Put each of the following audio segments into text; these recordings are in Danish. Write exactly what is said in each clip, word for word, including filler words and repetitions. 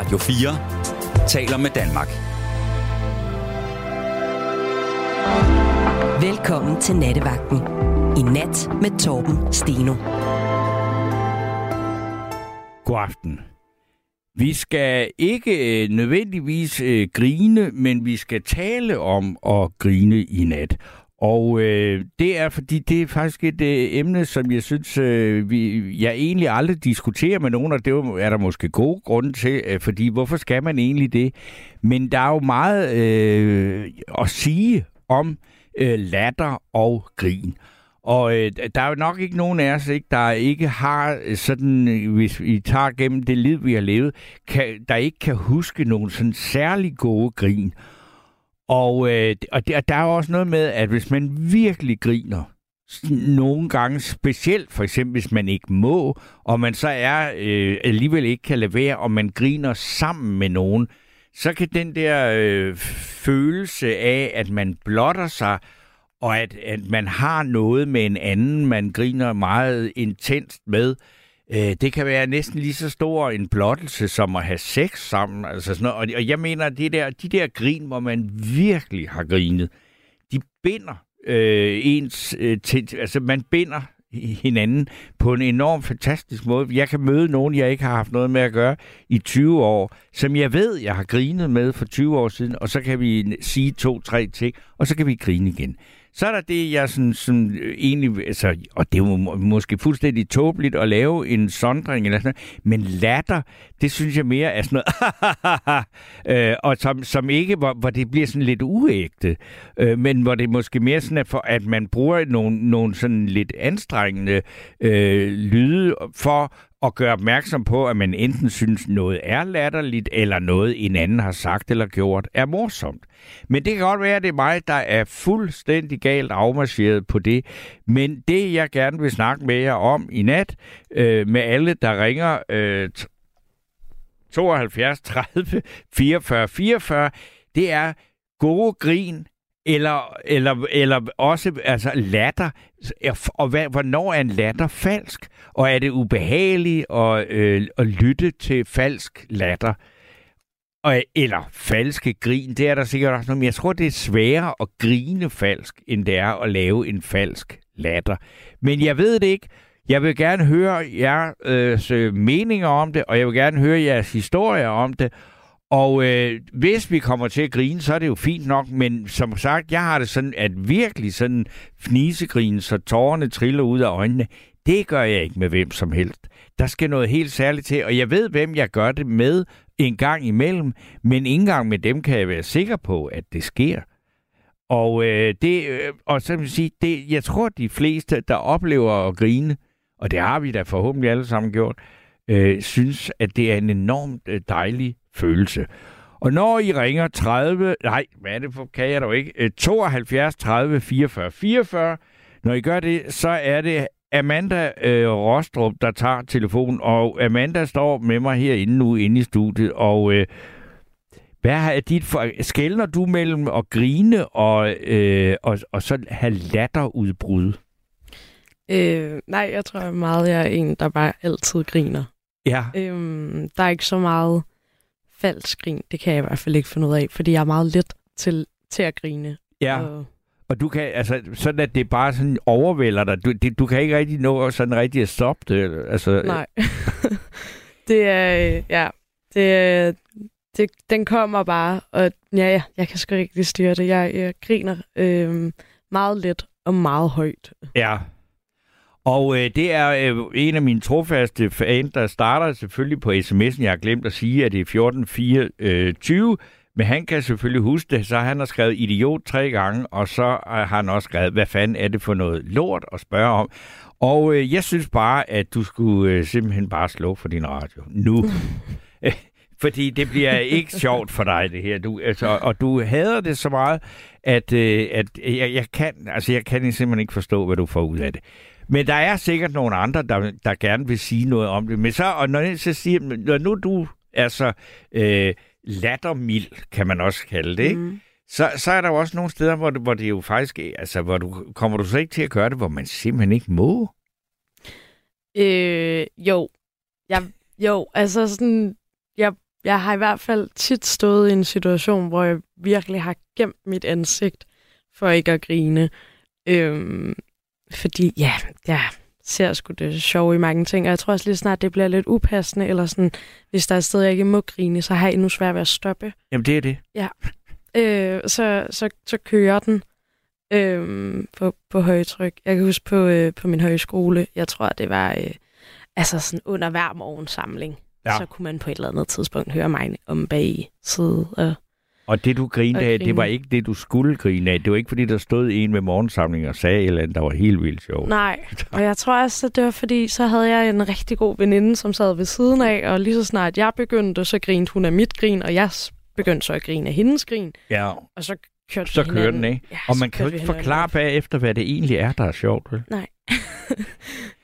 Radio fire taler med Danmark. Velkommen til Nattevagten. I nat med Torben Steno. God aften. Vi skal ikke nødvendigvis grine, men vi skal tale om at grine i nat. Og øh, det er, fordi det er faktisk et øh, emne, som jeg synes, øh, vi, jeg egentlig aldrig diskuterer med nogen, og det er der måske gode grunde til, øh, fordi hvorfor skal man egentlig det? Men der er jo meget øh, at sige om øh, latter og grin. Og øh, der er jo nok ikke nogen af os, ikke, der ikke har sådan, hvis vi tager gennem det liv, vi har levet, kan, der ikke kan huske nogen sådan særlig gode grin. Og, øh, og der, der er også noget med, at hvis man virkelig griner, nogle gange specielt, for eksempel hvis man ikke må, og man så er øh, alligevel ikke kan lade være, og man griner sammen med nogen, så kan den der øh, følelse af, at man blotter sig, og at, at man har noget med en anden, man griner meget intenst med, øh, det kan være næsten lige så stor en blottelse som at have sex sammen. Altså sådan noget. Og jeg mener, at det der, de der grin, hvor man virkelig har grinet, de binder øh, ens øh, til, altså man binder hinanden på en enorm fantastisk måde. Jeg kan møde nogen, jeg ikke har haft noget med at gøre i tyve år, som jeg ved, jeg har grinet med for tyve år siden, og så kan vi sige to-tre ting, og så kan vi grine igen. Så er der det, jeg sådan, sådan egentlig, altså, og det er må, måske fuldstændig tåbeligt at lave en sondring eller sådan noget, men latter, det synes jeg mere er sådan noget, øh, og som, som ikke, hvor, hvor det bliver sådan lidt uægte, øh, men hvor det måske mere sådan er for, at man bruger nogle, nogle sådan lidt anstrengende øh, lyde for at gøre opmærksom på, at man enten synes, noget er latterligt, eller noget en anden har sagt eller gjort, er morsomt. Men det kan godt være, at det er mig, der er fuldstændig galt afmarcheret på det. Men det, jeg gerne vil snakke med jer om i nat, øh, med alle, der ringer øh, tooghalvfjerds tredive fireogfyrre fireogfyrre, det er gode grin, eller, eller, eller også altså latter, og hvad, hvornår er en latter falsk? Og er det ubehageligt at, øh, at lytte til falsk latter? Og, eller falske grin, det er der sikkert også noget, men jeg tror, det er sværere at grine falsk, end det er at lave en falsk latter. Men jeg ved det ikke. Jeg vil gerne høre jeres øh, meninger om det, og jeg vil gerne høre jeres historier om det. Og øh, hvis vi kommer til at grine, så er det jo fint nok, men som sagt, jeg har det sådan, at virkelig sådan fnisegrine, så tårerne triller ud af øjnene, det gør jeg ikke med hvem som helst. Der skal noget helt særligt til, og jeg ved, hvem jeg gør det med en gang imellem, men ikke engang med dem kan jeg være sikker på, at det sker. Og, øh, det, øh, og så vil jeg sige, det, jeg tror, de fleste, der oplever at grine, og det har vi da forhåbentlig alle sammen gjort, øh, synes, at det er en enormt dejlig følelse. Og når I ringer tredive... Nej, hvad er det for? Kan jeg dog ikke. tooghalvfjerds tredive fireogfyrre fireogfyrre. Når I gør det, så er det Amanda øh, Rostrup, der tager telefonen. Og Amanda står med mig herinde nu, inde i studiet. Og øh, hvad er dit for... Skelner du mellem at grine og, øh, og, og så have latterudbrud? Øh, nej, jeg tror meget, jeg er en, der bare altid griner. Ja. Øh, der er ikke så meget... falsk grin, det kan jeg i hvert fald ikke finde ud af, fordi jeg er meget let til, til at grine. Ja, og, og du kan, altså, sådan at det bare sådan overvælder dig. Du, det, du kan ikke rigtig nå sådan rigtig at stoppe det. Altså, nej. det er, ja, det, det, den kommer bare, og ja, ja, jeg kan sgu ikke styre det. Jeg, jeg griner øh, meget let og meget højt. Ja. Og øh, det er øh, en af mine trofaste fan, der starter selvfølgelig på sms'en. Jeg har glemt at sige, at det er fjorten fireogtyve, øh, men han kan selvfølgelig huske det. Så han har skrevet idiot tre gange, og så har han også skrevet, hvad fanden er det for noget lort at spørge om. Og øh, jeg synes bare, at du skulle øh, simpelthen bare slå for din radio nu. Fordi det bliver ikke sjovt for dig, det her. Du, altså, og du hader det så meget, at, øh, at jeg, jeg, kan, altså, jeg kan simpelthen ikke forstå, hvad du får ud af det. Men der er sikkert nogle andre, der, der gerne vil sige noget om det. Men så, og når, så siger, når nu du er så øh, lattermild, kan man også kalde det, ikke? Mm. Så, så er der jo også nogle steder, hvor det, hvor det jo faktisk er, altså, hvor du, kommer du så ikke til at gøre det, hvor man simpelthen ikke må? Øh, jo. Jeg, jo, altså sådan, jeg Jeg har i hvert fald tit stået i en situation, hvor jeg virkelig har gemt mit ansigt for ikke at grine. Øhm, fordi ja, jeg ser sgu det sjove i mange ting, og jeg tror også lige snart, det bliver lidt upassende, eller sådan, hvis der er et sted, jeg ikke må grine, så har jeg endnu svært ved at stoppe. Jamen det er det. Ja, øh, så, så, så kører den øh, på, på højtryk. Jeg kan huske på, øh, på min højskole, jeg tror, det var øh, altså sådan under hver morgensamling. Ja. Så kunne man på et eller andet tidspunkt høre mig om bag side. Og, og det, du grinede af, det var ikke det, du skulle grine af. Det var ikke, fordi der stod en med morgensamling og sagde et eller andet, der var helt vildt sjovt. Nej, og jeg tror også, at det var fordi, så havde jeg en rigtig god veninde, som sad ved siden af, og lige så snart jeg begyndte, så grinte hun af mit grin, og jeg begyndte så at grine af hendes grin. Ja, og så kørte, så kørte den af. Ja, og man kan jo ikke forklare bagefter, hvad det egentlig er, der er sjovt, vel? Nej.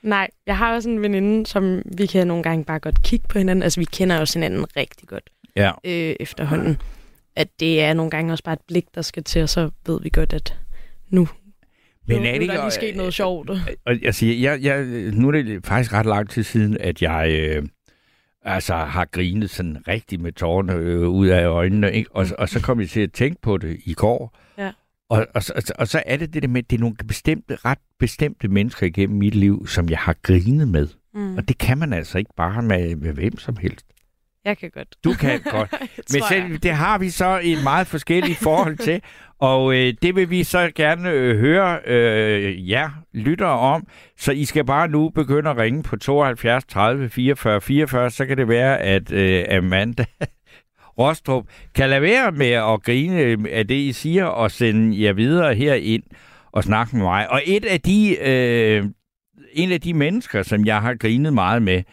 Nej, jeg har også en veninde, som vi kan nogle gange bare godt kigge på hinanden. Altså, vi kender også hinanden rigtig godt ja. øh, efterhånden. At det er nogle gange også bare et blik, der skal til, og så ved vi godt, at nu, Men nu er det ikke, der lige sket noget sjovt. Og jeg siger, jeg, jeg, nu er det faktisk ret lang tid siden, at jeg øh, altså, har grinet sådan rigtigt med tårerne øh, ud af øjnene. Ikke? Og, og så kom jeg til at tænke på det i går. Ja. Og, og, og, og så er det det der med, at det er nogle bestemte, ret bestemte mennesker igennem mit liv, som jeg har grinet med. Mm. Og det kan man altså ikke bare med, med hvem som helst. Jeg kan godt. Du kan godt. Men selv, det har vi så et meget forskelligt forhold til. Og øh, det vil vi så gerne øh, høre øh, jer lyttere om. Så I skal bare nu begynde at ringe på tooghalvfjerds tredive fireogfyrre fireogfyrre. Så kan det være, at øh, Amanda Rostrup kan lade være med at grine af det, I siger, og sende jer videre herind og snakke med mig. Og et af de, øh, en af de mennesker, som jeg har grinet meget med,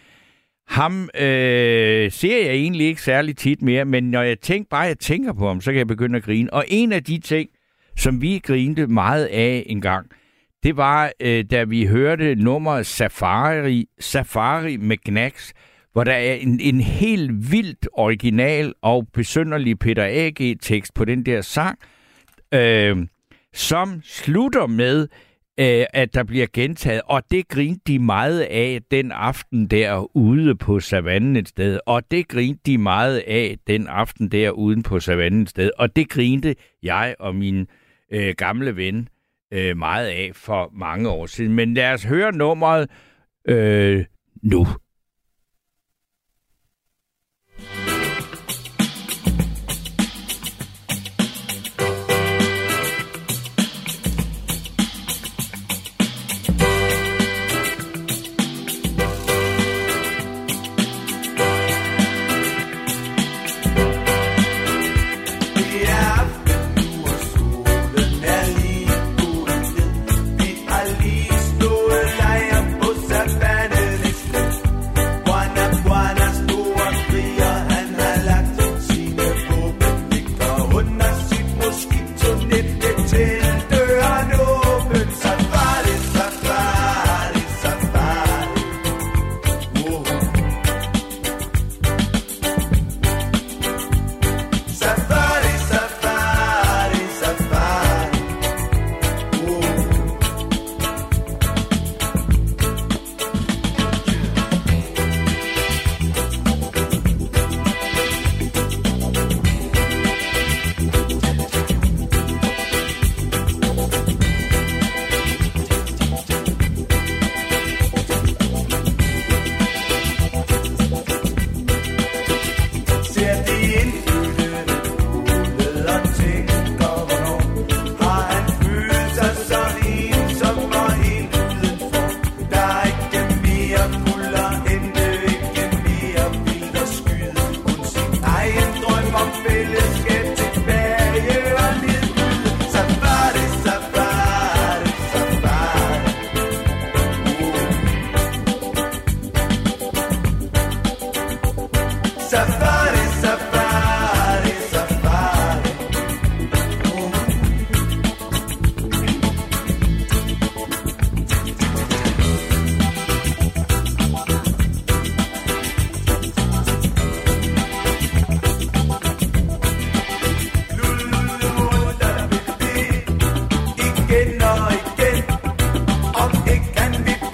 ham øh, ser jeg egentlig ikke særlig tit mere, men når jeg tænker, bare jeg tænker på ham, så kan jeg begynde at grine. Og en af de ting, som vi grinte meget af engang, det var, øh, da vi hørte nummeret Safari, Safari med Knacks, hvor der er en, en helt vildt original og besynderlig Peter A G-tekst på den der sang, øh, som slutter med, øh, at der bliver gentaget. Og det grinte de meget af den aften derude på savannen et sted. Og det grinte de meget af den aften derude på savannen et sted. Og det grinte jeg og min øh, gamle ven øh, meget af for mange år siden. Men lad os høre nummeret øh, nu.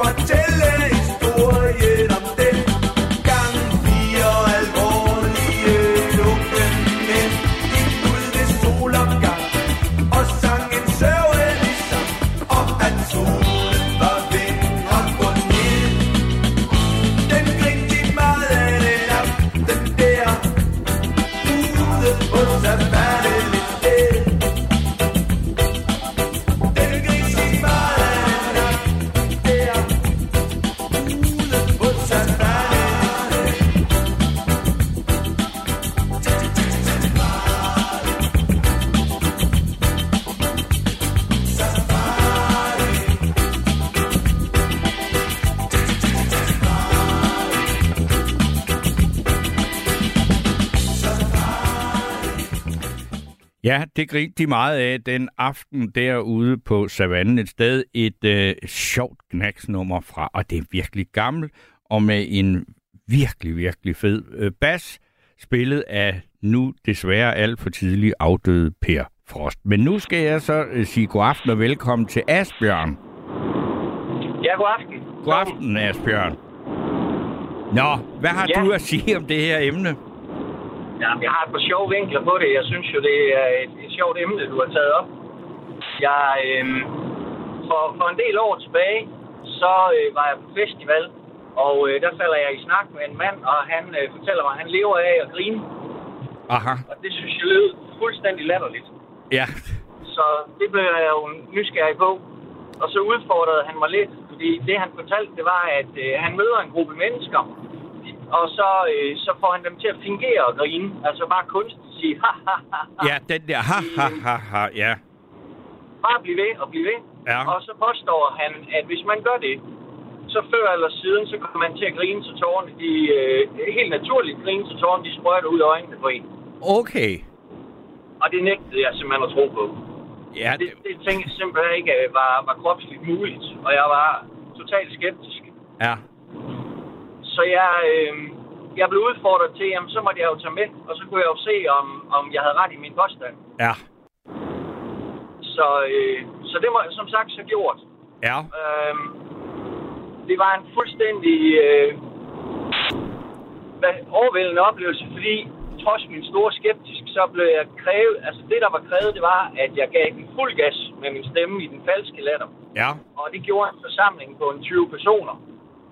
Fortælle historien om den gang, vi og alvorlig Ja, det grib de meget af den aften derude på savannen. Et sted et øh, sjovt knaksnummer fra, og det er virkelig gammelt, og med en virkelig, virkelig fed øh, bas, spillet af nu desværre alt for tidligt afdøde Per Frost. Men nu skal jeg så øh, sige god aften og velkommen til Asbjørn. Ja, god aften. God aften, Asbjørn. Nå, hvad har ja. du at sige om det her emne? Jamen, jeg har et par sjove vinkler på det. Jeg synes jo, det er et, et sjovt emne, du har taget op. Jeg, øh, for, for en del år tilbage, så øh, var jeg på festival, og øh, der falder jeg i snak med en mand, og han øh, fortæller mig, at han lever af at grine. Aha. Og det synes jeg lød fuldstændig latterligt. Ja. Så det blev jeg jo nysgerrig på. Og så udfordrede han mig lidt, fordi det, han fortalte, det var, at øh, han møder en gruppe mennesker, og så, øh, så får han dem til at fingere og grine. Altså bare kunstigt sige, ha, ha, ha, ha. Ja, den der, ha, ha, ha, ha, ja. Bare blive ved og blive ved. Ja. Og så påstår han, at hvis man gør det, så før eller siden, så kommer man til at grine til tårerne. De, øh, helt naturligt grine til tårerne, de sprøjter ud af øjnene på en. Okay. Og det nægtede jeg simpelthen at tro på. Ja, det... Det, det tænkte jeg simpelthen ikke var, var kropsligt muligt, og jeg var totalt skeptisk. Ja. Så jeg, øh, jeg blev udfordret til, jamen så måtte jeg jo tage med, og så kunne jeg jo se, om, om jeg havde ret i min påstand. Ja. Så, øh, så det var som sagt så gjort. Ja. Øh, det var en fuldstændig øh, overvældende oplevelse, fordi trods min store skeptisk, så blev jeg krævet, altså det der var krævet, det var, at jeg gav den fuld gas med min stemme i den falske latter. Ja. Og det gjorde en forsamling på en tyve personer.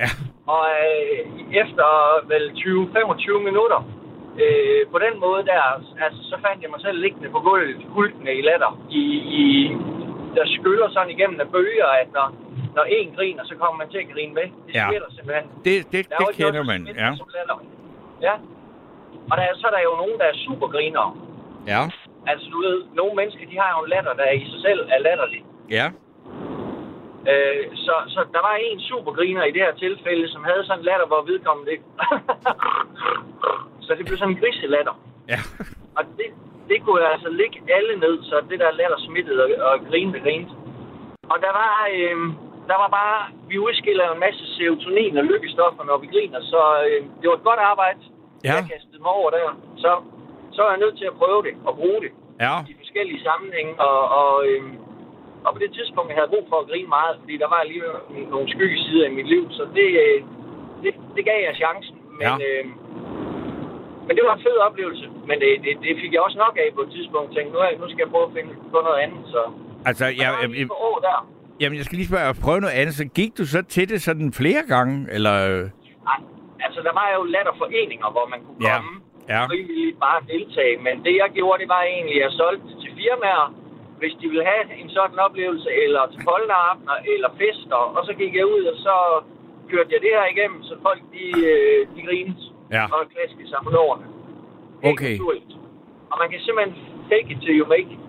Ja. Og øh, efter vel tyve til femogtyve minutter, øh, på den måde der, altså, så fandt jeg mig selv liggende på gulvet, hultende i latter. I, i, der skyller sådan igennem af bølger, at når, når en griner, så kommer man til at grine med. Det sker der simpelthen. Det, det, det kender man, ja. Ja. Og der, så er der jo nogen, der er supergrinere. Ja. Altså du ved, nogle mennesker, de har jo en latter, der i sig selv er latterlig. Ja. Øh, så, så der var en supergriner i det her tilfælde, som havde sådan en latter, hvor vedkommende ikke... Så det blev sådan en griselatter. Ja. Og det, det kunne altså ligge alle ned, så det der latter smittede og, og grinede grinte. Og der var, øh, der var bare... Vi udskiller en masse serotonin og lykkestoffer, når vi griner, så øh, det var et godt arbejde. Ja. Jeg kastede mig over der, så, så er jeg nødt til at prøve det og bruge det ja. i forskellige sammenhænge. Og, og, øhm, og på det tidspunkt havde jeg brug for at grine meget, fordi der var alligevel nogle skygge sider i mit liv, så det, øh, det, det gav jeg chancen. Men, ja. øhm, men det var en fed oplevelse, men det, det, det fik jeg også nok af på et tidspunkt. Jeg tænkte, nu, nu skal jeg prøve at finde på noget andet. Så altså, jeg, jeg, jeg, år der. Jamen, jeg skal lige spørge, prøve noget andet, så gik du så til det sådan flere gange? Eller? Nej. Altså, der var jo latterforeninger, hvor man kunne komme ja, ja. frivilligt bare deltage. Men det, jeg gjorde, det var egentlig, at jeg solgte til firmaer, hvis de ville have en sådan oplevelse, eller til polterabner, eller fester. Og så gik jeg ud, og så kørte jeg det her igennem, så folk, de, de grines ja. og klaskede sig på lårene. Okay. Og man kan simpelthen fake it till you make it.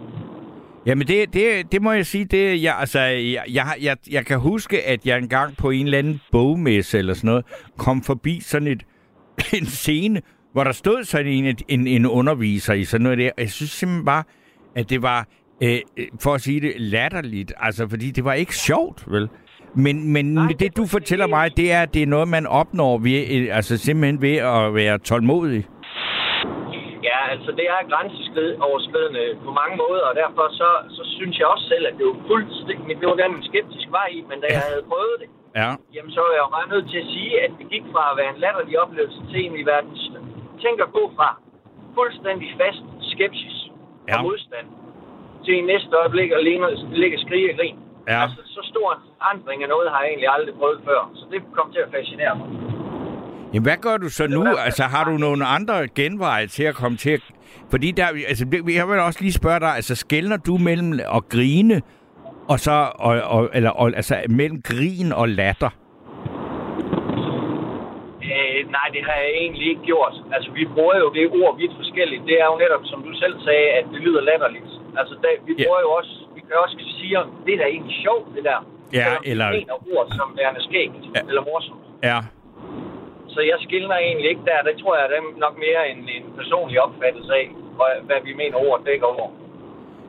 Jamen, det, det, det må jeg sige, det, jeg, altså, jeg, jeg, jeg, jeg kan huske, at jeg engang på en eller anden bogmesse eller sådan noget, kom forbi sådan et, en scene, hvor der stod sådan en, en, en underviser i sådan noget der, og jeg synes simpelthen bare, at det var, øh, for at sige det, latterligt, altså, fordi det var ikke sjovt, vel? Men, men nej, det, det, du fortæller det mig, det er, at det er noget, man opnår ved, altså simpelthen ved at være tålmodig. Ja, altså det er grænseoverskridende på mange måder, og derfor så, så synes jeg også selv, at det var fuldstændig, det var der, man skeptisk var i, men da jeg havde prøvet det, ja. jamen så var jeg jo bare nødt til at sige, at det gik fra at være en latterlig oplevelse til en i verdens. Tænk at gå fra fuldstændig fast skepsis ja. og modstand til i næste øjeblik at ligge og skrige og grine. Ja. Altså så stor en forandring af noget har jeg egentlig aldrig prøvet før, så det kom til at fascinere mig. Jamen, hvad gør du så nu? Altså, har du nogle andre genveje til at komme til? Fordi der, altså, jeg vil også lige spørge dig, altså, skelner du mellem at grine, og så, og, og, eller, og, altså, mellem grin og latter? Øh, nej, det har jeg egentlig ikke gjort. Altså, vi bruger jo det ord vidt forskelligt. Det er jo netop, som du selv sagde, at det lyder latterligt. Altså, der, vi bruger ja. jo også, vi kan også sige, om det er da egentlig sjovt, det der. Ja, selvom eller... Det er ord, som værende skægt, ja. eller morsomt. Ja. Så jeg skiller egentlig ikke der. Det tror jeg er nok mere en, en personlig opfattelse af, hvad vi mener ordet dækker over.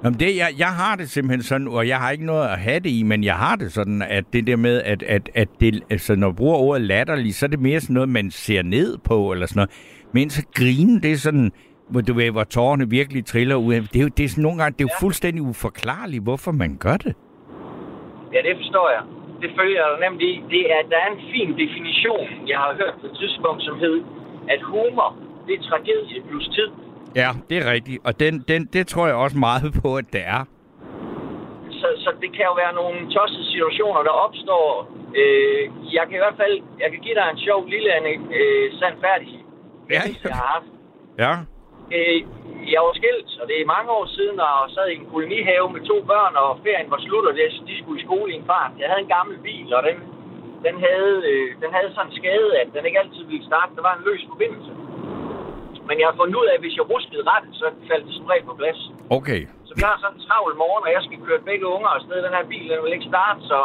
Jamen det, jeg, jeg har det simpelthen sådan, og jeg har ikke noget at have det i, men jeg har det sådan, at det der med, at, at, at det, altså, når man bruger ordet latterlig, så er det mere sådan noget, man ser ned på, eller sådan noget. Men så grine, det er sådan, hvor, du ved, hvor tårerne virkelig triller ud. Det er jo, det er sådan nogle gange, det er jo fuldstændig uforklarligt, hvorfor man gør det. Ja, det forstår jeg. Det følger jeg nemt i. Det er, der er en fin definition, jeg har hørt på et tidspunkt, som hed, at humor, det er tragedie plus tid. Ja, det er rigtigt. Og den, den, det tror jeg også meget på, at det er. Så, så det kan jo være nogle tossede situationer, der opstår. Øh, jeg kan i hvert fald jeg kan give dig en sjov lille øh, sandfærdighed. Ja, ja. Jeg har haft. Ja. Øh, jeg var skilt, og det er mange år siden, og sad i en kolonihave med to børn, og ferien var slut, og de skulle i skole i en fart. Jeg havde en gammel bil, og den, den, havde, øh, den havde sådan en skade, at den ikke altid ville starte. Der var en løs forbindelse. Men jeg har fundet ud af, at hvis jeg ruskede ret, så faldt det som regel på plads. Okay. Så jeg har sådan en travl morgen, og jeg skal køre begge unger afsted. Den her bil, den vil ikke starte, så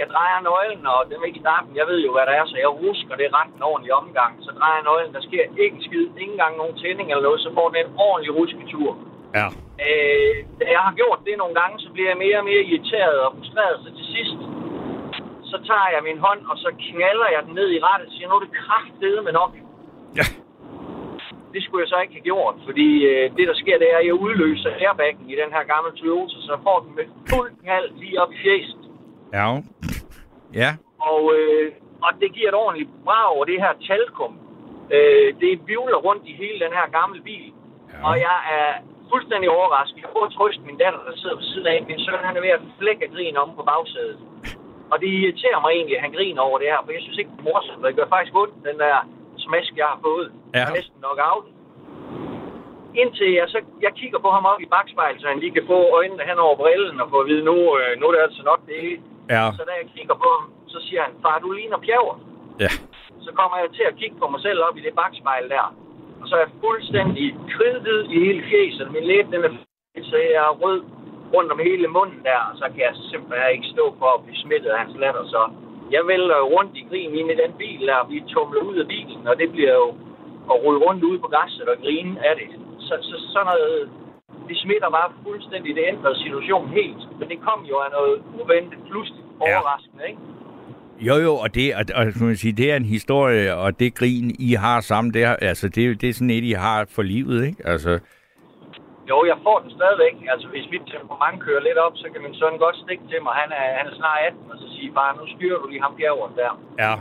jeg drejer nøglen, og den vil ikke starte. Jeg ved jo, hvad der er, så jeg rusker det ret en ordentlig omgang. Så drejer jeg nøglen, der sker ikke skid, ingen gang nogen tænding eller noget, så får den en ordentlig rusketur. Ja. Øh, jeg har gjort det nogle gange, så bliver jeg mere og mere irriteret og frustreret. Så til sidst, så tager jeg min hånd, og så knalder jeg den ned i rattet, og siger, nu er det kraftedeme nok. Ja. Det skulle jeg så ikke have gjort, fordi øh, det, der sker, det er, at jeg udløser airbaggen i den her gamle Toyota, så får den med fuld knald lige op i fjæset. Ja. Ja. Og, øh, og det giver et ordentligt brag over det her talkum. Øh, det vivler rundt i hele den her gamle bil, ja. Og jeg er fuldstændig overrasket. Jeg prøver at trøste min datter, der sidder ved siden af. Min søn, han er ved at flække og grine om på bagsædet. Og det irriterer mig egentlig, at han griner over det her, for jeg synes ikke, det er morsomt. Det gør faktisk ondt, den der smask, jeg har fået. Ja. Jeg næsten nok af den. Indtil jeg så jeg kigger på ham op i bagspejlet, så han lige kan få øjnene hen over brillen og få at vide, nu, øh, nu er det altså nok det hele. Ja. Så da jeg kigger på ham, så siger han, far, du ligner pjaver. Ja. Så kommer jeg til at kigge på mig selv op i det bagspejl der. Og så er jeg fuldstændig kridtet i hele fjeset. Min læb, den er f***et, så jeg er rød rundt om hele munden der. Og så kan jeg simpelthen ikke stå for at blive smittet af hans latter, så... Jeg vælger rundt i grin inde i den bil, der bliver tumlet ud af bilen, og det bliver jo at rulle rundt ude på græsset og grine af det. Så, så sådan noget, det smitter bare fuldstændig, det ændrede situationen helt. Men det kom jo af noget uventet, pludselig overraskende, ikke? Jo, jo, og det, og, og, man sige, det er en historie, og det grin, I har sammen, det, altså, det, det er sådan et, I har for livet, ikke? Altså... Jo, jeg får den stadigvæk. Altså, hvis mit temperament kører lidt op, så kan min søn godt stikke til mig. Han er, han er snart atten, og så siger bare, nu styrer du lige ham bjergeren der. Ja.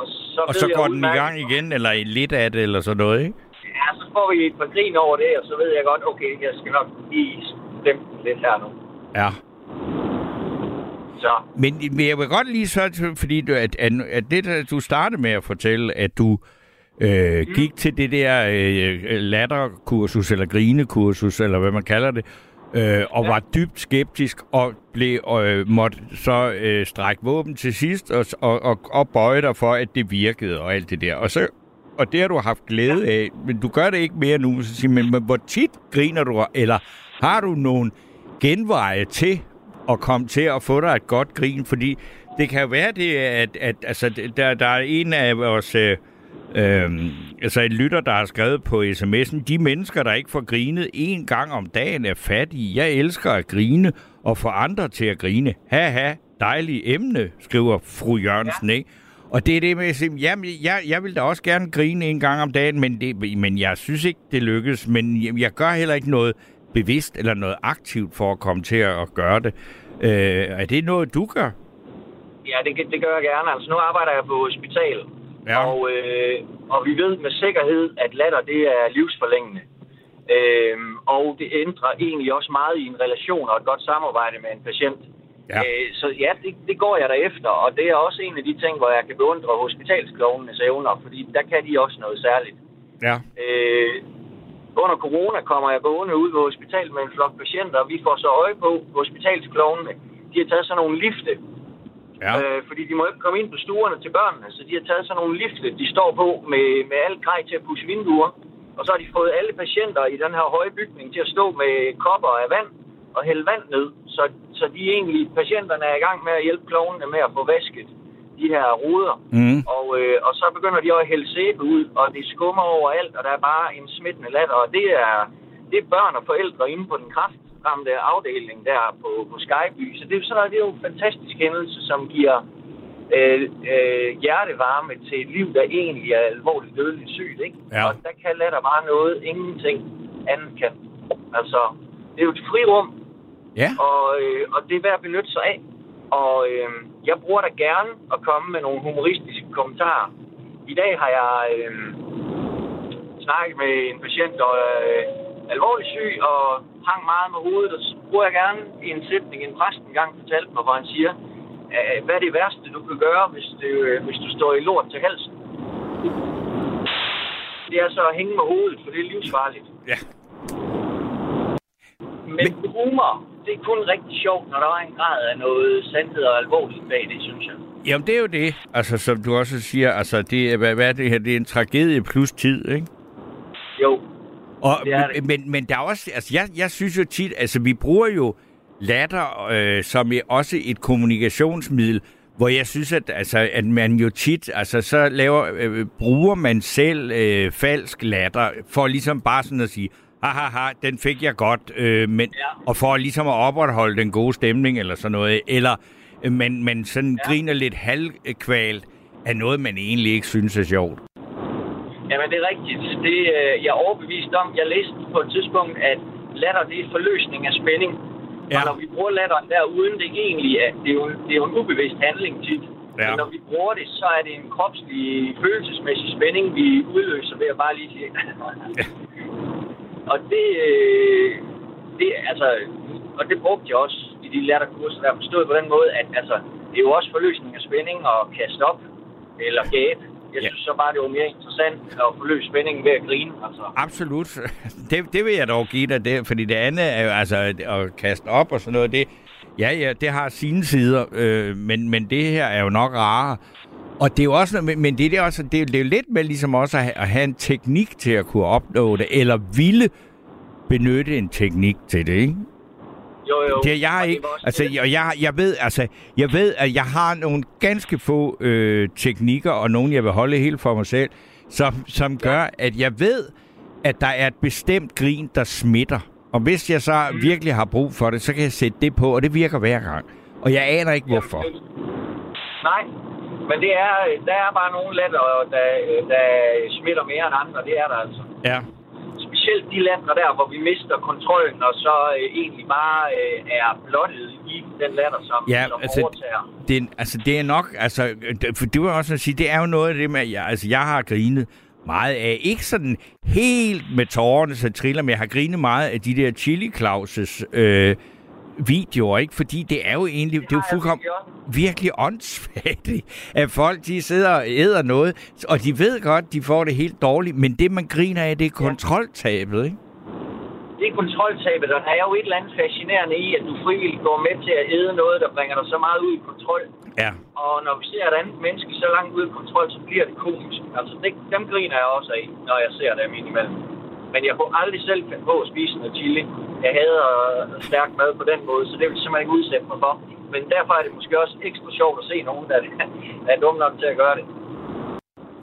Og så, og så går den i gang igen, eller lidt af det, eller sådan noget, ikke? Ja, så får vi et par grin over det, og så ved jeg godt, okay, jeg skal nok lige stemme lidt her nu. Ja. Så. Men, men jeg vil godt lige så, fordi du, at, at det, du startede med at fortælle, at du... Øh, gik mm. til det der øh, latterkursus, eller grinekursus, eller hvad man kalder det, øh, og ja. var dybt skeptisk, og blev, øh, måtte så øh, strække våben til sidst, og, og, og, og bøje dig for, at det virkede, og alt det der. Og, så, og det har du haft glæde af, men du gør det ikke mere nu, så siger, men, men hvor tit griner du, eller har du nogen genveje til at komme til at få dig et godt grin? Fordi det kan være, det, at, at altså, der, der er en af vores... Øh, Øhm, altså en lytter, der har skrevet på sms'en, de mennesker, der ikke får grinet én gang om dagen, er fattige. Jeg elsker at grine og få andre til at grine. Haha, dejlige emne, skriver fru Jørgensen, ja. Ikke? Og det er det med at sige, jamen, jeg, jeg vil da også gerne grine en gang om dagen, men, det, men jeg synes ikke, det lykkes. Men jeg gør heller ikke noget bevidst eller noget aktivt for at komme til at gøre det. Øh, er det noget, du gør? Ja, det, det gør jeg gerne. Altså nu arbejder jeg på hospitalet. Ja. Og, øh, og vi ved med sikkerhed, at latter, det er livsforlængende. Øh, og det ændrer egentlig også meget i en relation og et godt samarbejde med en patient. Ja. Øh, så ja, det, det går jeg derefter, og det er også en af de ting, hvor jeg kan beundre hospitalsklovenes evner, fordi der kan de også noget særligt. Ja. Øh, under corona kommer jeg gående ud på hospitalet med en flok patienter, og vi får så øje på hospitalsklovene. De har taget sådan nogle lifte. Ja. Øh, fordi de må ikke komme ind på stuerne til børnene, så de har taget sådan nogle lifte, de står på med, med alt grej til at pusse vinduer. Og så har de fået alle patienter i den her høje bygning til at stå med kopper af vand og hælde vand ned. Så, så de egentlig, patienterne er i gang med at hjælpe klovnene med at få vasket de her ruder. Mm. Og, øh, og så begynder de at hælde sæbe ud, og det skummer overalt, og der er bare en smittende latter. Og det er, det er børn og forældre inde på den kraft. ramte afdeling der på, på Skyby. Så det er, sådan, det er jo en fantastisk hændelse, som giver øh, øh, hjertevarme til et liv, der egentlig er alvorligt dødeligt sygt. Ikke? Ja. Og der kan lade der bare noget, ingenting andet kan. Altså, det er jo et frirum, ja. og, øh, og det er værd at benytte sig af. Og øh, jeg bruger da gerne at komme med nogle humoristiske kommentarer. I dag har jeg øh, snakket med en patient, der er øh, alvorligt syg og hang meget med hovedet. Og så bruger jeg gerne en sætning, en præst engang fortalte mig, hvor han siger, øh, hvad er det værste, du kan gøre, hvis du, øh, hvis du står i lort til halsen? Det er så at hænge med hovedet, for det er livsfarligt. Ja. Men humor, det er kun rigtig sjovt, når der er en grad af noget sandhed og alvorligt bag det, synes jeg. Jamen, det er jo det. Altså, som du også siger, altså, det, hvad, hvad er det her? Det er en tragedie plus tid, ikke? Jo, og, det er det. Men, men der er også... Altså, jeg, jeg synes jo tit, altså, vi bruger jo latter øh, som er også et kommunikationsmiddel, hvor jeg synes, at, altså, at man jo tit, altså, så laver, øh, bruger man selv øh, falsk latter, for ligesom bare sådan at sige... Haha, den fik jeg godt, øh, men ja. Og for ligesom at opretholde den gode stemning eller sådan noget, eller øh, man, man sådan ja. griner lidt halvkvalt af noget, man egentlig ikke synes er sjovt. Jamen, det er rigtigt. Det, øh, jeg er overbevist om. Jeg læste på et tidspunkt, at latter, det er forløsning af spænding. Ja. Og når vi bruger latteren der, uden det egentlig er, det er jo, det er jo en ubevidst handling tit. Ja. Men når vi bruger det, så er det en kropslig, følelsesmæssig spænding, vi udløser ved at bare lige sige... ja. Og det, det, altså, og det brugte jeg også i de latterkurser, der forstået på den måde, at altså, det er jo også forløsning af spænding og kaste op eller gabe. Jeg ja. synes så bare, det var mere interessant at forløse spændingen ved at grine. Altså. Absolut. Det, det vil jeg dog give dig, det, fordi det andet er jo altså at kaste op og sådan noget. Det, ja, ja, det har sine sider, øh, men, men det her er jo nok rarere. Og det er jo også noget, men det er også det er, det er jo lidt med ligesom også at have en teknik til at kunne opnå det eller ville benytte en teknik til det, ikke? Jo jo. Det er jeg og ikke. Det altså og jeg jeg ved altså jeg ved at jeg har nogle ganske få øh, teknikker og nogle jeg vil holde helt for mig selv, som som gør ja. at jeg ved at der er et bestemt grin der smitter. Og hvis jeg så mm. virkelig har brug for det, så kan jeg sætte det på, og det virker hver gang. Og jeg aner ikke hvorfor. Nej. Men det er, der er bare nogle latter, der, der smitter mere end andre. Det er der altså. Ja. Specielt de latter der, hvor vi mister kontrollen, og så øh, egentlig bare øh, er blottet i den latter, som, ja, som altså, overtager. Det, altså, det er nok... Altså, for det vil jeg også sige, det er jo noget af det med... Jeg, altså, jeg har grinet meget af... Ikke sådan helt med tårerne, så triller, men jeg har grinet meget af de der Chili Klauses øh, videoer, ikke? Fordi det er jo egentlig... Det, det er jo fuldkommen... virkelig åndssvagt, at folk de sidder og æder noget, og de ved godt, de får det helt dårligt, men det, man griner af, det er kontroltabet, ikke? Det er kontroltabet, og der er jo et eller andet fascinerende i, at du frivilligt går med til at æde noget, der bringer dig så meget ud i kontrol. Ja. Og når vi ser et andet menneske så langt ud i kontrol, så bliver det komisk. Altså, det, dem griner jeg også af, når jeg ser dem indimellem. Men jeg kunne aldrig selv finde på at spise noget chili. Jeg hader stærk mad på den måde, så det vil simpelthen ikke udsætte mig for. Men derfor er det måske også ekstra sjovt at se nogen, der er dumme nok til at gøre det.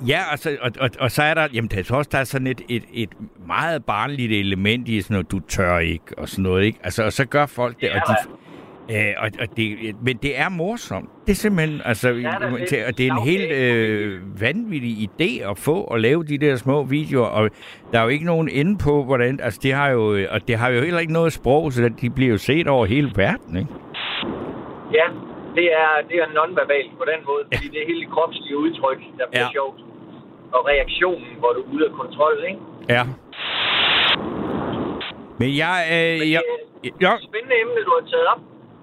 Ja, altså, og, og, og så er der, jamen, der er også der er sådan et, et, et meget barnligt element i sådan noget, du tør ikke, og sådan noget, ikke? Altså, og så gør folk det, ja, og, de, øh, og, og det, men det er morsomt. Det er simpelthen, altså, ja, det, og det er en helt øh, vanvittig idé at få at lave de der små videoer, og der er jo ikke nogen inde på, hvordan, altså, det har jo, og det har jo heller ikke noget sprog, så de bliver jo set over hele verden, ikke? Ja, det er, det er non-verbalt på den måde, fordi det er hele kropslige udtryk, der bliver ja. sjovt. Og reaktionen, hvor du er ude af kontrol, ikke? Ja. Men jeg... Øh, Men det jeg, er jeg, et spændende emne, du har taget op.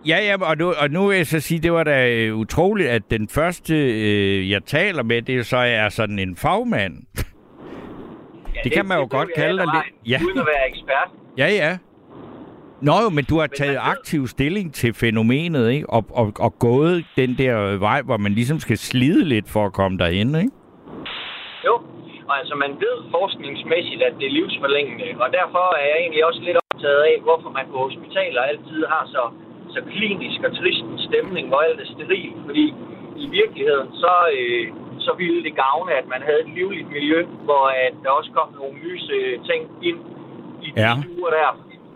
Ja, ja, og nu, og nu vil jeg så sige, det var da utroligt, at den første, øh, jeg taler med, det så er sådan en fagmand. Ja, det, det kan man det, jo det, godt kalde dig lidt. Ja. Uden at være ekspert. Ja, ja. Nå jo, men du har taget aktiv stilling til fænomenet, ikke? Og, og, og gået den der vej, hvor man ligesom skal slide lidt for at komme derind, ikke? Jo, og altså man ved forskningsmæssigt, at det er livsforlængende, og derfor er jeg egentlig også lidt optaget af, hvorfor man på hospitaler altid har så, så klinisk og trist en stemning, hvor alt er steril, fordi i virkeligheden, så, øh, så ville det gavne, at man havde et livligt miljø, hvor at der også kom nogle lyse ting ind i de ja. stuer der.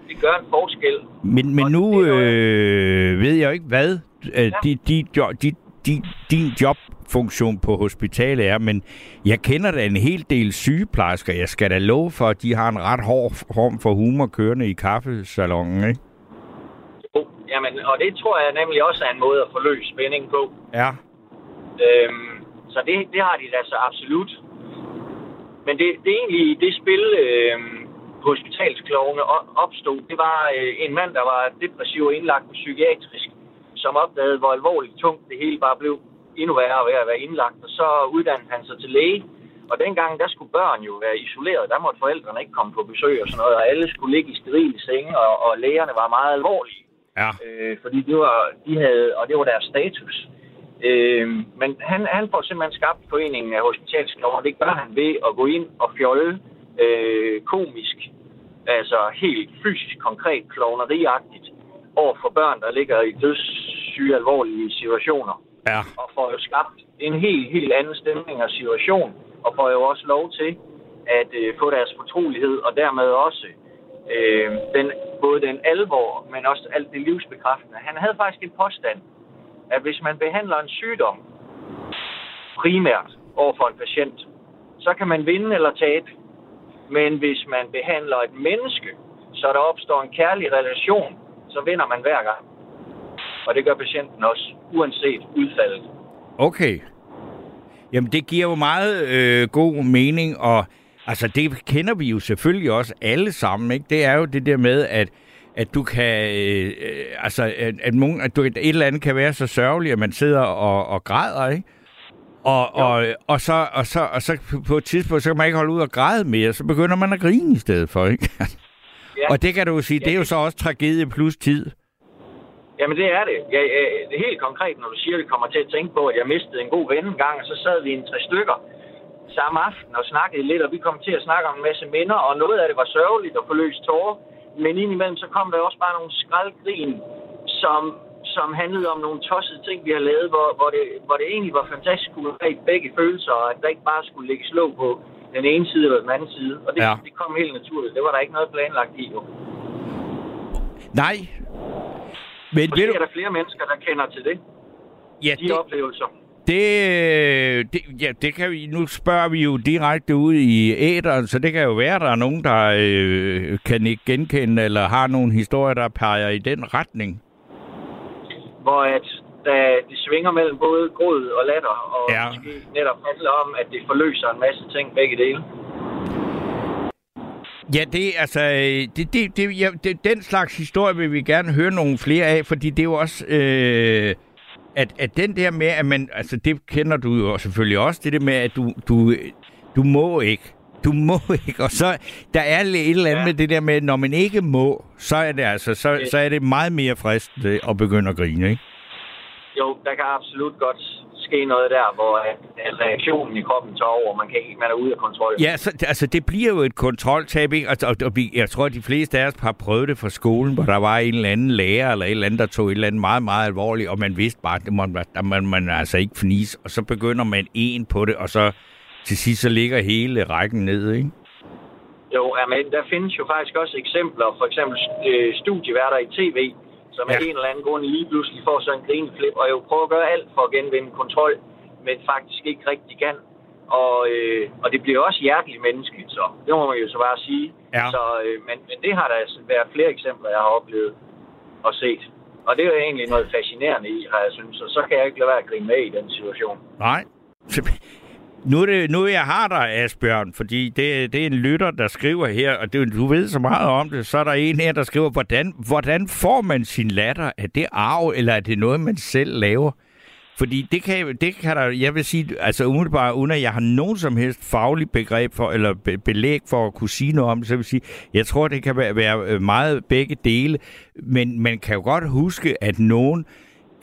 det gør en forskel. Men, men nu øh, ved jeg jo ikke, hvad ja. de, de, de, de, din jobfunktion på hospitalet er, men jeg kender da en hel del sygeplejersker. Jeg skal da love for, at de har en ret hård form for humor kørende i kaffesalongen, ikke? Jo, jamen, og det tror jeg nemlig også er en måde at forløse spændingen på. Ja. Øhm, så det, det har de da så absolut. Men det, det er egentlig det spil, øh, hospitalsklovene opstod. Det var øh, en mand, der var depressiv og indlagt på psykiatrisk, som opdagede, hvor alvorligt tungt det hele bare blev endnu værre ved at være indlagt. Og så uddannede han sig til læge. Og dengang, der skulle børn jo være isoleret. Der måtte forældrene ikke komme på besøg og sådan noget. Og alle skulle ligge i sterile senge, og, og lægerne var meget alvorlige. Ja. Øh, fordi det var, de havde, og det var deres status. Øh, men han, han får simpelthen skabt foreningen af hospitalsklovene, og det gør han ved at gå ind og fjolle øh, komisk, altså helt fysisk, konkret, klovneriagtigt, over for børn, der ligger i dødssyge, alvorlige situationer. Ja. Og får jo skabt en helt, helt anden stemning og situation, og får jo også lov til at øh, få deres fortrolighed, og dermed også øh, den, både den alvor, men også alt det livsbekræftende. Han havde faktisk en påstand, at hvis man behandler en sygdom primært over for en patient, så kan man vinde eller tabe. Men hvis man behandler et menneske, så der opstår en kærlig relation, så vinder man hver gang. Og det gør patienten også, uanset udfaldet. Okay. Jamen, det giver jo meget øh, god mening, og altså, det kender vi jo selvfølgelig også alle sammen, ikke? Det er jo det der med, at at du kan, øh, altså, at, at, nogen, at du, et eller andet kan være så sørgelig, at man sidder og, og græder, ikke? Og, og, og, så, og, så, og så på et tidspunkt, så kan man ikke holde ud og græde mere, så begynder man at grine i stedet for, ikke? Ja. Og det kan du jo sige, ja, det er jo så også tragedie plus tid. Jamen, det er det. Jeg, jeg, helt konkret, når du siger, at vi kommer til at tænke på, at jeg mistede en god ven en gang, og så sad vi en tre stykker samme aften og snakkede lidt, og vi kom til at snakke om en masse minder, og noget af det var sørgeligt og forløst tårer. Men indimellem så kom der også bare nogle skraldgrin, som, som handlede om nogle tossede ting, vi har lavet, hvor, hvor, det, hvor det egentlig var fantastisk at kunne have begge følelser, og at der ikke bare skulle ligge slå på den ene side eller den anden side. Og det, ja. det kom helt naturligt. Det var der ikke noget planlagt i, jo. Nej. Men måske er der flere mennesker, der kender til det. Ja, De det... oplevelser. Det, det, ja, det kan vi, nu spørger vi jo direkte ud i æteren, så det kan jo være, at der er nogen, der øh, kan ikke genkende, eller har nogle historier, der peger i den retning. Hvor at det svinger mellem både gråd og latter, og ja. måske netop handler om, at det forløser en masse ting begge dele. Ja, det er altså... Det, det, det, ja, det, den slags historie vil vi gerne høre nogle flere af, fordi det er jo også... Øh, At, at den der med, at man, altså det kender du jo selvfølgelig også, det der med, at du, du, du må ikke, du må ikke, og så der er et eller andet ja. med det der med, at når man ikke må, så er det altså, så, så er det meget mere fristende at begynde at grine, ikke? Jo, der kan absolut godt ske noget der, hvor reaktionen i kroppen tager over, man kan ikke, man er ude af kontrol. Ja, så, altså det bliver jo et kontroltab, ikke? Og, og, og jeg tror, at de fleste af os har prøvet det fra skolen, hvor der var en eller anden lærer, eller et eller andet, der tog et eller andet meget, meget alvorligt, og man vidste bare, at man, der må man altså ikke fnise, og så begynder man en på det, og så til sidst, så ligger hele rækken ned, ikke? Jo, men der findes jo faktisk også eksempler, for eksempel studieværter i tv, som af ja. en eller anden grund lige pludselig får sådan en grineflip, og jo prøver at gøre alt for at genvinde kontrol, men faktisk ikke rigtig kan. Og, øh, og det bliver også hjerteligt menneskeligt, så det må man jo så bare sige. Ja. Så, øh, men, men det har der altså været flere eksempler, jeg har oplevet og set. Og det er jo egentlig noget fascinerende i, har jeg synes, og så kan jeg ikke lade være at grine med i den situation. Nej. Nu er, det, nu er jeg har dig, Asbjørn, fordi det, det er en lytter, der skriver her, og det, du ved så meget om det, så er der en her, der skriver, hvordan, hvordan får man sin latter? Er det arv, eller er det noget, man selv laver? Fordi det kan, det kan der, jeg vil sige, altså umiddelbart, uden at jeg har nogen som helst fagligt begreb for, eller be, belæg for at kunne sige noget om det, så vil jeg sige, jeg tror, det kan være, være meget begge dele, men man kan jo godt huske, at nogen...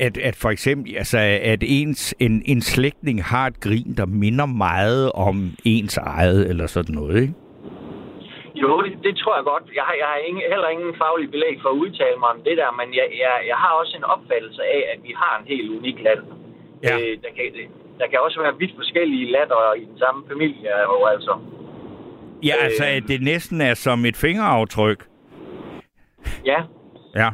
At, at for eksempel, altså, at ens, en, en slægtning har et grin, der minder meget om ens eget, eller sådan noget, ikke? Jo, det, det tror jeg godt. Jeg har, jeg har ingen, heller ingen faglig belæg for at udtale mig om det der, men jeg, jeg, jeg har også en opfattelse af, at vi har en helt unik latter. Ja. Øh, der, kan, der kan også være vidt forskellige latter i den samme familie, og altså... Ja, altså, øh, at det næsten er som et fingeraftryk. Ja. Ja.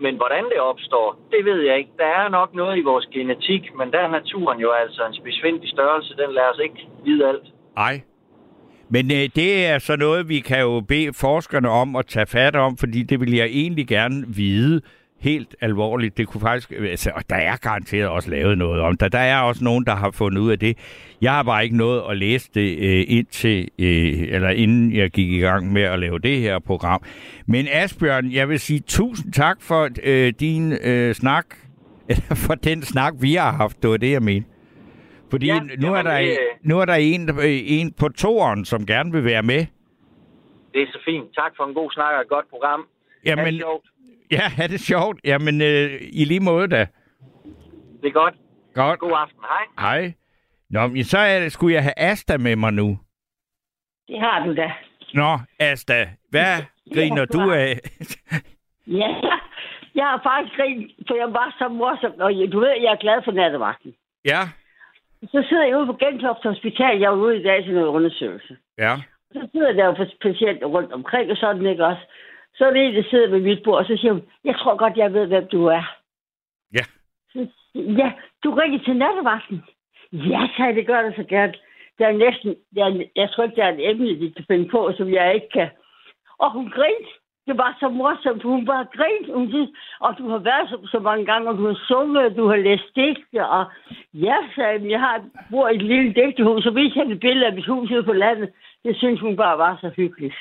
Men hvordan det opstår, det ved jeg ikke. Der er nok noget i vores genetik, men der er naturen jo altså en spidsfindig størrelse. Den lader os ikke vide alt. Nej. Men øh, det er så noget, vi kan jo bede forskerne om at tage fat om, fordi det vil jeg egentlig gerne vide helt alvorligt. Det kunne faktisk, altså, og der er garanteret også lavet noget om det. Der er også nogen, der har fundet ud af det. Jeg har bare ikke nået at læse det, øh, indtil, øh, eller inden jeg gik i gang med at lave det her program. Men Asbjørn, jeg vil sige tusind tak for øh, din øh, snak, for den snak, vi har haft. Det var det, jeg mente. Fordi ja, nu, jamen, er der, øh, nu er der en, en på toeren, som gerne vil være med. Det er så fint. Tak for en god snak og et godt program. Jamen, er det sjovt? Ja, er det sjovt? Jamen, øh, i lige måde da. Det er godt. Godt. God aften. Hej. Hej. Nå, men så er det, skulle jeg have Asta med mig nu. Det har du da. Nå, Asta, hvad griner du af? Ja, jeg har faktisk grint, for jeg var så morsom. Og du ved, jeg er glad for Nattevagten. Ja. Så sidder jeg ude på Gentofte Hospital. Jeg er ude i dag til noget undersøgelse. Ja. Så sidder der jo patienter rundt omkring og sådan, ikke også? Så er det en, der sidder ved mit bord, og så siger hun, jeg tror godt, jeg ved, hvem du er. Ja. Så, ja, du ringer til Nattevagten. Ja, sagde det gør det så gerne. Der er næsten, der er, jeg tror ikke, der er en emne, de kan finde på, som jeg ikke kan. Og hun grinte. Det var så morsomt. Hun bare grinte. Hun siger, og du har været så, så mange gange, og du har sunget, og du har læst digte, og ja, sagde jeg har bor i et lille digtehus, så viste jeg et billede af mit hus ude på landet. Det synes hun bare var så hyggeligt.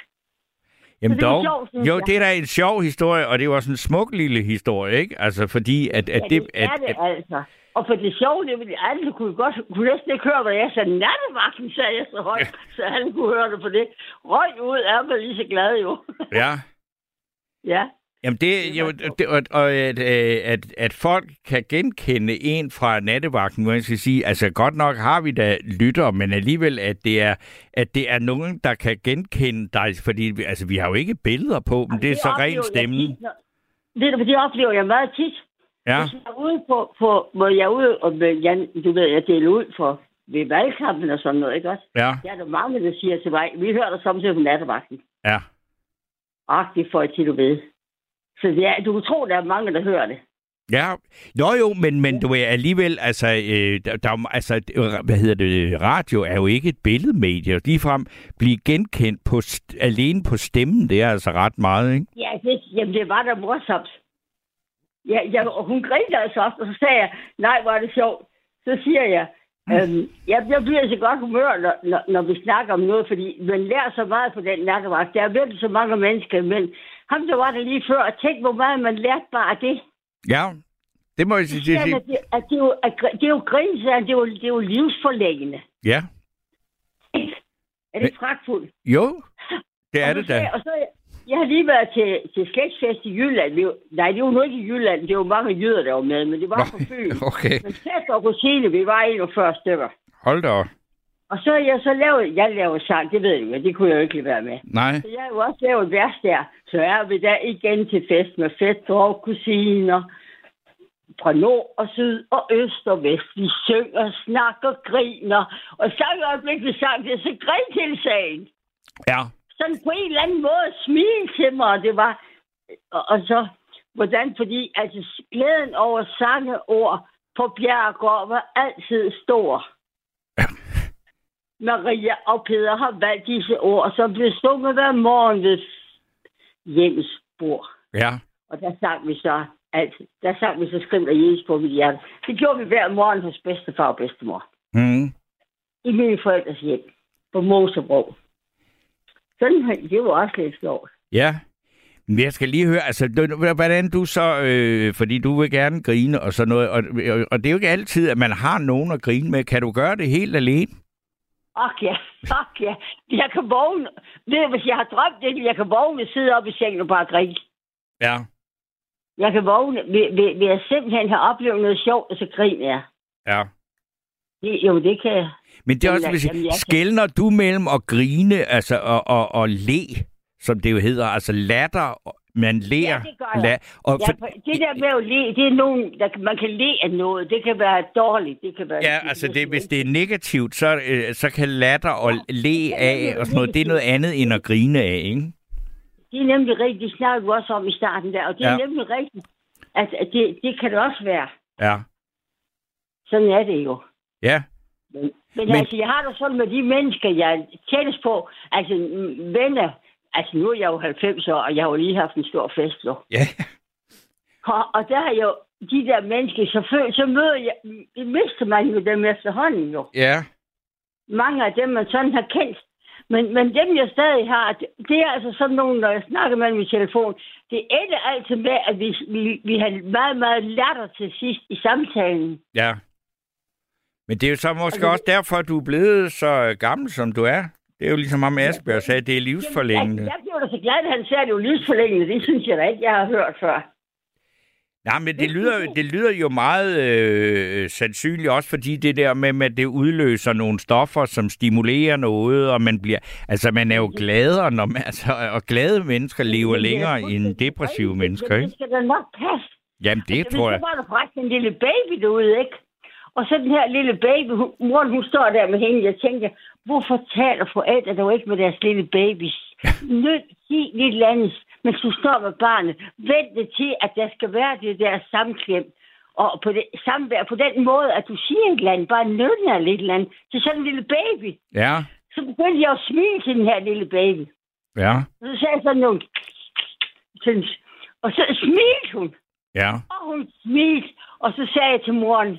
Jamen det dog, sjov, jo, det er da en sjov historie, og det var sådan en smuk lille historie, ikke? Altså, fordi at... at ja, det er at, det at, altså. Og for det sjove, det ville alle kunne godt... kunne næsten ikke høre, hvad jeg sagde. Nattevagten, sagde jeg så højt, ja. Så alle kunne høre det på det. Røg ud, er man lige så glad, jo. Ja. Ja. Jamen det... Jo, det og og at, at, at folk kan genkende en fra Nattevagten, må jeg skal sige, altså godt nok har vi da lytter, men alligevel, at det er, at det er nogen, der kan genkende dig, fordi altså, vi har jo ikke billeder på, men det er så ren stemmen. Det, det oplever jeg meget tit. Ja. Hvis jeg er ude på, på hvor jeg er ude, og jeg, du ved, jeg deler ud for ved valgkampen og sådan noget, ikke også? Ja. Der er der mange, der siger til mig, vi hører dig samtidig på Nattevagten. Ja. Ach, det får jeg til, du ved. Så ja, du kan tro, der er mange, der hører det. Ja. Nå jo, men, men du er alligevel, altså, øh, der, altså, hvad hedder det, radio er jo ikke et billedmedie. Ligefrem blive genkendt på st- alene på stemmen, det er altså ret meget, ikke? Ja, det, jamen, det var da morsomt. Ja, jeg, og hun grinte altså også, og så sagde jeg, nej, hvor er det sjovt. Så siger jeg, øhm, jeg, jeg bliver så godt humør, når, når, når vi snakker om noget, fordi man lærer så meget på den nattevagt. Der er virkelig så mange mennesker, men ham, der var der lige før, og tænk, hvor meget man lærte bare af det. Ja, det må jeg sige. Det, det, at det, at det er jo grinsagen, det, det er jo livsforlæggende. Ja. Er det fragtfuldt? Jo, det er og det da. Og så, jeg har lige været til, til slægtsfest i Jylland. Det var, nej, det var jo ikke i Jylland. Det var mange jyder, der var med, men det var på Fyn. Okay. Men fest og rosine, vi var enogfyrre stykker. Hold da op. Og så jeg så lavet, jeg laver sang, det ved du, det kunne jeg jo ikke være med. Nej. Så jeg har jo også lavet vers der. Så er vi der igen til fest med fætter og kusiner. Fra nord og syd og øst og vest. Vi synger, snakker, griner. Og samme øjeblik, vi sang det, så grin til sagen. Ja. Sådan på en eller anden måde smil til mig, det var... Og, og så, hvordan, fordi altså glæden over sangeord på Bjerregård var altid stor. Maria og Peder har valgt disse ord, som blev sunget hver morgen ved Jens' spor. Ja. Og der sang vi så altid. Der sang vi så skrimt af Jens' spor, mit hjerte. Det gjorde vi hver morgen hos bedstefar og bedstemor. Mm. I mine forældres hjem på Moserbro. Sådan, det var også lidt sjovt. Ja, men jeg skal lige høre, altså, hvordan du så, øh, fordi du vil gerne grine og sådan noget, og, og, og det er jo ikke altid, at man har nogen at grine med. Kan du gøre det helt alene? Fuck ja, fuck ja. Jeg kan vågne, ved, hvis jeg har drømt det, jeg kan vågne, sidde oppe i sengen og bare grine. Ja. Jeg kan vågne, vil jeg simpelthen have oplevet noget sjovt, og så griner jeg. Ja. Det, jo, det kan jeg. Men det er også, hvis jeg skelner du mellem at grine altså, og, og, og le, som det jo hedder, altså latter, man lærer. Ja, det gør jeg. La- og ja, for... Det der med at le, det er nogen, der man kan le af noget. Det kan være dårligt, det kan være... Ja, det, altså det, hvis det er negativt, så, øh, så kan latter og ja, le af og sådan noget, det er noget andet end at grine af, ikke? det er nemlig rigtigt. Det snakkede du også om i starten der, og det er ja. nemlig rigtigt, at det, det kan det også være. Ja. Sådan er det jo. Ja. Men, men, men altså, jeg har det sådan med de mennesker, jeg tættes på, altså venner, altså nu er jeg jo halvfems år, og jeg har jo lige haft en stor fest nu. Ja. Og, og der har jeg jo de der mennesker, så, så møder jeg, det mister man jo dem efterhånden jo. Ja. Mange af dem, man sådan har kendt. Men, men dem, jeg stadig har, det, det er altså sådan nogen, når jeg snakker med dem i telefon, det ender altid med, at vi, vi, vi har meget, meget latter til sidst i samtalen. Ja. Men det er jo så måske og også det, derfor, at du er blevet så gammel, som du er. Det er jo ligesom om Asbjørn sagde, det er livsforlængende. Jeg blev da så glad, at han sagde, det er jo livsforlængende. Det synes jeg da ikke, jeg har hørt før. Nej, men det lyder, det lyder jo meget øh, sandsynligt, også fordi det der med, at det udløser nogle stoffer, som stimulerer noget, og man bliver... Altså, man er jo gladere, når man, altså, og glade mennesker lever længere end depressive mennesker, ikke? Det skal da nok passe. Jamen, det altså, tror jeg. Så var der faktisk en lille baby derude, ikke? Og så den her lille baby, hun, moren, hun står der med hende, jeg tænker, hvorfor taler forældre dog ikke med deres lille babys? Nødt sig lidt andet, men du står med barnet. Vent til, at der skal være det der samklem, og på det, samvær på den måde, at du siger et eller andet, bare nødner lidt eller andet, til sådan en lille baby. Ja. Så begyndte jeg at smile til den her lille baby. Ja. Og så sagde jeg sådan nogle... Og så smilte hun. Ja. Og hun smilte, og så sagde jeg til moren,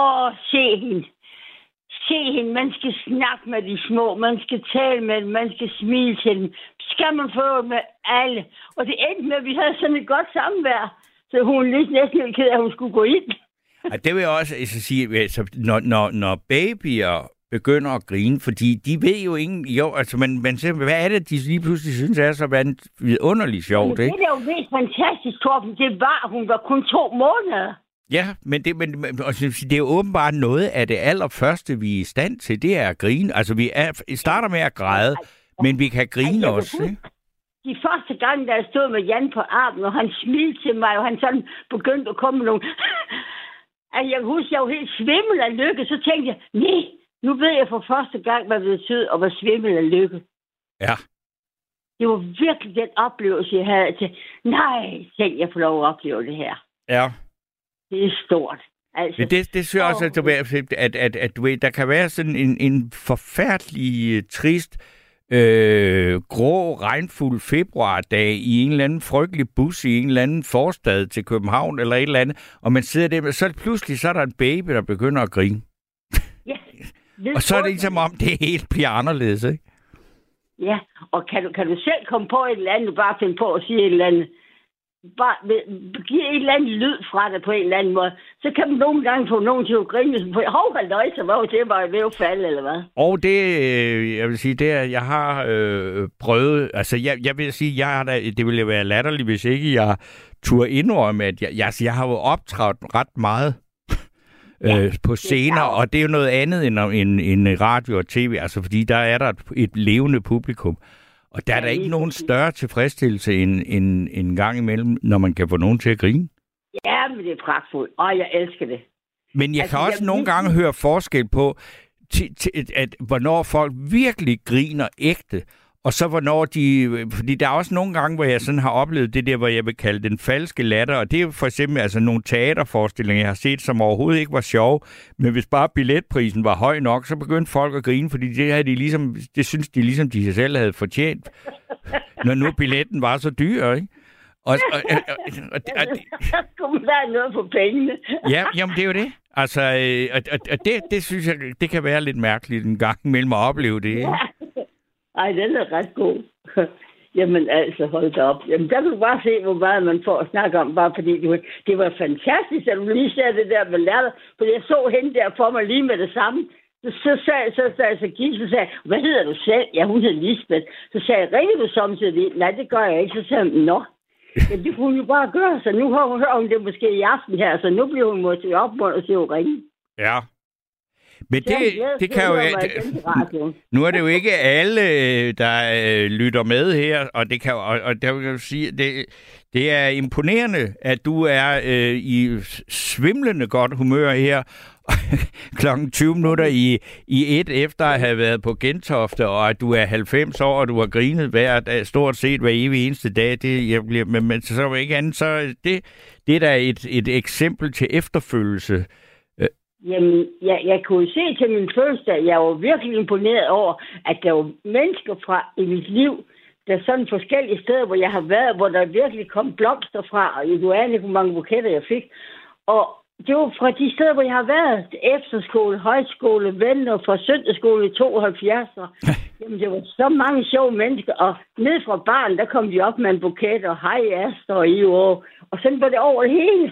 åh, se hende. Se hende, man skal snakke med de små, man skal tale med dem, man skal smile til dem. Skal man få med alle. Og det endte med, at vi havde sådan et godt samvær, så hun lige næsten lidt ked af, at hun skulle gå ind. Og det vil jeg også sige, altså, når, når, når babyer begynder at grine, fordi de ved jo ingen... Jo, altså, man, man siger, hvad er det, de lige pludselig synes er så vidunderligt sjovt, ikke? Det er jo mest fantastisk, Torben. Det var, hun var kun to måneder. Ja, men det, men, det er jo åbenbart noget af det allerførste, vi er i stand til, det er at grine. Altså, vi er, starter med at græde, men vi kan grine altså, også, ikke? De første gange, da jeg stod med Jan på armen, og han smilte til mig, og han sådan begyndte at komme med nogle... altså, jeg husker, jeg var helt svimmel af lykke, så tænkte jeg, nej, nu ved jeg for første gang, hvad det betyder at være svimmel af lykke. Ja. Det var virkelig den oplevelse, jeg havde til, nej, selv jeg får lov at opleve det her. Ja. Det er stort. Altså, men det, det synes jeg også, at, at, at, at du ved, der kan være sådan en, en forfærdelig trist... Øh, grå, regnfuld februardag i en eller anden frygtelig bus i en eller anden forstad til København eller et eller andet, og man sidder der med, så pludselig så er der en baby, der begynder at grine. Ja. Og så er det ligesom om, det er helt bliver anderledes, ikke? Ja, og kan du, kan du selv komme på et eller andet, du bare finde på at sige et eller andet, bare give et eller andet lyd fra dig på en eller anden måde, så kan man nogle gange få nogen til at grine, som på, hov, halløj, så var det bare ved at falde, eller hvad? Og det, jeg vil sige, det er, jeg har øh, prøvet, altså, jeg, jeg vil sige, jeg har da, det ville være latterligt, hvis ikke jeg turde indrømme, at jeg, jeg, altså, jeg har jo optrådt ret meget ja, øh, på scener, og det er jo noget andet end, end, end radio og tv, altså, fordi der er der et, et levende publikum. Og der er der ikke nogen større tilfredsstillelse end, end, end en gang imellem, når man kan få nogen til at grine. Ja, men det er pragtfuldt. Og jeg elsker det. Men jeg altså, kan også jeg... nogle gange høre forskel på, til, til, at, at, hvornår folk virkelig griner ægte, og så hvornår de... Fordi der er også nogle gange, hvor jeg sådan har oplevet det der, hvor jeg vil kalde den falske latter, og det er for eksempel altså nogle teaterforestillinger, jeg har set, som overhovedet ikke var sjove, men hvis bare billetprisen var høj nok, så begyndte folk at grine, fordi det, havde de ligesom, det synes de ligesom, de selv havde fortjent, når nu billetten var så dyr, ikke? Og, og, og, og, og, og, så skulle der være noget på pengene. Ja, jamen det er jo det. Altså, og, og, og det, det synes jeg, det kan være lidt mærkeligt en gang mellem at opleve det, ikke? Ej, den er ret god. Jamen altså, hold da op. Jamen, der kan du bare se, hvor meget man får at snakke om, bare fordi du, det var fantastisk, at du lige sagde det der med latter, for jeg så hende der for mig lige med det samme. Så sagde jeg, så sagde jeg, så gik, så sagde hvad hedder du selv? Ja, hun hedder Lisbeth. Så sagde jeg, ringer du samtidig? Nej, det gør jeg ikke. Så sagde hun, nå. Ja, det kunne hun jo bare gøre, så nu hører hun det måske i aften her, så nu bliver hun måske opmålet til at ringe. Ja. Men det, ja, det kan jo... Mig, nu er det jo ikke alle, der øh, lytter med her, og det kan, og, og der vil jeg sige, det, det er imponerende, at du er øh, i svimlende godt humør her klokken tyve minutter i, i et, efter at have været på Gentofte, og at du er halvfems år, og du har grinet hver dag, stort set hver evig eneste dag. Det, jeg bliver, men, men så er ikke andet, så det, det er da et, et eksempel til efterfølgelse. Jamen, jeg, jeg kunne se til min fødselsdag, jeg var virkelig imponeret over, at der var mennesker fra i mit liv, der er sådan forskellige steder, hvor jeg har været, hvor der virkelig kom blomster fra, og du aner ikke, hvor mange buketter jeg fik. Og det var fra de steder, hvor jeg har været. Efterskole, højskole, venner fra søndagsskole i tooghalvfjerds. Jamen, det var så mange sjove mennesker. Og ned fra barn, der kom de op med en buket, og hej Asta og I O. Og sådan var det over det hele.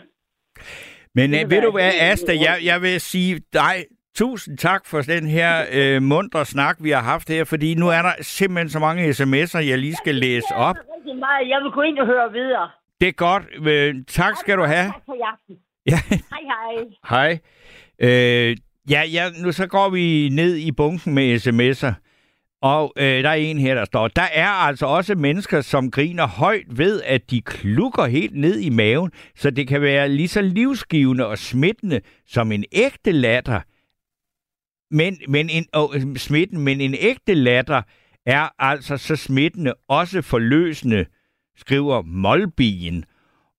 Men det ved du hvad, Asta, jeg, jeg vil sige dig... Tusind tak for den her øh, muntre snak, vi har haft her, fordi nu er der simpelthen så mange sms'er, jeg lige skal læse op. Jeg vil gå ind og høre videre. Det er godt. Øh, tak skal du have. Tak for jagten. Ja. Hej, hej. Hej. Øh, ja, ja, nu så går vi ned i bunken med sms'er, og øh, der er en her, der står, der er altså også mennesker, som griner højt ved, at de klukker helt ned i maven, så det kan være lige så livsgivende og smittende som en ægte latter. Men, men, en, og, smitten, men en ægte latter er altså så smittende, også forløsende, skriver Molbien.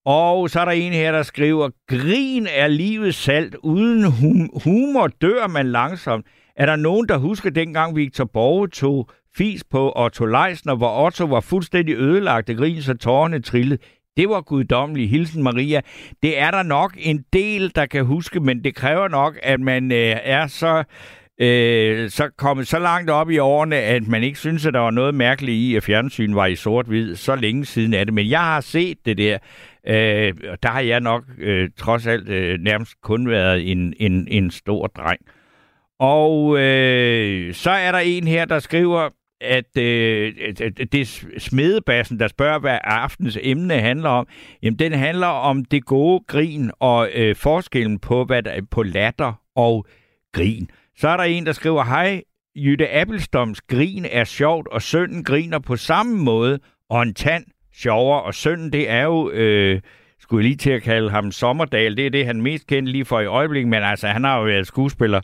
Og så er der en her, der skriver, grin er livets salt, uden hum- humor dør man langsomt. Er der nogen, der husker dengang Victor Borge tog fis på Otto Leisner, hvor Otto var fuldstændig ødelagt af grin, så tårerne trillede? Det var guddommelig. Hilsen Maria. Det er der nok en del, der kan huske, men det kræver nok, at man øh, er så... Øh, så kommet så langt op i årene, at man ikke synes, at der var noget mærkeligt i, at fjernsyn var i sort-hvid så længe siden af det. Men jeg har set det der, øh, og der har jeg nok øh, trods alt øh, nærmest kun været en, en, en stor dreng. Og øh, så er der en her, der skriver, at øh, det er smedebassen, der spørger, hvad aftens emne handler om. Jamen, den handler om det gode grin og øh, forskellen på, hvad der, på latter og grin. Så er der en, der skriver, hej, Jytte Appelstoms grin er sjovt, og sønnen griner på samme måde, og en tand sjovere. Og sønnen, det er jo, øh, skulle jeg lige til at kalde ham Sommerdal, det er det, han mest kendte lige for i øjeblikket, men altså, han har jo været skuespiller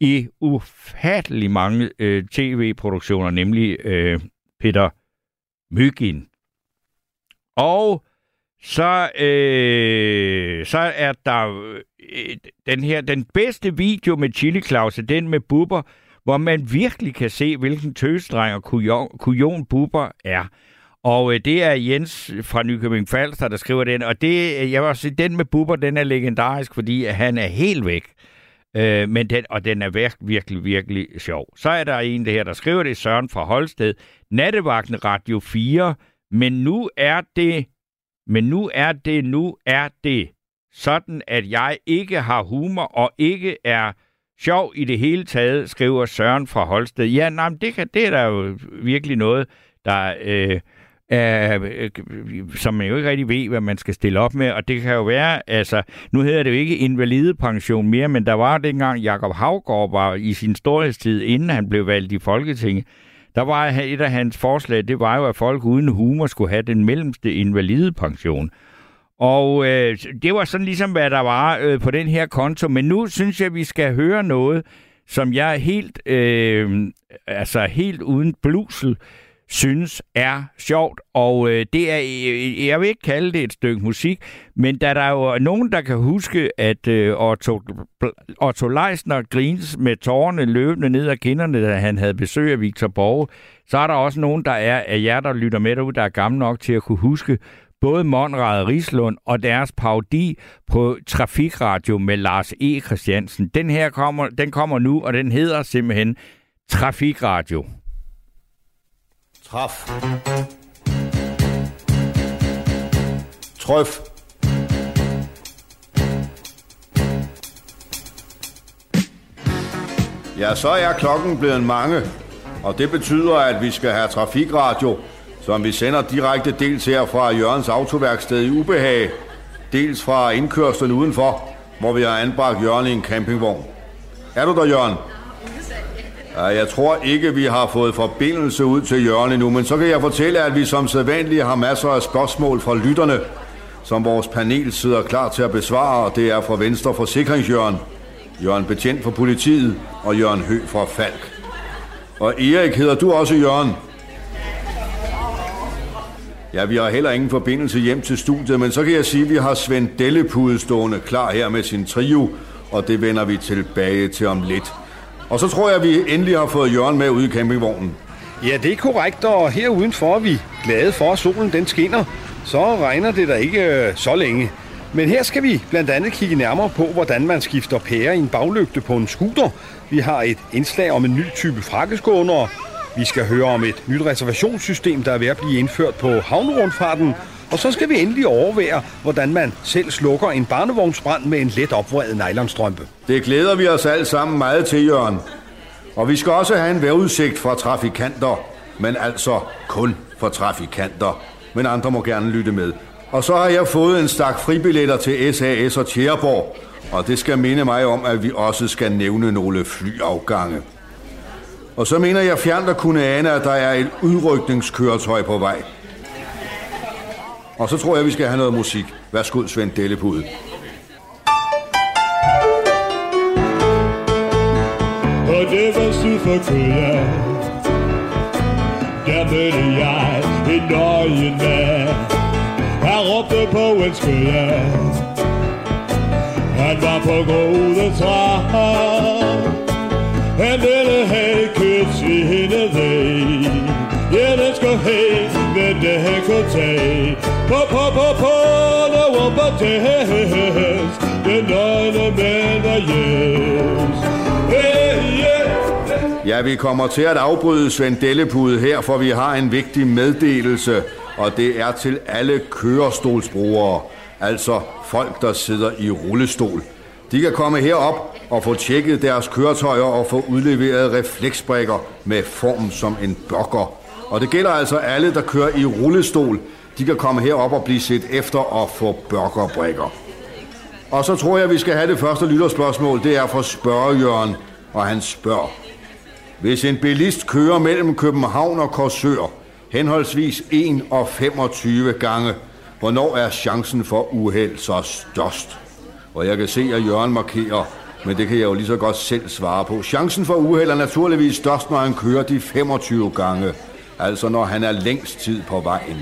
i ufattelig mange øh, tv-produktioner, nemlig øh, Peter Mygin. Og så, øh, så er der... Den her, den bedste video med Chili Klaus, den med Bubber, hvor man virkelig kan se, hvilken tøsdreng og kujon, kujon Bubber er. Og øh, det er Jens fra Nykøbing Falster, der skriver den. Og det, jeg vil også sige, den med Bubber, den er legendarisk, fordi han er helt væk. Øh, men den, og den er virke, virkelig, virkelig sjov. Så er der en, der, her, der skriver det, Søren fra Holsted. Nattevagten Radio fire. Men nu er det, men nu er det, nu er det. Sådan, at jeg ikke har humor og ikke er sjov i det hele taget, skriver Søren fra Holsted. Ja, nej, det, kan, det er der jo virkelig noget, der, øh, er, øh, som man jo ikke rigtig ved, hvad man skal stille op med. Og det kan jo være, altså, nu hedder det jo ikke invalidepension mere, men der var dengang Jacob Haugaard var i sin storhedstid, inden han blev valgt i Folketinget. Der var et af hans forslag, det var jo, at folk uden humor skulle have den mellemste invalidepension. Og øh, det var sådan ligesom, hvad der var øh, på den her konto. Men nu synes jeg, vi skal høre noget, som jeg helt, øh, altså helt uden blusel synes er sjovt. Og øh, det er, øh, jeg vil ikke kalde det et stykke musik, men da der er jo nogen, der kan huske, at øh, Otto, Otto Leisner grins med tårerne løbende ned ad kinderne, da han havde besøg af Victor Borge, så er der også nogen, der er af jer, der lytter med derude, der er gamle nok til at kunne huske både Monrad Rislund og deres parodi på Trafikradio med Lars E. Christiansen. Den her kommer, den kommer nu, og den hedder simpelthen Trafikradio. Traf. Trøf. Ja, så er klokken blevet mange, og det betyder, at vi skal have Trafikradio, som vi sender direkte dels her fra Jørgens autoværksted i Ubehag, dels fra indkørslen udenfor, hvor vi har anbragt Jørgen i en campingvogn. Er du der, Jørgen? Jeg tror ikke, vi har fået forbindelse ud til Jørgen endnu, men så kan jeg fortælle, at vi som sædvanligt har masser af spørgsmål fra lytterne, som vores panel sidder klar til at besvare, og det er fra Venstre Forsikringsjørgen, Jørgen Betjent fra politiet og Jørgen Hø fra Falk. Og Erik, hedder du også Jørgen? Ja, vi har heller ingen forbindelse hjem til studiet, men så kan jeg sige, at vi har Svend Dellepude stående klar her med sin trio, og det vender vi tilbage til om lidt. Og så tror jeg, at vi endelig har fået Jørgen med ude i campingvognen. Ja, det er korrekt, og her udenfor er vi glade for, at solen den skinner. Så regner det der ikke øh, så længe. Men her skal vi blandt andet kigge nærmere på, hvordan man skifter pære i en baglygte på en scooter. Vi har et indslag om en ny type frakkeskåner. Vi skal høre om et nyt reservationssystem, der er ved at blive indført på havnerundfarten. Og så skal vi endelig overvære, hvordan man selv slukker en barnevognsbrand med en let opvredet nylonstrømpe. Det glæder vi os alle sammen meget til, Jørgen. Og vi skal også have en vejrudsigt fra trafikanter, men altså kun for trafikanter. Men andre må gerne lytte med. Og så har jeg fået en stak fribilletter til S A S og Tjæreborg, og det skal minde mig om, at vi også skal nævne nogle flyafgange. Og så mener jeg fjernt at kunne ane, at der er et udrykningskøretøj på vej. Og så tror jeg, vi skal have noget musik. Værsgo, Svend Dellepude. Og det var syd for Køller, der mødte jeg en nøje mand. Han råbte på en skøller, han var på gode træk. Han ville have købt sine væg, ja, den skulle have, men det han kunne tage. Pop, pop, pop, pop, der var på tæs, den nøgne mand er jævs. Hey, yeah. Ja, vi kommer til at afbryde Svend Dellepude her, for vi har en vigtig meddelelse, og det er til alle kørestolsbrugere, altså folk, der sidder i rullestol. De kan komme herop og få tjekket deres køretøjer og få udleveret refleksbrikker med form som en bokker. Og det gælder altså alle, der kører i rullestol. De kan komme herop og blive set efter og få børgerbrikker. Og så tror jeg, vi skal have det første lytterspørgsmål. Det er fra Spørgejørgen, og han spørger: hvis en bilist kører mellem København og Korsør, henholdsvis en og femogtyve gange, hvornår er chancen for uheld så størst? Og jeg kan se, at Jørgen markerer, men det kan jeg jo lige så godt selv svare på. Chancen for uheld er naturligvis størst, når han kører de femogtyve gange, altså når han er længst tid på vejen.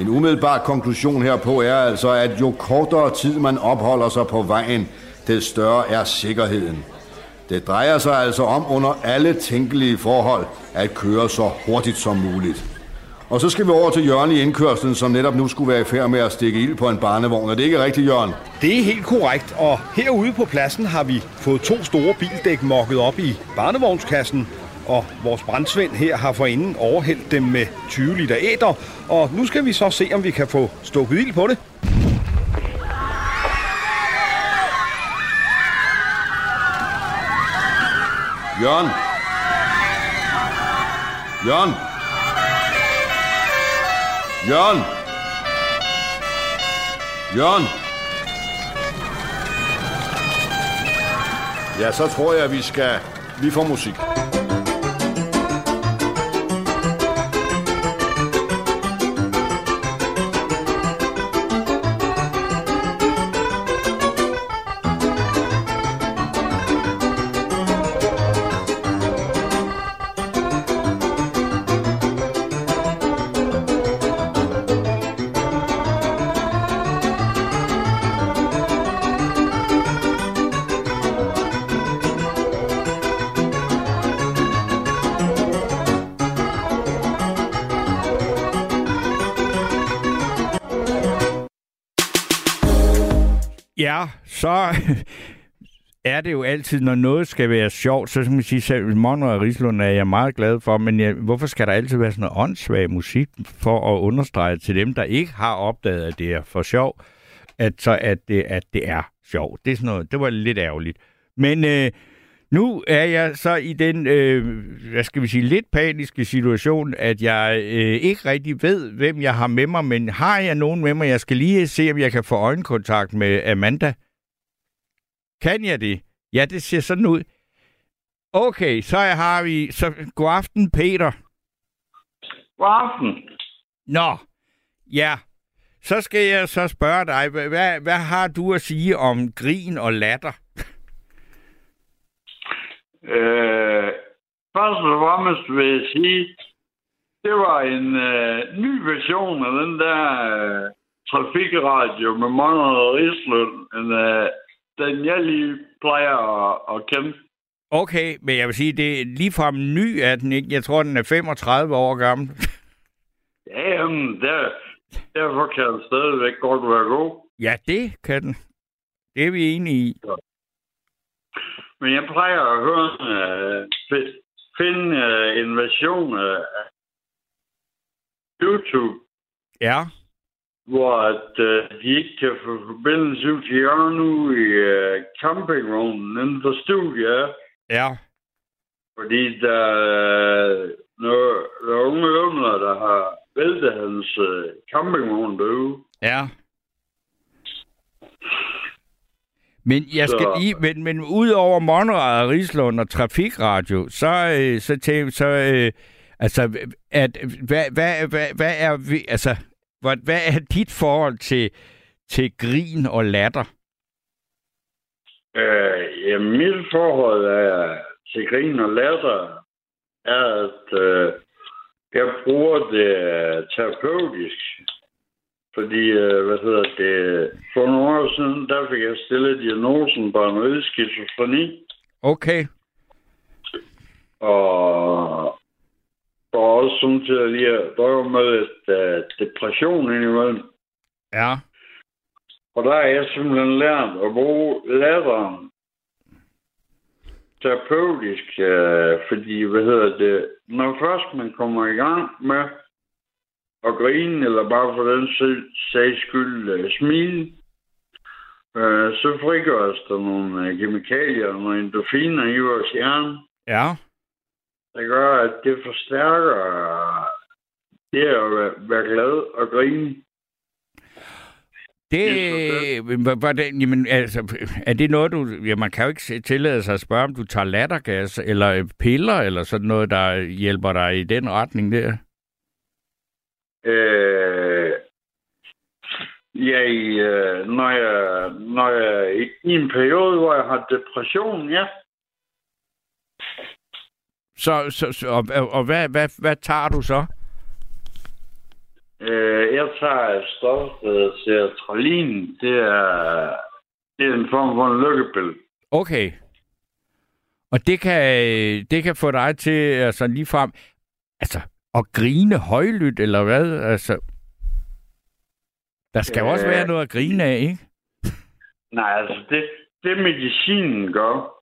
En umiddelbar konklusion herpå er altså, at jo kortere tid man opholder sig på vejen, det større er sikkerheden. Det drejer sig altså om under alle tænkelige forhold at køre så hurtigt som muligt. Og så skal vi over til Jørgen i indkørslen, som netop nu skulle være i færd med at stikke ild på en barnevogn. Er det ikke rigtigt, Jørgen? Det er helt korrekt, og herude på pladsen har vi fået to store bildæk mokket op i barnevognskassen, og vores brandsvend her har forinden overhældt dem med tyve liter æter, og nu skal vi så se, om vi kan få stukket ild på det. Jørgen! Jørgen! Jørgen! Jørgen! Ja, så tror jeg, vi skal... Vi får musik. Ja, så er det jo altid, når noget skal være sjovt, så skal man sige, selv Monrad Rislund er jeg meget glad for, men jeg, hvorfor skal der altid være sådan noget åndssvag musik for at understrege til dem, der ikke har opdaget, at det er for sjov, at, så at, det, at det er sjovt. Det er sådan noget, det var lidt ærgerligt. Men øh, nu er jeg så i den, øh, hvad skal vi sige, lidt paniske situation, at jeg øh, ikke rigtig ved, hvem jeg har med mig, men har jeg nogen med mig? Jeg skal lige se, om jeg kan få øjenkontakt med Amanda. Kan jeg det? Ja, det ser sådan ud. Okay, så har vi... Så, god aften, Peter. God aften. Nå, ja. Så skal jeg så spørge dig, hvad, hvad har du at sige om grin og latter? Øh, først og fremmest vil jeg sige, det var en øh, ny version af den der øh, trafikradio med Monrad Rislund, øh, den jeg lige plejer at, at kende. Okay, men jeg vil sige, det er ligefrem ny af den, ikke? Jeg tror, den er femogtredive år gammel. Jamen, der, derfor kan den stadigvæk godt være god. Ja, det kan den. Det er vi enige i. Ja. Men jeg plejer at høre, uh, finde uh, en version af YouTube. Ja. Hvor at, uh, de ikke kan få forbindelse ud til hjørnet nu i uh, campingroomen inden for studiet. Ja. Fordi der er uh, unge ømler, der har væltet hans uh, campingvogn derude. Ja. Men jeg skal så... lige, men, men ud over Monrad og Rislund og Trafikradio, så øh, så til, så øh, altså at hvad hvad hvad hvad er vi, altså hvad, hvad er dit forhold til til grin og latter? Øh, ja, mit forhold er, til grin og latter er at øh, jeg bruger det terapeutisk. Fordi, hvad hedder det, for nogle år siden, der fik jeg stillet diagnosen paranoid skizofreni. Okay. Og der var også samtidig lige at drøve med et uh, depression indimellem. Ja. Og der er jeg simpelthen lært at bruge latteren terapeutisk, uh, fordi, hvad hedder det, når først man kommer i gang med og grine, eller bare for den sags skyld uh, smile, uh, så frigøres der nogle uh, kemikalier og nogle endorfiner i vores hjerne. Ja. Det gør, at det forstærker det at være, være glad og grine. Det, det hvordan, jamen, altså, er det noget, du... Ja, man kan jo ikke tillade sig at spørge, om du tager lattergas eller piller, eller sådan noget, der hjælper dig i den retning der. Øh, jeg, øh, når jeg, når jeg i en periode, hvor jeg har depression, ja. Så, så, så og, og hvad, hvad, hvad tager du så? Øh, jeg tager et stof, der sertralin. Det er, det er en form for en lykkepille. Okay. Og det kan, det kan få dig til altså ligefrem... Altså... Og grine højlydt, eller hvad? Altså, der skal øh, også være noget at grine af, ikke? Nej, altså, det, det medicinen gør,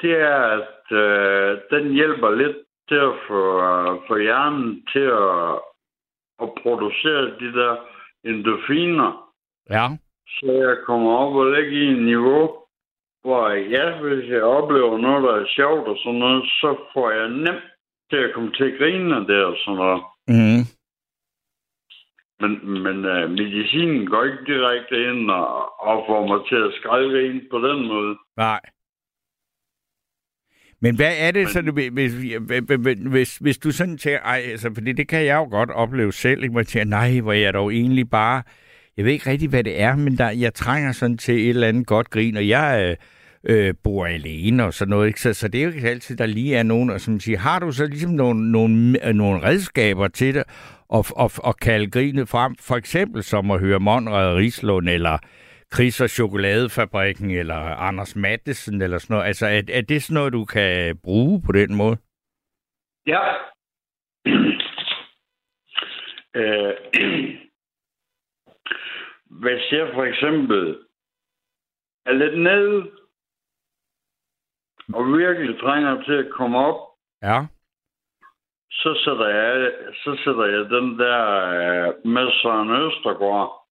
det er, at øh, den hjælper lidt til at få, uh, få hjernen til at, at producere de der endorfiner. Ja. Så jeg kommer op og ligger i et niveau, hvor ja, hvis jeg oplever noget, der er sjovt og sådan noget, så får jeg nemt til at komme til at grine der og sådan noget. Mm. Men, men uh, medicinen går ikke direkte ind og, og får mig til at skralgrine på den måde. Nej. Men hvad er det, men... så du, hvis, hvis, hvis du sådan tænker, ej, altså, fordi det kan jeg jo godt opleve selv, ikke? Man tænker, nej, hvor jeg dog egentlig bare, jeg ved ikke rigtig, hvad det er, men der, jeg trænger sådan til et eller andet godt grin, og jeg... Øh, Øh, bor alene og sådan noget, ikke? Så, så det er jo ikke altid, der lige er nogen, som siger, har du så ligesom nogle, nogle, nogle redskaber til det, og, og, og kalde grinet frem, for eksempel som at høre Monrad Rislund, eller Chris og Chokoladefabrikken, eller Anders Mattesen, eller sådan noget. Altså, er, er det sådan noget, du kan bruge på den måde? Ja. øh. Hvis jeg for eksempel er lidt nede, og virkelig trænger til at komme op, ja. så, sætter jeg, så sætter jeg den der øh, med Søren Østergaard,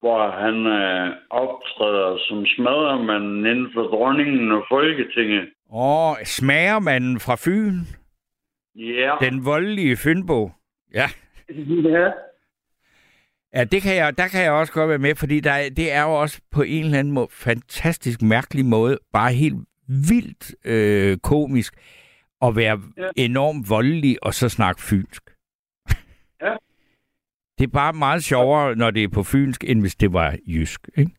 hvor han øh, optræder som smadermanden inden for dronningen og Folketinget. Åh, oh, smagermanden fra Fyn? Ja. Den voldelige Fynbo? Ja. Ja. Ja, det kan jeg, der kan jeg også godt være med, fordi der, det er jo også på en eller anden måde, fantastisk mærkelig måde bare helt vildt øh, komisk at være ja. enormt voldelig og så snakke fynsk. Ja. Det er bare meget sjovere, når det er på fynsk, end hvis det var jysk, ikke?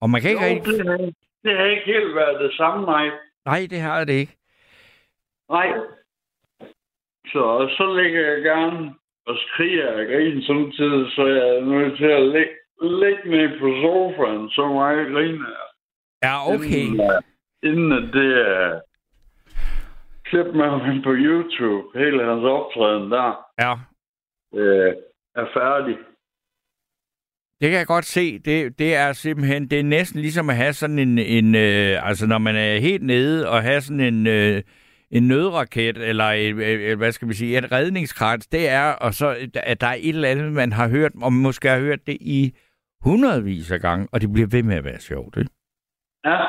Og man kan jo, ikke rigtig... det, har, det har ikke helt været det samme, nej. Nej, det har det ikke. Nej. Så, så ligger jeg gerne og skriger og griner samtidig, så jeg er nødt til at lægge, lægge ned på sofaen, så meget griner jeg. Ja, okay. Inden, inden det er... Klip med ham på YouTube, hele hans optræden der. Ja. Øh, er færdig. Det kan jeg godt se. Det, det er simpelthen, det er næsten ligesom at have sådan en, en øh, altså når man er helt nede og have sådan en, øh, en nødraket, eller et, et, hvad skal vi sige, et redningskrans, det er, og så at der er et eller andet, man har hørt, og man måske har hørt det i hundredvis af gange, og det bliver ved med at være sjovt, ikke? Ja.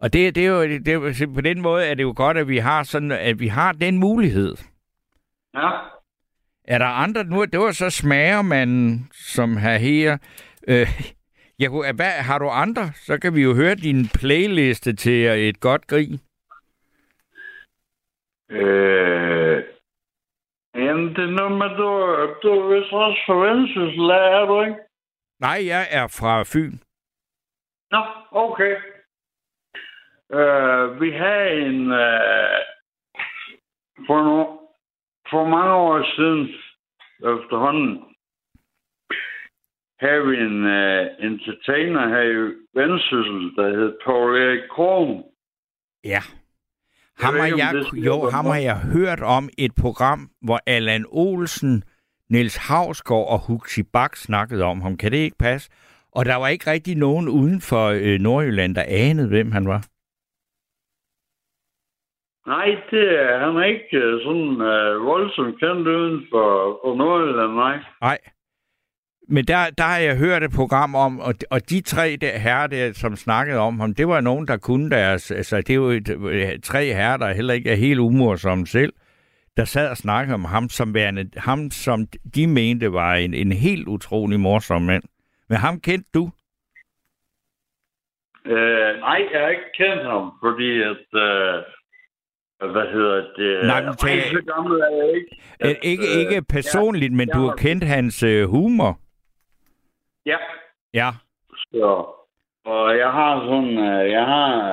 Og det, det er jo, det er, på den måde er det jo godt, at vi har sådan, at vi har den mulighed. Ja. Er der andre nu? Det var så smagermanden, som her her. Øh, jeg kunne, hvad, har du andre? Så kan vi jo høre din playliste til et godt grin. Øh... Jamen, det er noget med, du, du er vist også forventelseslærer, er du ikke? Nej, jeg er fra Fyn. Nå, okay. Øh, vi havde en... Øh, for nu... For mange år siden, efterhånden, havde vi en uh, entertainer her i Vendsyssel, der hed Poul Erik Krohn. Ja. Ham har jeg, jeg, jo, ham har jeg hørt om et program, hvor Allan Olsen, Niels Hausgaard og Huxi Bak snakkede om ham. Kan det ikke passe? Og der var ikke rigtig nogen uden for øh, Nordjylland, der anede, hvem han var. Nej, det er han ikke sådan øh, voldsomt kendt uden for, for noget eller nej. Nej. Men der, der har jeg hørt et program om, og, og de tre der herrer, der, som snakkede om ham, det var nogen, der kunne deres... Altså, det er jo et, tre herrer, der heller ikke er helt umorsomme selv, der sad og snakkede om ham som, værende, ham, som de mente var en, en helt utrolig morsom mand. Men ham kendte du? Øh, nej, jeg har ikke kendt ham, fordi at... Øh Hvad hedder det? Nej, men tæ... så gammel er jeg ikke. At, ikke, ikke personligt, ja, men du har kendt hans uh, humor. Ja. Ja. Så, og jeg har sådan, jeg har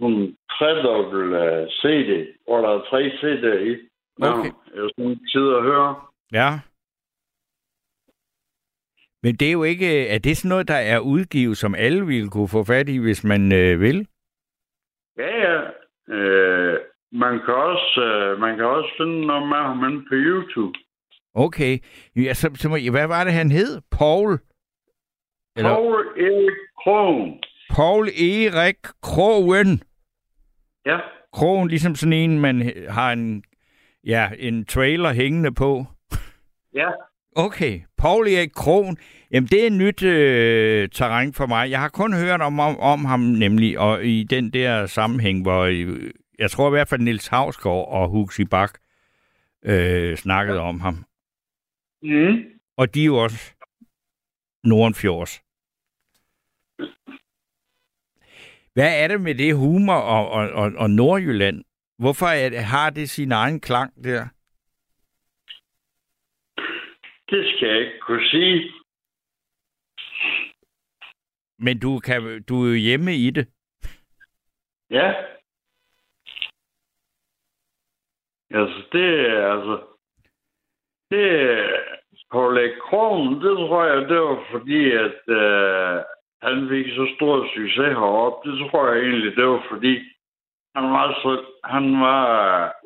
sådan tredobbel uh, C D, hvor der er tre C D'er i. Nå, okay. Jeg har sådan tid at høre. Ja. Men det er jo ikke, er det sådan noget, der er udgivet, som alle ville kunne få fat i, hvis man uh, vil? Ja, ja. Øh... Man kan også, øh, man kan også finde noget med ham inde på YouTube. Okay. Ja, så, så må, hvad var det, han hed? Poul? Eller? Poul Erik Krohn. Poul Erik Krohn. Ja. Krohn, ligesom sådan en, man har en, ja, en trailer hængende på. Ja. Okay. Poul Erik Krohn. Jamen, det er et nyt øh, terræn for mig. Jeg har kun hørt om, om, om ham nemlig, og i den der sammenhæng, hvor... Øh, jeg tror i hvert fald, Niels Hausgaard og Huxi Bak øh, snakkede om ham. Mm. Og de er jo også nordenfjords. Hvad er det med det humor og, og, og, og Nordjylland? Hvorfor er det, har det sin egen klang der? Det skal jeg ikke kunne sige. Men du, kan, du er jo hjemme i det. Ja. Altså, det er, altså... Det er... Poul Erik Krohn, det tror jeg, det var fordi, at øh, han fik så stor succes heroppe. Det tror jeg egentlig, det var fordi, han var så, han var,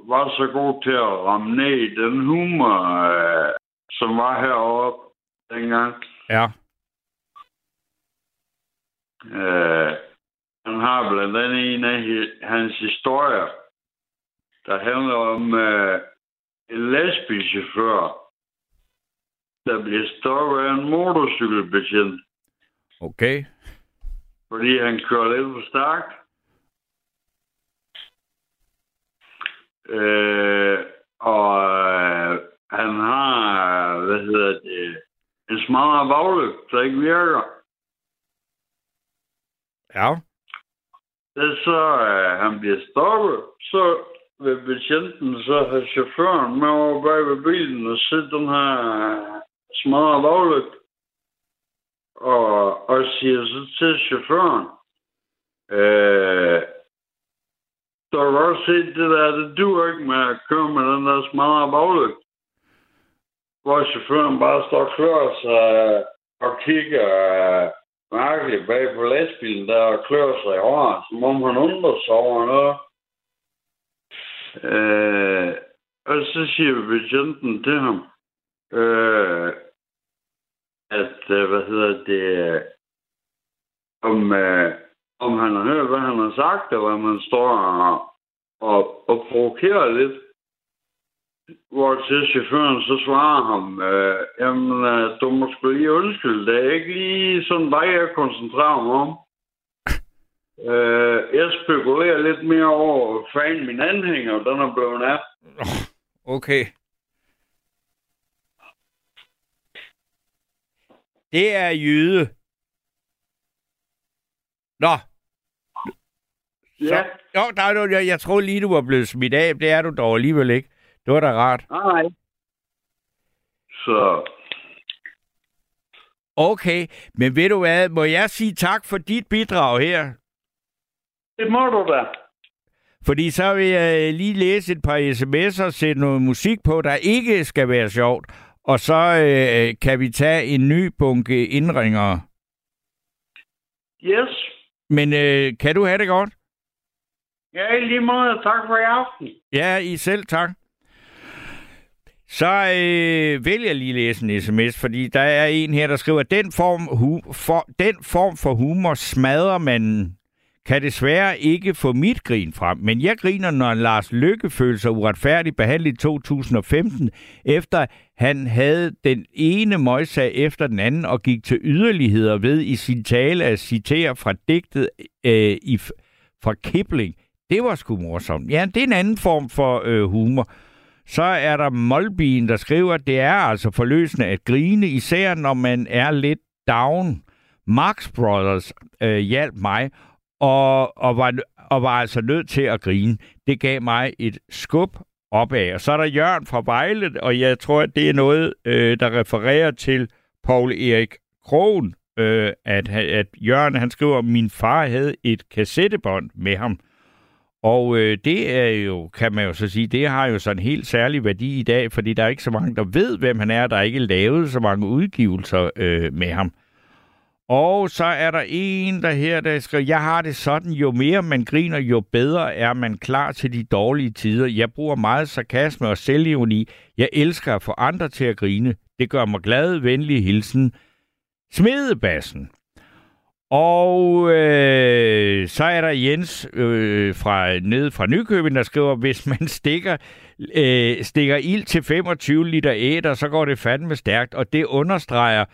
var så god til at ramme ned i den humor, øh, som var heroppe dengang. Ja. Øh, han har blandt andet en af hans historier, der handler om øh, en lastbilchauffør, der bliver stoppet af en motorcykelbetjent. Okay. Fordi han kører lidt for stærkt. Øh, og øh, han har, hvad hedder det, en smadret baglygte, der ikke virker. Ja. Så øh, han bliver stoppet, så ved betjenten, så har chaufføren med over bag ved bilen og set den her smadret lovligt. Og, og siger så til chaufføren, øh, så har du også set det der, det duer ikke med at køre med den der smadret lovligt. Hvor chaufføren bare står klør sig og kigger øh, mærkeligt bag på lastbilen der og klør sig i håret, som om han undrer sig over noget. Øh, og så siger betjenten til ham, øh, at, øh, hvad hedder det, øh, om, øh, om han har hørt, hvad han har sagt, og hvad man står og, og, og provokerer lidt. Hvor til chaufføren så svarer ham, øh, jamen, øh, du må sgu lige undskylde, det er ikke lige sådan dig, jeg koncentrerer mig om. Uh, jeg spekulerer lidt mere over fanden min anhænger, den er blevet af. Okay. Det er jyde. Nå. Ja. Jo, nej, nej, jeg, jeg tror lige, du var blevet smidt af. Det er du dog alligevel ikke. Det var da rart. Nej. Så... Okay, men ved du hvad? Må jeg sige tak for dit bidrag her? Det må du da. Fordi så vil jeg lige læse et par sms'er og sætte noget musik på, der ikke skal være sjovt. Og så øh, kan vi tage en ny bunke indringere. Yes. Men øh, kan du have det godt? Ja, i lige måde. Tak for i aften. Ja, I selv tak. Så øh, vil jeg lige læse en sms, fordi der er en her, der skriver, at den form, hu- for, den form for humor smadrer man kan desværre ikke få mit grin frem. Men jeg griner, når Lars Løkke følte sig uretfærdigt behandlet i to tusind og femten, efter han havde den ene møjsag efter den anden og gik til yderligheder ved i sin tale at citere fra digtet øh, i, fra Kipling. Det var sgu morsomt. Ja, det er en anden form for øh, humor. Så er der Molbien, der skriver, at det er altså forløsende at grine, især når man er lidt down. Marx Brothers øh, hjalp mig og, og, var, og var altså nødt til at grine. Det gav mig et skub opad. Og så er der Jørgen fra Vejle, og jeg tror, at det er noget, øh, der refererer til Poul Erik Krohn, øh, at, at Jørgen han skriver, at min far havde et kassettebånd med ham. Og øh, det er jo, kan man jo så sige, det har jo sådan en helt særlig værdi i dag, fordi der er ikke så mange, der ved, hvem han er, der er ikke lavet så mange udgivelser øh, med ham. Og så er der en, der her, der skriver, jeg har det sådan, jo mere man griner, jo bedre er man klar til de dårlige tider. Jeg bruger meget sarkasme og selvironi. Jeg elsker at få andre til at grine. Det gør mig glad, venlig hilsen. Smedebassen. Og øh, så er der Jens øh, fra, nede fra Nykøbing, der skriver, hvis man stikker, øh, stikker ild til femogtyve liter æder, så går det fandme stærkt. Og det understreger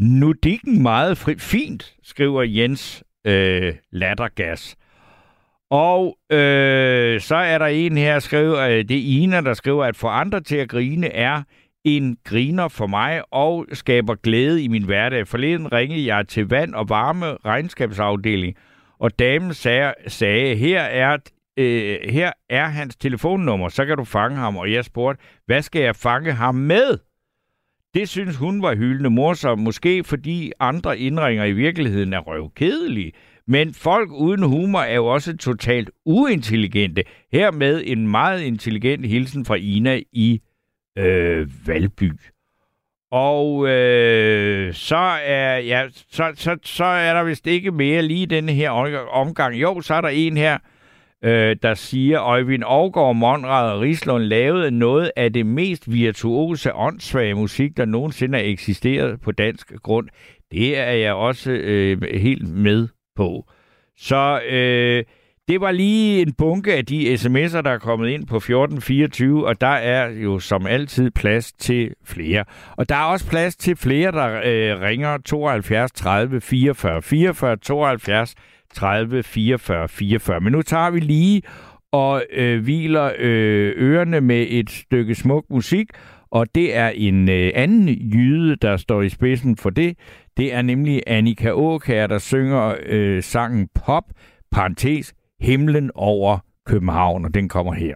nudikken meget fri, fint, skriver Jens øh, lattergas. Og øh, så er der en her, skriver, øh, det er Ina, der skriver, at få andre til at grine er... en griner for mig og skaber glæde i min hverdag. Forleden ringede jeg til vand- og varme regnskabsafdeling, og damen sagde, sagde her, er, øh, her er hans telefonnummer, så kan du fange ham. Og jeg spurgte, hvad skal jeg fange ham med? Det synes hun var hyldende morsom, måske fordi andre indringer i virkeligheden er røvkedelige. Men folk uden humor er jo også totalt uintelligente. Hermed en meget intelligent hilsen fra Ina i Øh, Valby. Og øh, så er ja, så, så, så er der vist ikke mere lige denne her omgang. Jo, så er der en her, øh, der siger, Øjvind Aargaard, Monrad og Rislund lavede noget af det mest virtuose, åndssvage musik, der nogensinde har eksisteret på dansk grund. Det er jeg også øh, helt med på. Så øh, det var lige en bunke af de sms'er, der er kommet ind på fjorten fireogtyve, og der er jo som altid plads til flere. Og der er også plads til flere, der øh, ringer tooghalvfjerds tredive fireogfyrre fireogfyrre, tooghalvfjerds tredive fireogfyrre fireogfyrre. Men nu tager vi lige og øh, hviler øh, ørerne med et stykke smuk musik, og det er en øh, anden jyde, der står i spidsen for det. Det er nemlig Annika Aakjær, der synger øh, sangen Pop, parentes, Himlen over København, og den kommer her.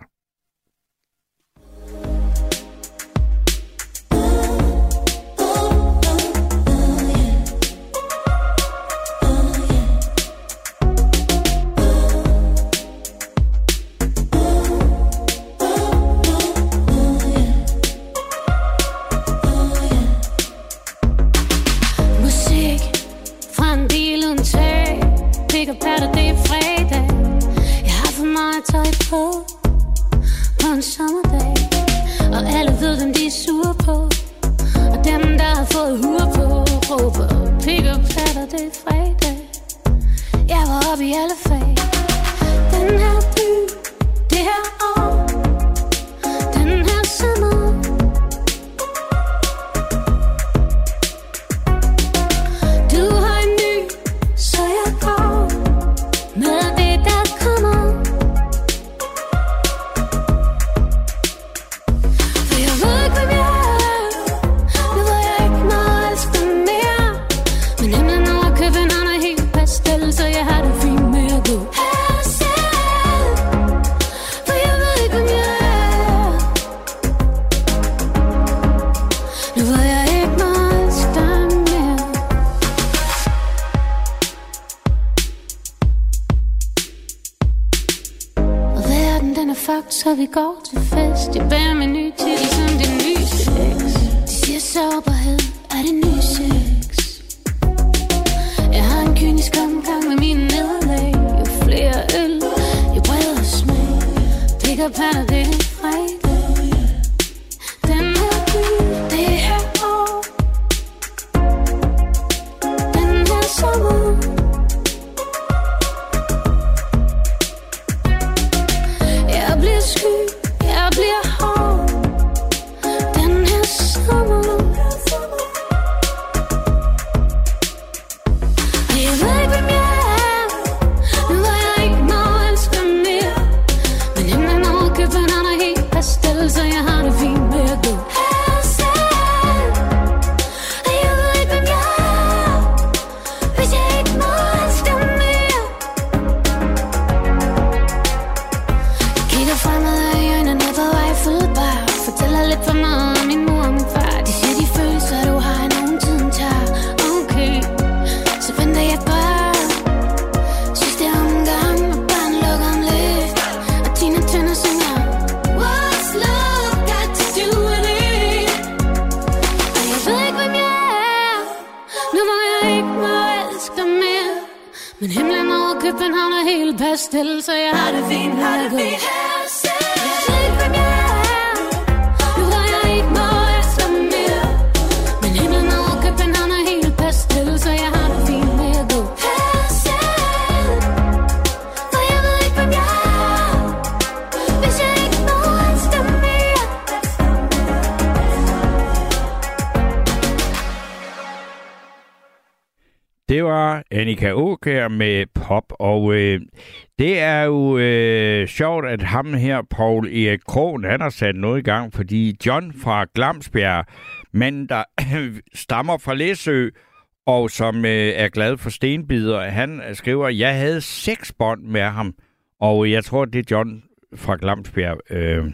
Det var Annika Aakjær med Pop, og øh, det er jo øh, sjovt, at ham her, Poul Erik Krohn, han har sat noget i gang, fordi John fra Glamsbjerg, manden der øh, stammer fra Læsø, og som øh, er glad for stenbider, han skriver, at jeg havde seks bånd med ham, og jeg tror, det er John fra Glamsbjerg. Øh,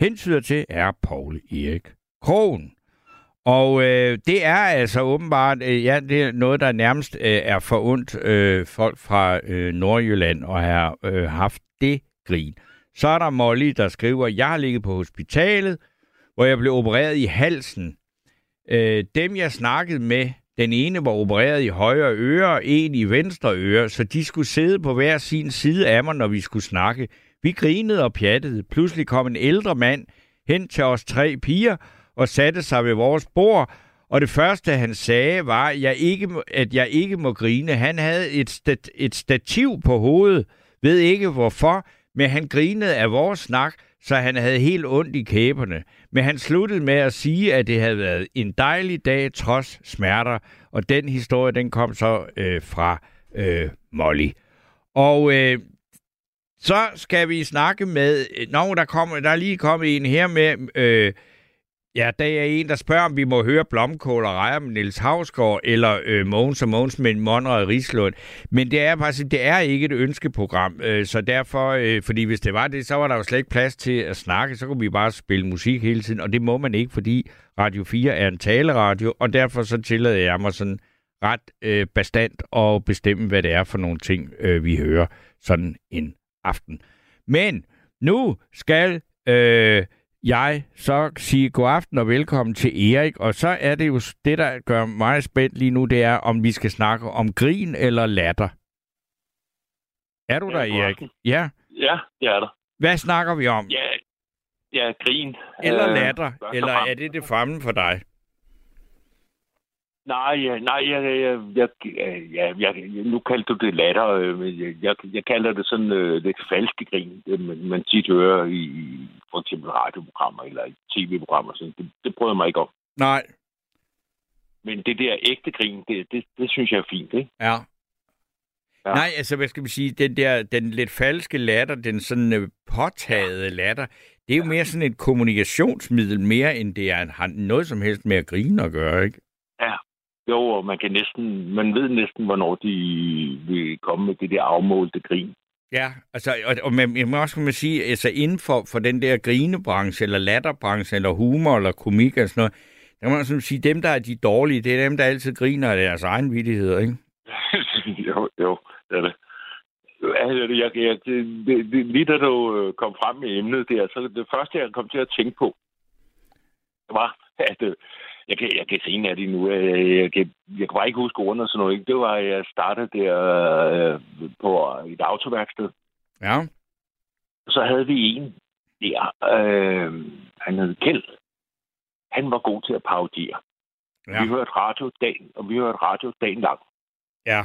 hensyder til er Poul Erik Krohn. Og øh, det er altså åbenbart, øh, ja, det er noget, der nærmest øh, er forundt øh, folk fra øh, Nordjylland og har øh, haft det grin. Så er der Molly, der skriver, jeg har ligget på hospitalet, hvor jeg blev opereret i halsen. Øh, dem, jeg snakkede med, den ene var opereret i højre øre og en i venstre øre, så de skulle sidde på hver sin side af mig, når vi skulle snakke. Vi grinede og pjattede. Pludselig kom en ældre mand hen til os tre piger, og satte sig ved vores bord, og det første, han sagde, var, at jeg ikke, at jeg ikke må grine. Han havde et, stat, et stativ på hovedet, ved ikke hvorfor, men han grinede af vores snak, så han havde helt ondt i kæberne. Men han sluttede med at sige, at det havde været en dejlig dag, trods smerter, og den historie, den kom så øh, fra øh, Molly. Og øh, så skal vi snakke med... Nå, der, kom, der er lige kommet en her med... Øh, Ja, der er en, der spørger, om vi må høre Blomkål og Rejer med Niels Hausgaard eller øh, Mogens og Mogens med Monrad Rislund. Men det er faktisk det er ikke et ønskeprogram, øh, så derfor, øh, fordi hvis det var det, så var der jo slet ikke plads til at snakke, så kunne vi bare spille musik hele tiden, og det må man ikke, fordi Radio fire er en taleradio, og derfor så tillader jeg mig sådan ret øh, bastant at bestemme, hvad det er for nogle ting, øh, vi hører sådan en aften. Men nu skal... Øh, jeg så siger god aften og velkommen til Erik, og så er det jo det, der gør mig spændt lige nu, det er, om vi skal snakke om grin eller latter. Er du ja, der, Erik? Aften. Ja. Ja, det er der. Hvad snakker vi om? Ja, ja grin. Eller latter, øh, eller er det det fremme for dig? Nej, nej, jeg, jeg, jeg, jeg, jeg, nu kaldte du det latter, men jeg, jeg, jeg kalder det sådan øh, lidt falske grin, man, man tit hører i for eksempel radioprogrammer eller i tv-programmer. Sådan. Det, det prøver jeg mig ikke om. Nej. Men det der ægte grin, det, det, det synes jeg er fint, ikke? Ja. Ja. Nej, altså hvad skal vi sige, den der den lidt falske latter, den sådan øh, påtagede latter, det er jo mere sådan et kommunikationsmiddel, mere end det er, har noget som helst med at grine at gøre, ikke? Ja. Jo, og man kan næsten, man ved næsten, hvornår de vil komme med det der afmålte grin. Ja, altså, og, og man, jeg må også kunne man sige, altså inden for, for den der grinebranche, eller latterbranche, eller humor, eller komik, eller sådan noget, der må man sådan sige, dem, der er de dårlige, det er dem, der altid griner af deres egen vittigheder, ikke? jo, jo, det er det. Altså, jeg, jeg, det, det, det, lige da du kom frem med emnet der, så det første, jeg kom til at tænke på, var, at... Jeg kan, jeg kan grine af det nu. Jeg, jeg, kan, jeg kan bare ikke huske ordene og sådan noget. Det var, at jeg startede der øh, på et autoværksted. Ja. Så havde vi en der. Øh, han hed Kjeld. Han var god til at parodiere. Ja. Vi hørte radio dagen, og vi hørte radio dagen lang. Ja.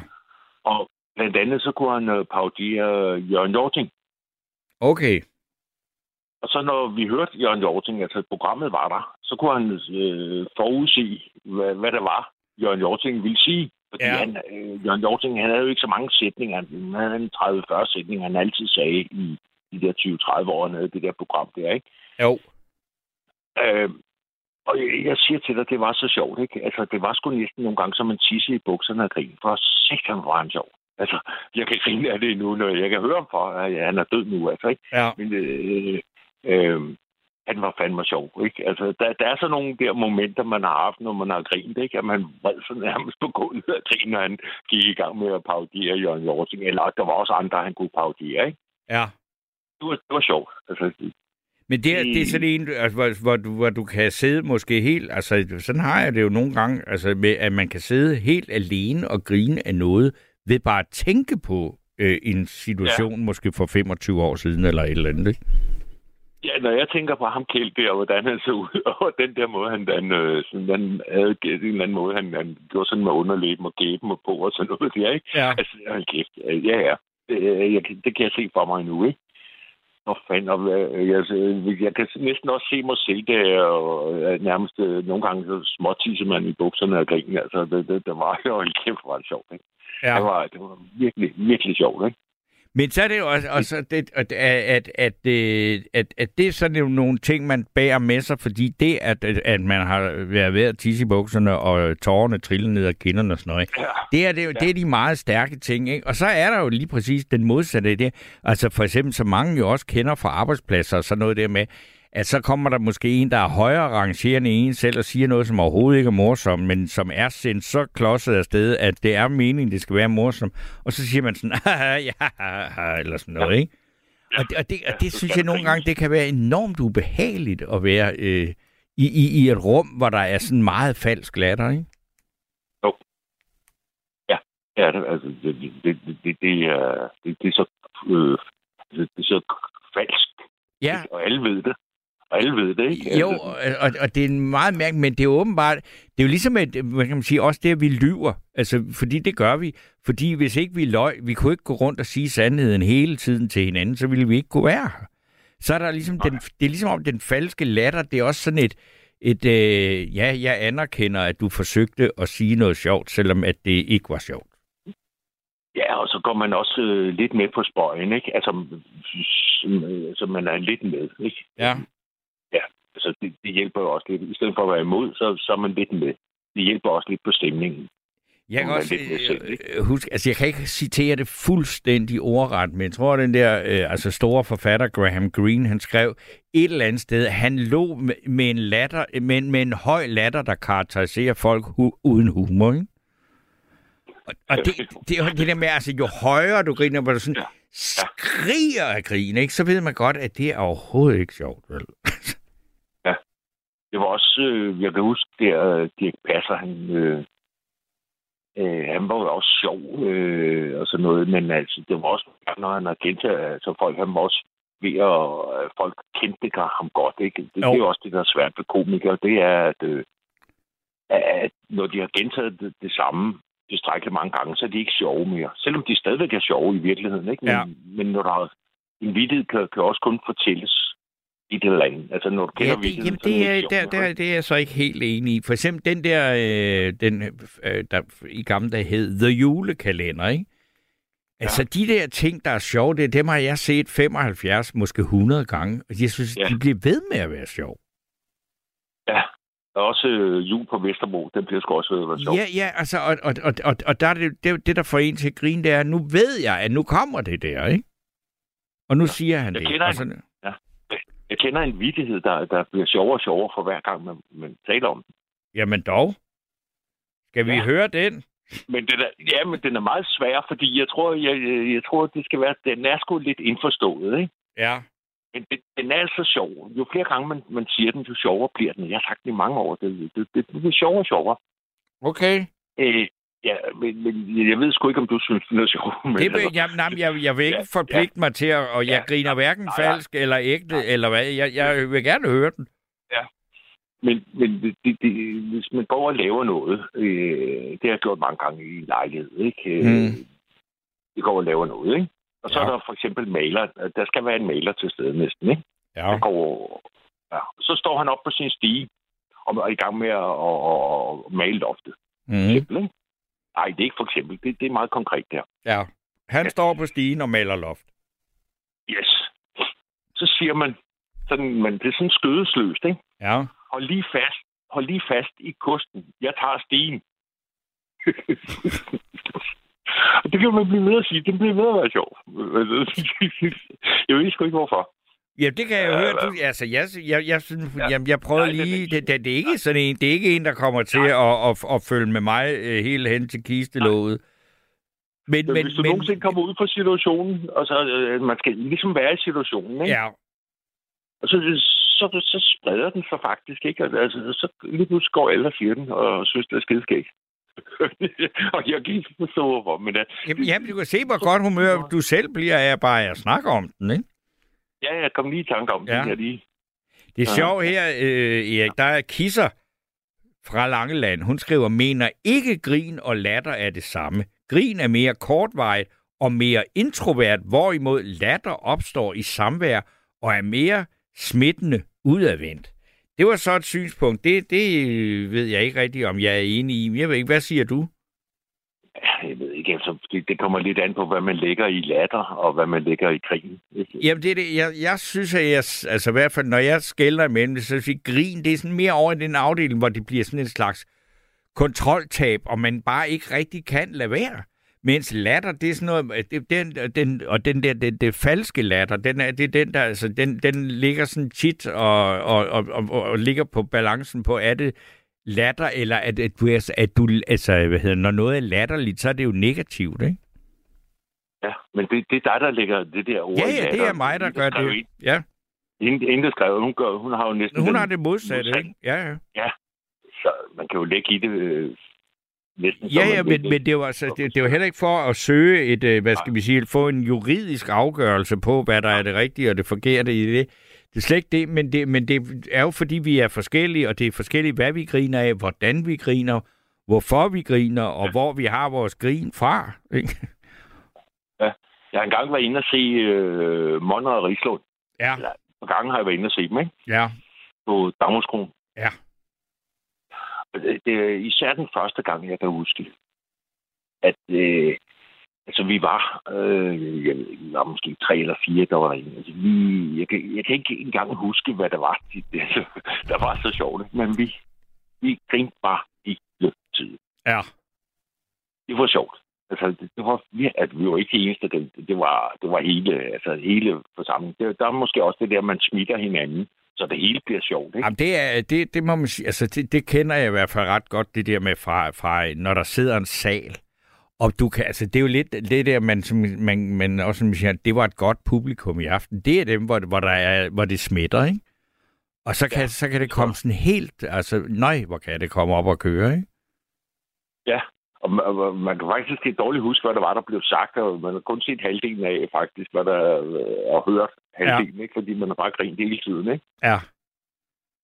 Og blandt andet så kunne han parodiere Jørgen Hjorting. Okay. Og så når vi hørte Jørgen Hjorting, altså programmet var der, så kunne han øh, forudse, hvad, hvad der var, Jørgen Hjorting ville sige. Fordi ja. han, øh, Jørgen Hjorting, han havde jo ikke så mange sætninger. Han havde tredive til fyrre sætninger, han altid sagde i de der tyve til tredive år, han havde det der program der, ikke? Jo. Øh, og jeg, jeg siger til dig, det var så sjovt, ikke? Altså, det var sgu næsten nogle gange, som man tisse i bukserne og grine, for sikkert var han sjov. Altså, jeg kan grine af det nu, når jeg kan høre ham for, at ja, han er død nu, altså, ikke? Ja. Men, øh, Øhm, han var fandme sjov, ikke? Altså, der, der er så nogle der momenter, man har haft, når man har grint, ikke? At man vred så nærmest på gulvet og griner, når han gik i gang med at parodiere Jørgen Hjorting. Eller der var også andre, han kunne parodiere, ikke? Ja. Det var, det var sjovt, altså. Men det er, det er sådan en, altså, hvor, hvor, du, hvor du kan sidde måske helt... Altså, sådan har jeg det jo nogle gange, altså, med, at man kan sidde helt alene og grine af noget ved bare at tænke på øh, en situation, ja. Måske for femogtyve år siden, eller et eller andet, ikke? Ja, når jeg tænker på ham Kjeld der, hvordan han så ud, og den der måde, han, han, sådan, han havde gæt, en eller anden måde, han, han gjorde sådan med underlæben og gæben og på og sådan noget der, ikke? Ja. Altså, han kæft, ja, ja, det, jeg, det kan jeg se for mig nu, ikke? Nå fanden, og jeg, jeg kan næsten også se mig selv der, og nærmest nogle gange så småtisse man i bukserne og griner, altså, det, det, det var jo en kæft, var det sjovt, ikke? Ja. Det var, det var virkelig, virkelig sjovt, ikke? Men så er det jo også, også det, at, at, at, at, at det er sådan nogle ting, man bærer med sig, fordi det, at, at man har været ved at tisse i bukserne, og tårerne trille ned ad kinderne og sådan noget, ja. det, er, det, er, det er de meget stærke ting, ikke? Og så er der jo lige præcis den modsatte i det. Altså for eksempel, så mange jo også kender fra arbejdspladser og sådan noget der med, at så kommer der måske en, der er højere rangerende end en selv, og siger noget, som overhovedet ikke er morsomt, men som er sendt så klodset afsted, at det er meningen, det skal være morsomt. Og så siger man sådan, ja, eller sådan noget, ikke? Ja. Og, det, og, det, og det synes jeg nogle gange, det kan være enormt ubehageligt at være øh, i, i, i et rum, hvor der er sådan meget falsk latter, ikke? Jo. Ja, ja det, altså, det, det, det, det, det, det er så, øh, det, det er så falsk, ja. Og alle ved det. Alle ved det, ikke? Jo, og, og det er meget mærkeligt, men det er jo åbenbart, det er jo ligesom, at, hvad kan man sige, også det, at vi lyver, altså, fordi det gør vi, fordi hvis ikke vi løg, vi kunne ikke gå rundt og sige sandheden hele tiden til hinanden, så ville vi ikke kunne være her. Så er der ligesom, den, det er ligesom om den falske latter, det er også sådan et, et øh, ja, jeg anerkender, at du forsøgte at sige noget sjovt, selvom at det ikke var sjovt. Ja, og så går man også øh, lidt med på spøjen, ikke? Altså, så man er lidt med, ikke? Ja. Ja, så det, det hjælper jo også lidt. I stedet for at være imod, så, så er man lidt med. Det hjælper også lidt på stemningen. Jeg kan også øh, huske, altså jeg kan ikke citere det fuldstændig ordret, men jeg tror, den der øh, altså store forfatter Graham Greene, han skrev et eller andet sted, han lå med en latter, med, med en høj latter, der karakteriserer folk hu- uden humor, ikke? Og, og det, det er jo det der med, altså jo højere du griner, hvor du sådan skriger af grin, ikke? Så ved man godt, at det er overhovedet ikke sjovt, vel? Ja. Det var også, øh, jeg kan huske, der Dirch Passer, han... Øh Øh, han var jo også sjov øh, og sådan noget, men altså, det var også, når han har kendt, altså folk, han var også ved at, øh, folk kendte ham godt, ikke? Det, det er jo også det, der er svært ved komikere, det er, at, øh, at når de har gentaget det, det samme tilstrækkeligt mange gange, så er de ikke sjove mere. Selvom de stadigvæk er sjove i virkeligheden, ikke? Men, ja. men når der er en vittighed, kan, kan også kun fortælles i det eller andet. Altså, når du kender ja, det, jamen, det, er, der, der, det er jeg så ikke helt enig i. For eksempel den der, øh, den, øh, der i gamle dage hed The Julekalender, ikke? Altså, ja. de der ting, der er sjove, det, dem har jeg set femoghalvfjerds, måske hundrede gange, og jeg synes, ja. de bliver ved med at være sjov. Ja, og også øh, jul på Vesterbro, den bliver sgu også ved at være sjov. Ja, ja, altså, og, og, og, og, og der er det, det, det, der får en til at grine, det er, nu ved jeg, at nu kommer det der, ikke? Og nu ja. siger han jeg det. Kender altså, Jeg kender en vittighed, der, der bliver sjovere og sjovere for hver gang, man, man taler om den. Jamen dog. Skal vi ja. høre den? Men den er, ja, men den er meget svær, fordi jeg tror, jeg, jeg tror det skal være, den er sgu lidt indforstået, ikke? Ja. Men den, den er altså sjov. Jo flere gange man, man siger den, jo sjovere bliver den. Jeg har sagt det i mange år. Det, det, det, det bliver sjovere og sjovere. Okay. Øh, Ja, men, men jeg ved sgu ikke, om du synes, det er sjovt. Det vil, jamen, jamen, jeg, jeg vil ikke ja, forpligte ja, mig til, at, og jeg ja, griner hverken nej, falsk nej, eller ægte, nej, eller hvad. Jeg, jeg vil gerne høre den. Ja, men, men det, det, hvis man går og laver noget, øh, det har jeg gjort mange gange i en lejlighed, ikke? Mm. Det går og laver noget, ikke? Og så ja. er der for eksempel maler. Der skal være en maler til stede næsten, ikke? Ja. Der går, ja. Så står han op på sin stige og er i gang med at og, og male loftet. Mm. For eksempel, ikke? Nej, det er ikke for eksempel. Det, det er meget konkret der. Ja. Han ja. står på stigen og maler loft. Yes. Så siger man, sådan, man det er sådan skødesløst, ikke? Ja. Hold lige fast, hold lige fast i kosten. Jeg tager stigen. Og det kan man blive med at sige. Det bliver ved at være sjovt. Jeg ved sgu ikke, hvorfor. Ja, det kan jeg jo ja, høre. Du, altså, jeg, jeg, jeg, synes, ja. jamen, jeg prøvede nej, lige... Det, det, det, er ikke sådan en, det er ikke en, der kommer til at, at, at følge med mig uh, helt hen til kistelåget. Men, men, men hvis du men, nogensinde kommer ud fra situationen, og så øh, man skal ligesom være i situationen, ikke? Ja. Og så, så, så, så spreder den så faktisk, ikke? Altså, så lige pludselig går alle og siger den, og synes, det er skideskægt. Og jeg gik ikke forstå, hvorfor. Men, uh, jamen, jamen, du kan se, hvor godt humør du selv bliver af bare at snakke om den, ikke? Ja, jeg kom lige i tanke om ja. det her lige. Det er ja. sjovt her, øh, Erik. Der er Kisser fra Langeland. Hun skriver, mener ikke grin og latter er det samme. Grin er mere kortvarigt og mere introvert, hvorimod latter opstår i samvær og er mere smittende udadvendt. Det var så et synspunkt. Det, det ved jeg ikke rigtigt, om jeg er enig i. Jeg ved ikke, hvad siger du? Jeg ved ikke, altså, det, det kommer lidt an på, hvad man lægger i latter, og hvad man lægger i grin. Jamen, det er det. Jeg, jeg synes, at jeg, altså i hvert fald, når jeg skælder imellem, så synes jeg, grin, det er sådan mere over i den afdeling, hvor det bliver sådan en slags kontroltab, og man bare ikke rigtig kan lade være. Mens latter, det er sådan noget, det, den, den, og den der, det, det falske latter, den er, det er den der, altså, den, den ligger sådan tit, og, og, og, og, og ligger på balancen på, er det latter, eller at, at, du, at du, altså, hvad hedder, når noget er latterligt, så er det jo negativt, ikke? Ja, men det, det er dig, der lægger det der ord. Ja, ja, det er mig, der gør det. Ja. Inden der skrev, hun, gør, hun har jo næsten... Hun har det modsatte, modsatte, ikke? Ja, ja. Ja, så man kan jo lægge i det øh, næsten... Ja, ja, men, men det var altså, det, det var heller ikke for at søge et, øh, hvad skal vi sige, få en juridisk afgørelse på, hvad der er det rigtige og det forkerte i det. Det er slet ikke det, men det, men det er jo fordi, vi er forskellige, og det er forskelligt, hvad vi griner af, hvordan vi griner, hvorfor vi griner, og ja. hvor vi har vores grin fra. Ikke? Ja, jeg har engang været inde og se øh, Monrad Rislund. Ja. Eller, på gangen har jeg været inde og se dem, ikke? Ja. På Damhuskron. Ja. Det, det, især den første gang, jeg kan huske, at øh, Altså, vi var, øh, jeg var måske tre eller fire, der var en. Altså, vi, jeg, kan, jeg kan ikke engang huske, hvad der var, altså, der var så sjovt. Men vi, vi grinte bare i løbetiden. Ja. Det var sjovt. Altså, det, det var, at vi var ikke det eneste. Det, det, var, det var hele, altså, hele forsamlingen. Det, der er måske også det der, man smitter hinanden. Så det hele bliver sjovt, ikke? Jamen, det, er, det, det må man sige. Altså, det, det kender jeg i hvert fald ret godt, det der med, fra, fra når der sidder en sal. Og du kan, altså, det er jo lidt det der, man, man, man også som man siger, det var et godt publikum i aften. Det er dem, hvor, hvor, der er, hvor det smitter, ikke? Og så kan, ja, så kan det komme sådan helt, altså, nej, hvor kan det komme op og køre, ikke? Ja, og man, og man kan faktisk helt dårligt huske, hvad der var, der blev sagt, og man har kun set halvdelen af, faktisk, hvad der og hørt halvdelen, ja, ikke? Fordi man har bare grint hele tiden, ikke? Ja.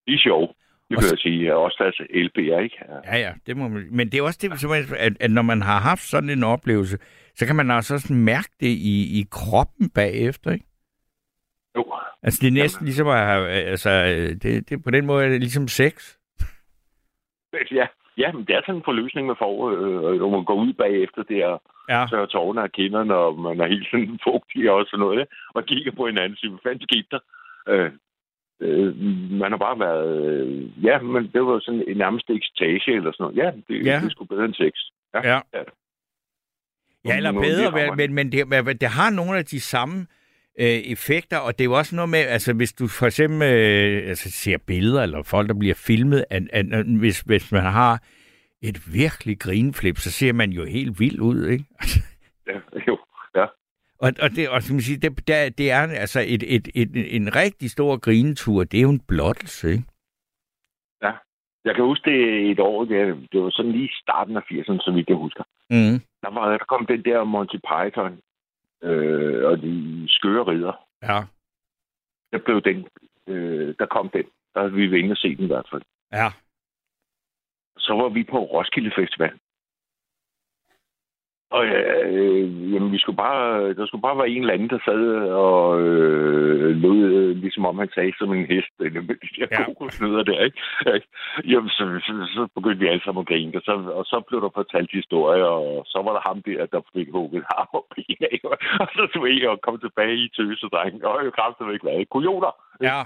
Det er sjovt. Det kan jeg sige, også deres L B'er, ikke? Ja, ja, det må man. Men det er også det, at, at når man har haft sådan en oplevelse, så kan man også sådan mærke det i, i kroppen bagefter, ikke? Jo. Altså, det er næsten, jamen, ligesom at have, altså, det, det, på den måde er det ligesom sex. Ja, ja, men det er sådan en forløsning, man får, øh, når man går ud bagefter det, og ja, så er tårerne og kinderne, og man er helt sådan fugtig og sådan noget, og kigger på hinanden, så hvad fanden skete der? Øh. Man har bare været... Ja, men det var sådan en nærmest ekstage eller sådan noget. Ja, det, ja, det er sgu bedre end sex. Ja, ja, ja, ja, eller bedre, men, men, men det, det har nogle af de samme øh, effekter, og det er jo også noget med, altså hvis du for eksempel øh, altså, ser billeder eller folk, der bliver filmet, at, at, at, hvis, hvis man har et virkelig grinflip, så ser man jo helt vildt ud, ikke? Ja, jo, ja. Og, og, det, og man siger, det, der, det er altså et, et, et, en rigtig stor grinetur. Det er jo en blottelse, ikke? Ja. Jeg kan huske det et år. Det, det var sådan lige starten af firserne, som vi kan huske. Mm. Der, var, der kom den der Monty Python øh, og de skøre ridder. Ja. Der blev den. Øh, der kom den. Der havde vi vendt og set den i hvert fald. Ja. Så var vi på Roskilde Festival. Og ja, øh, jamen, vi skulle bare, der skulle bare være en eller anden, der sad og øh, lød, øh, ligesom om han sagde, som en hest, eller med de der ja. kokosnødder der, ikke? Jamen, så, så, så begyndte vi alle sammen at grine, og så, og så blev der fortalt historier, og så var der ham der, der fik hugget ham og ben af, og så tog jeg og kom tilbage i tøsedrengen, og jeg kræftede ikke hvad, kujoner! Ja.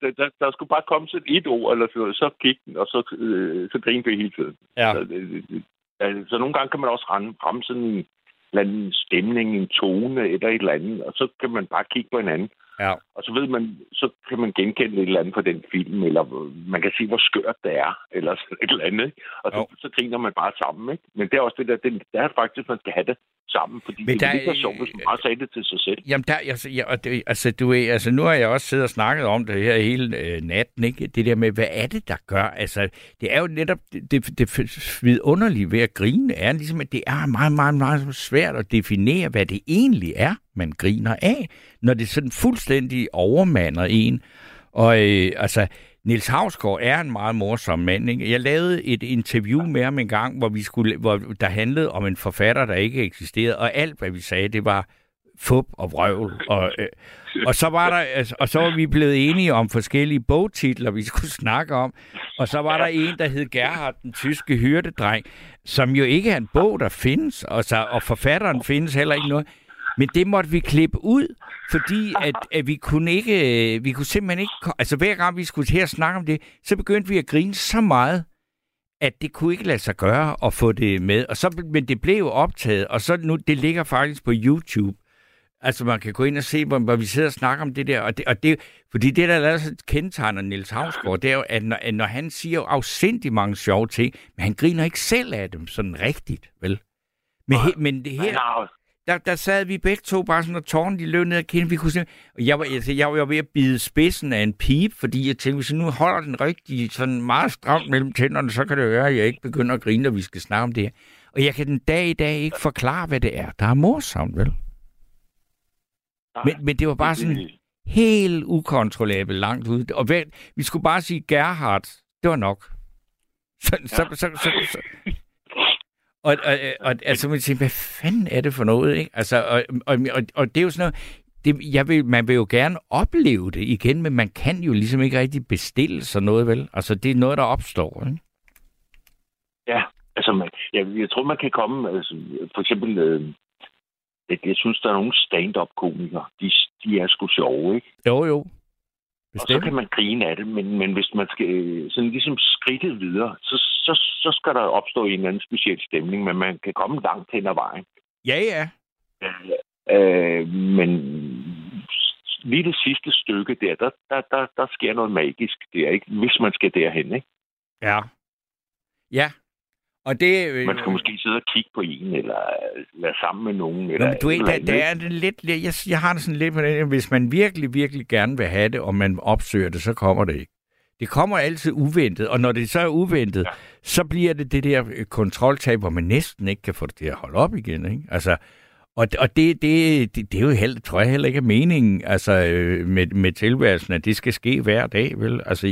Der, der, der skulle bare komme sådan et ord, eller så, så gik den, og så, øh, så grinede vi hele tiden. Ja. Så, øh, Så nogle gange kan man også ramme sådan en eller anden stemning, en tone eller et eller andet, og så kan man bare kigge på hinanden. Ja. Og så ved man, så kan man genkende et eller andet fra den film, eller man kan se, hvor skørt det er, eller et eller andet. Og så, så griner man bare sammen, ikke? Men det er også det der, det, der er faktisk, man skal have det sammen, fordi men det er ikke sjovt, hvis man bare sagde det til sig selv. Jamen, der, altså, jeg, altså, du, altså, nu har jeg også siddet og snakket om det her hele øh, natten, ikke? Det der med, hvad er det, der gør? Altså, det er jo netop det, det, det vidunderlige ved at grine, er ligesom, at det er meget, meget, meget svært at definere, hvad det egentlig er, man griner af, når det sådan fuldstændig overmander en. Og øh, altså, Niels Hausgaard er en meget morsom mand, ikke? Jeg lavede et interview med ham en gang, hvor, vi skulle, hvor der handlede om en forfatter, der ikke eksisterede, og alt, hvad vi sagde, det var fup og vrøvl. Og, øh, og, så var der, altså, og så var vi blevet enige om forskellige bogtitler, vi skulle snakke om, og så var der en, der hed Gerhard, den tyske hyrdedreng, som jo ikke er en bog, der findes, og, så, og forfatteren findes heller ikke noget. Men det måtte vi klippe ud, fordi at, at vi kunne ikke, vi kunne simpelthen ikke, altså hver gang vi skulle her snakke om det, så begyndte vi at grine så meget, at det kunne ikke lade sig gøre at få det med. Og så, men det blev jo optaget, og så nu, det ligger faktisk på YouTube. Altså man kan gå ind og se, hvor, hvor vi sidder og snakker om det der, og det, og det fordi det der lader sig kendetegner Niels Hausgaard, det er jo, at når, at når han siger jo afsindig mange sjove ting, men han griner ikke selv af dem sådan rigtigt, vel? Men, he, men det her... Der, der sad vi begge to bare sådan, og tårerne de løb ned ad kinden. Vi kunne se, og jeg var, altså, jeg var ved at bide spidsen af en pibe, fordi jeg tænkte, så nu holder den rigtig sådan meget stramt mellem tænderne, så kan det gøre, at jeg ikke begynder at grine, når vi skal snakke om det her. Og jeg kan den dag i dag ikke forklare, hvad det er. Der er morsomt, vel? Men, men det var bare sådan helt ukontrollabelt langt ud. Og vel, vi skulle bare sige, Gerhard, det var nok. Så... så, så, så, så, så. Og, og, og altså, man siger, hvad fanden er det for noget, ikke? Altså, og, og, og, og det er jo sådan noget, det, jeg vil, man vil jo gerne opleve det igen, men man kan jo ligesom ikke rigtig bestille sådan noget, vel? Altså, det er noget, der opstår, ikke? Ja, altså, man, jeg, jeg tror, man kan komme, altså, for eksempel, øh, Jeg synes, der er nogle stand-up-komikere. De, de er sgu sjove, ikke? Jo, jo. Bestemt. Og så kan man grine af det, men, men hvis man skal sådan ligesom skridtet videre, så, så, så skal der opstå en eller anden speciel stemning, men man kan komme langt hen ad vejen. Ja, ja. Øh, men lige det sidste stykke der, der, der, der, der sker noget magisk der, ikke? Hvis man skal derhen, ikke? Ja. Ja. Og det, man skal måske sidde og kigge på en, eller være sammen med nogen. Eller men du ved, der, der er det lidt... Jeg, jeg har det sådan lidt på den, hvis man virkelig, virkelig gerne vil have det, og man opsøger det, så kommer det ikke. Det kommer altid uventet, og når det så er uventet, ja. Så bliver det det der kontroltab, hvor man næsten ikke kan få det til at holde op igen. Ikke? Altså, og og det, det, det, det er jo heller, tror jeg heller ikke er meningen altså, med, med tilværelsen, at det skal ske hver dag, vel? Altså...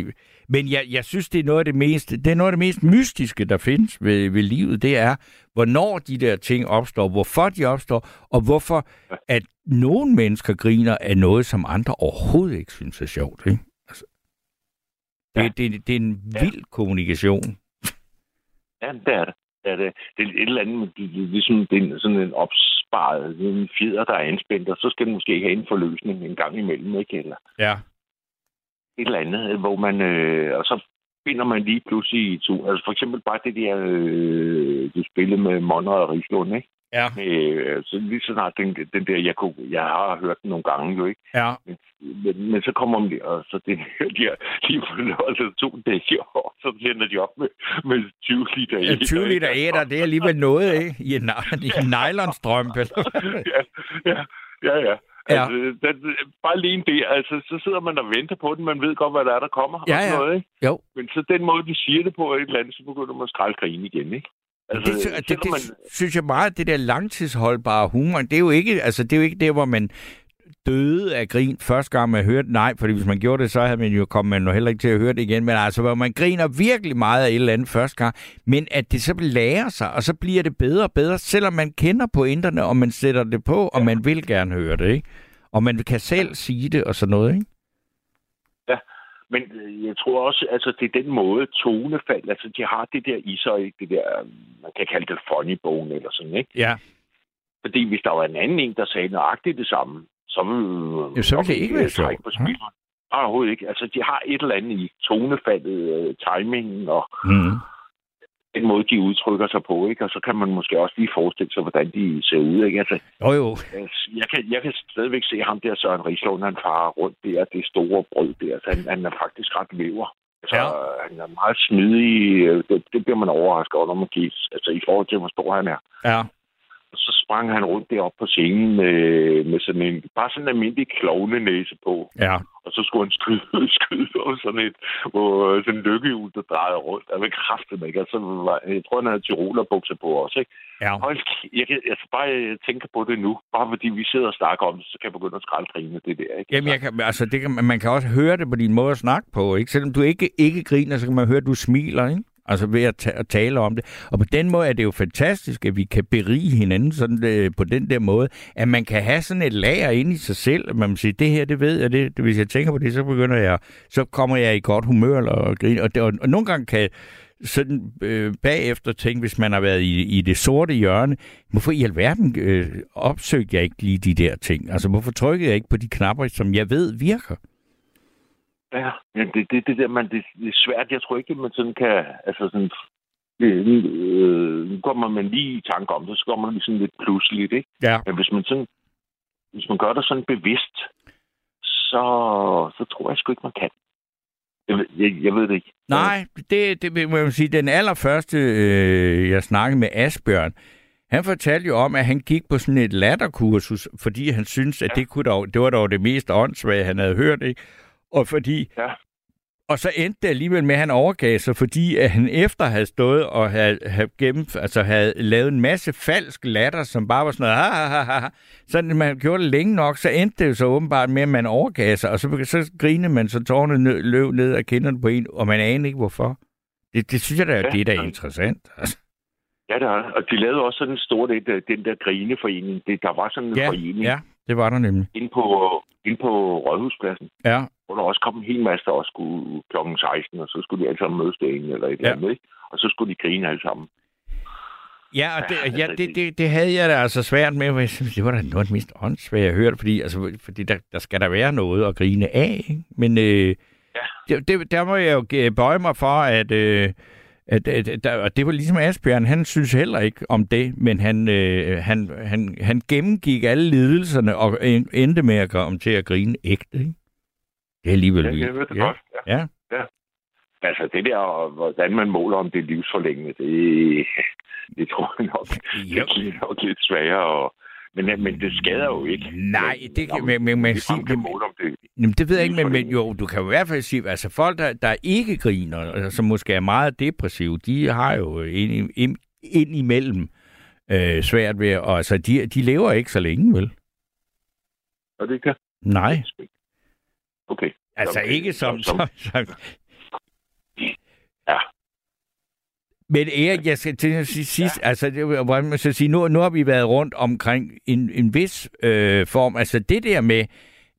Men jeg, jeg synes, det er noget af det mest, det er noget af det mest mystiske, der findes ved, ved livet. Det er, hvornår de der ting opstår, hvorfor de opstår, og hvorfor at nogle mennesker griner af noget, som andre overhovedet ikke synes er sjovt. Ikke? Altså, det, ja. det, det er en vild ja. kommunikation. Ja, det er det. Det er, det. Det er et eller andet, ligesom det er sådan en opsparet en fjeder, der er anspændt, og så skal den måske have en forløsning en gang imellem, ikke heller. Ja. Et eller andet, hvor man... Øh, og så finder man lige pludselig to. Altså for eksempel bare det der, øh, du spillede med Monrad Rislund, ikke? Ja. Øh, så lige så snart den, den der, jeg, kunne, jeg har hørt den nogle gange jo, ikke? Ja. Men, men, men så kommer man og så det de lige forløser to dage, og så tænder de op med, med tyve liter æder. Ja, tyve liter æder, det er alligevel noget, ikke? I en, i en nylonstrømpe. ja, ja, ja, ja. Ja. Altså, den, bare lige en del. Altså, så sidder man og venter på den. Man ved godt, hvad der er, der kommer. Ja, ja. Noget, ikke? Jo. Men så den måde, de siger det på et eller andet, så begynder man at skraldgrine igen, ikke? Altså, det, det, det man... synes jeg meget, det der langtidsholdbare humor, det er jo ikke, altså, det er jo ikke der, hvor man døde af grin første gang, man hørte nej, fordi hvis man gjorde det, så havde man jo kommet man jo heller ikke til at høre det igen, men altså, hvor man griner virkelig meget af et eller andet første gang, men at det så lærer sig, og så bliver det bedre og bedre, selvom man kender pointerne, og man sætter det på, og ja. Man vil gerne høre det, ikke? Og man kan selv sige det, og sådan noget, ikke? Ja, men jeg tror også, altså, det er den måde tonefald, altså, de har det der i sig, det der, man kan kalde det funnybone, eller sådan, ikke? Ja. Fordi hvis der var en anden en, der sagde nøjagtigt det samme, så vil, jo, så vil det ikke være sjovt. Nej, overhovedet ikke. Altså, de har et eller andet i tonefaldet, øh, timingen og mm. den måde, de udtrykker sig på, ikke? Og så kan man måske også lige forestille sig, hvordan de ser ud, ikke? Altså, jo, jo. Altså, jeg, kan, jeg kan stadigvæk se ham der, Søren Rislund, han farer rundt der, det store brød der, så han, han er faktisk ret lever. Altså, ja. Han er meget smidig. Det, det bliver man overrasket over, når man giver, altså i forhold til, hvor stor han er. Ja. Så sprang han rundt deroppe på scenen med, med sådan en, bare sådan en almindelig klovnenæse på. Ja. Og så skulle han skyde, skyde og sådan et, hvor sådan en lykkehjul, der drejede rundt. Der var kraftigt, ikke? Og så var, jeg tror, han havde tyrolerbukser på også, ikke? Ja. Hold, jeg kan altså bare tænke på det nu. Bare fordi vi sidder og snakker om det, så kan jeg begynde at skraldgrine det der, ikke? Jamen, jeg kan, altså, det kan, man kan også høre det på din måde at snakke på, ikke? Selvom du ikke, ikke griner, så kan man høre, at du smiler, ikke? Altså ved at, ta- at tale om det. Og på den måde er det jo fantastisk, at vi kan berige hinanden sådan, øh, på den der måde, at man kan have sådan et lager inde i sig selv, at man må sige, det her, det ved jeg, det, hvis jeg tænker på det, så begynder jeg, så kommer jeg i godt humør og griner. Og, og, og nogle gange kan sådan øh, bagefter tænke, hvis man har været i, i det sorte hjørne, hvorfor i alverden øh, opsøgte jeg ikke lige de der ting? Altså hvorfor trykkede jeg ikke på de knapper, som jeg ved virker? Ja, det, det, det, der, man, det, det er svært. Jeg tror ikke, at man sådan kan... Altså sådan, øh, nu kommer man lige i tanke om det, så kommer man lige sådan lidt pludseligt, ikke? Ja. Men hvis man, sådan, hvis man gør det sådan bevidst, så, så tror jeg sgu ikke, man kan. Jeg, jeg, jeg ved det ikke. Nej, det, det må jeg sige. Den allerførste, øh, jeg snakkede med Asbjørn, han fortalte jo om, at han gik på sådan et latterkursus, fordi han syntes, at ja. det, kunne dog, det var dog det mest åndssvage, han havde hørt, ikke? Og, fordi, ja. og så endte det alligevel med, at han overgav sig, fordi at han efter havde stået og havde, havde, gennemf- altså havde lavet en masse falsk latter, som bare var sådan noget, ha, ha, ha. Sådan, man gjorde det længe nok, så endte det jo så åbenbart med, at man overgav sig, og så, så grinede man, så tårnet nø- løb ned af kinderne på en, og man anede ikke, hvorfor. Det, det synes jeg, der, ja. det er da interessant, altså. Ja, det er. Og de lavede også sådan en stor, den der, den der grineforening. Det, der var sådan en ja, forening. Ja, det var der nemlig. Inde på, inde på Rådhuspladsen. Ja. Hvor der også kom en hel masse, der også skulle klokken seksten, og så skulle de alle sammen mødes derinde, eller et ja. eller andet, ikke? Og så skulle de grine alle sammen. Ja, og det, ja, ja, det, det, det havde jeg da altså svært med. Det var da noget af det mest åndssvagt, jeg hørte, fordi, altså, fordi der, der skal der være noget at grine af. Ikke? Men øh, ja. det, det, der må jeg jo bøje mig for, at... Øh, At, at, der, og det var ligesom Asbjørn, han synes heller ikke om det, men han, øh, han, han, han gennemgik alle lidelserne og endte med at komme til at grine ægte. Ikke? Det er alligevel ja, vildt. Det er det godt, ja. Ja. Ja. Altså det der, hvordan man måler om det livsforlængende, det, det tror jeg nok, det er nok lidt sværere at... Men, men det skader jo ikke. Nej, det kan man, man, man det sige. Det, mål om det. Jamen, det ved jeg ikke, men, men jo, du kan jo i hvert fald sige, altså folk, der, der ikke griner, som måske er meget depressive, de har jo ind, ind, ind imellem øh, svært ved, og altså, de, de lever ikke så længe, vel? Er det ikke det? Nej. Okay. Altså okay. Ikke som... som, som. Ja. Men Erik, jeg skal til at sige sidst, ja. altså, hvordan man skal sige, nu, nu har vi været rundt omkring en, en vis øh, form. Altså det der med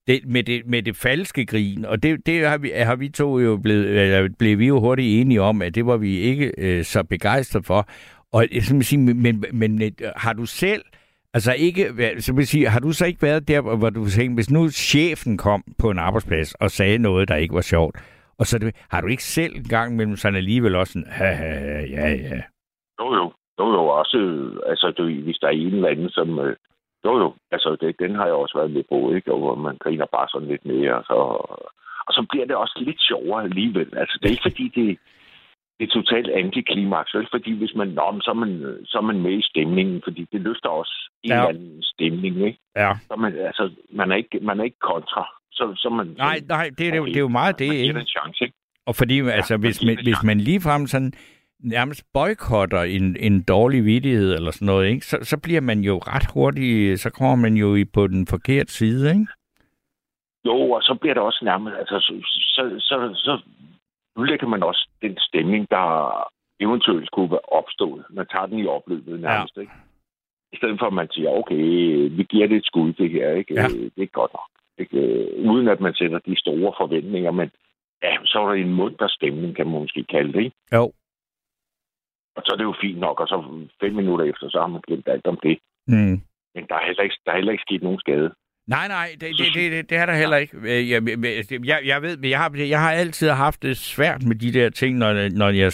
det, med det, med det falske grin, og det, det har, vi, har vi to jo blevet, blev vi jo hurtigt enige om, at det var vi ikke øh, så begejstret for. Og så man sige, men, men har du selv, altså ikke, så man sige, har du så ikke været der, hvor du tænkte, hvis nu chefen kom på en arbejdsplads og sagde noget, der ikke var sjovt, og så det, har du ikke selv en gang mellem sådan alligevel også sådan, ha, ha, ha, ja, ja. Jo, jo. Jo, jo, også, altså, du, hvis der er en eller anden, som, jo, jo, altså, det, den har jeg også været med på, ikke? Og hvor man griner bare sådan lidt mere, og så, og så bliver det også lidt sjovere alligevel. Altså, det er ikke, fordi det, det er totalt antiklimaks, vel? Fordi hvis man, nå, så er man, så er man med i stemningen, fordi det løfter også en ja. eller anden stemning, ikke? Ja. Så man, altså, man er ikke, man er ikke kontra. Så, så man, nej, nej, det er, okay. det, det er jo meget det, man ikke? En chance, ikke? Og fordi, ja, altså, hvis man, man hvis man ligefrem sådan nærmest boykotter en, en dårlig vittighed eller sådan noget, ikke? Så, så bliver man jo ret hurtigt, så kommer man jo på den forkerte side, ikke? Jo, og så bliver det også nærmest, altså, så, så, så, så udlægger man også den stemning, der eventuelt skulle være opstået. Man tager den i opløbet nærmest, ja. ikke? I stedet for, at man siger, okay, vi giver det et skud, det her, ikke? Ja. Det er godt nok. Ikke? Uden at man sætter de store forventninger, men ja, så er der en munter stemning, kan man måske kalde det, ikke? Jo. Og så er det jo fint nok, og så fem minutter efter, så har man glemt alt om det. Mm. Men der er heller ikke, der er heller ikke sket nogen skade. Nej, nej, det, det, det, det, det er der heller ikke. Jeg, jeg, jeg ved, men jeg har, jeg har altid haft det svært med de der ting, når, når jeg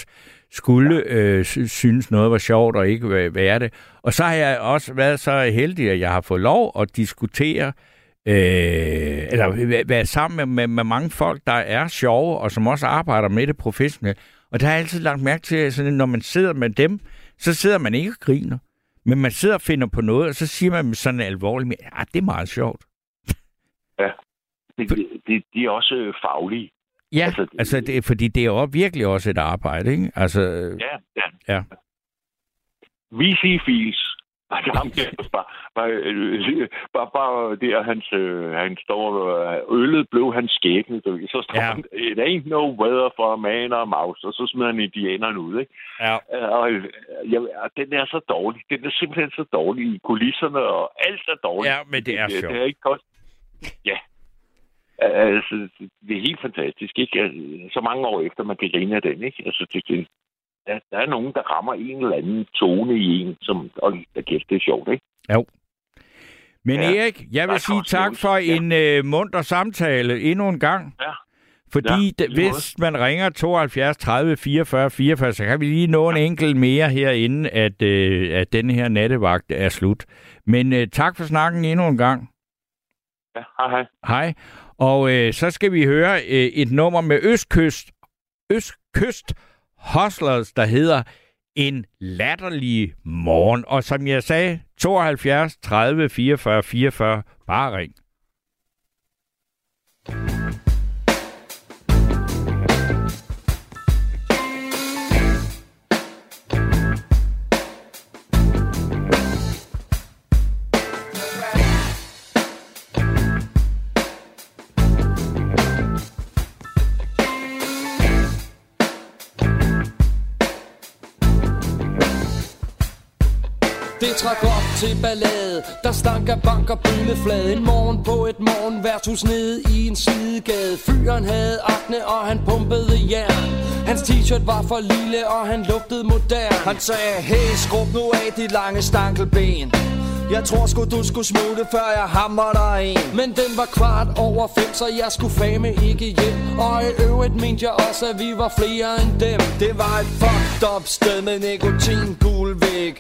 skulle øh, synes noget var sjovt og ikke være det. Og så har jeg også været så heldig, at jeg har fået lov at diskutere Øh, eller være sammen med, med, med mange folk, der er sjove, og som også arbejder med det professionelt. Og der har jeg altid lagt mærke til, at sådan, når man sidder med dem, så sidder man ikke og griner. Men man sidder og finder på noget, og så siger man sådan alvorligt, men ja, det er meget sjovt. Ja, det, det, de er også faglige. Ja, altså, det, altså det, fordi det er jo virkelig også et arbejde, ikke? Altså, ja, ja. ja. V C-files. Bare, bare, bare, bare der, hans, han står øllet blev hans skæbne. Så står ja. han, it ain't no weather for man or mouse, og så smider han indianerne ud, ikke? Ja. Og, ja, den er så dårlig. Den er simpelthen så dårlig i kulisserne, og alt er dårligt. Ja, men det er sjovt. Det, det er ikke godt. Ja. Altså, det er helt fantastisk, ikke? Så mange år efter, man kan grine af den, ikke? Altså, det er Der, der er nogen, der rammer en eller anden tone i en, som der kæft, det er sjovt, ikke? Jo. Men ja, Erik, jeg vil sige tak for ja. en øh, munter samtale endnu en gang. Ja. Fordi ja, d- hvis man ringer tooghalvfjerds tredive fireogfyrre fireogfyrre, så kan vi lige nå en ja. enkelt mere herinde, at, øh, at denne her nattevagt er slut. Men øh, tak for snakken endnu en gang. Ja, hej hej. Hej. Og øh, så skal vi høre øh, et nummer med Østkyst. Østkyst. Hustlers, der hedder En Latterlig Morgen. Og som jeg sagde, tooghalvfjerds tredive fireogfyrre fireogfyrre, bare ring. Træk op til ballade, der stanker bank og bølleflade. En morgen på et morgenværtshus nede i en sidegade. Fyren havde akne, og han pumpede jern. Hans t-shirt var for lille, og han lugtede moderne. Han sagde, hey, skrub nu af dit lange stankelben. Jeg tror sgu, du skulle smutte, før jeg hammer dig en. Men den var kvart over fem, så jeg skulle fame ikke hjem. Og i øvrigt mente jeg også, at vi var flere end dem. Det var et fucked up sted med nikotin, gulvæg,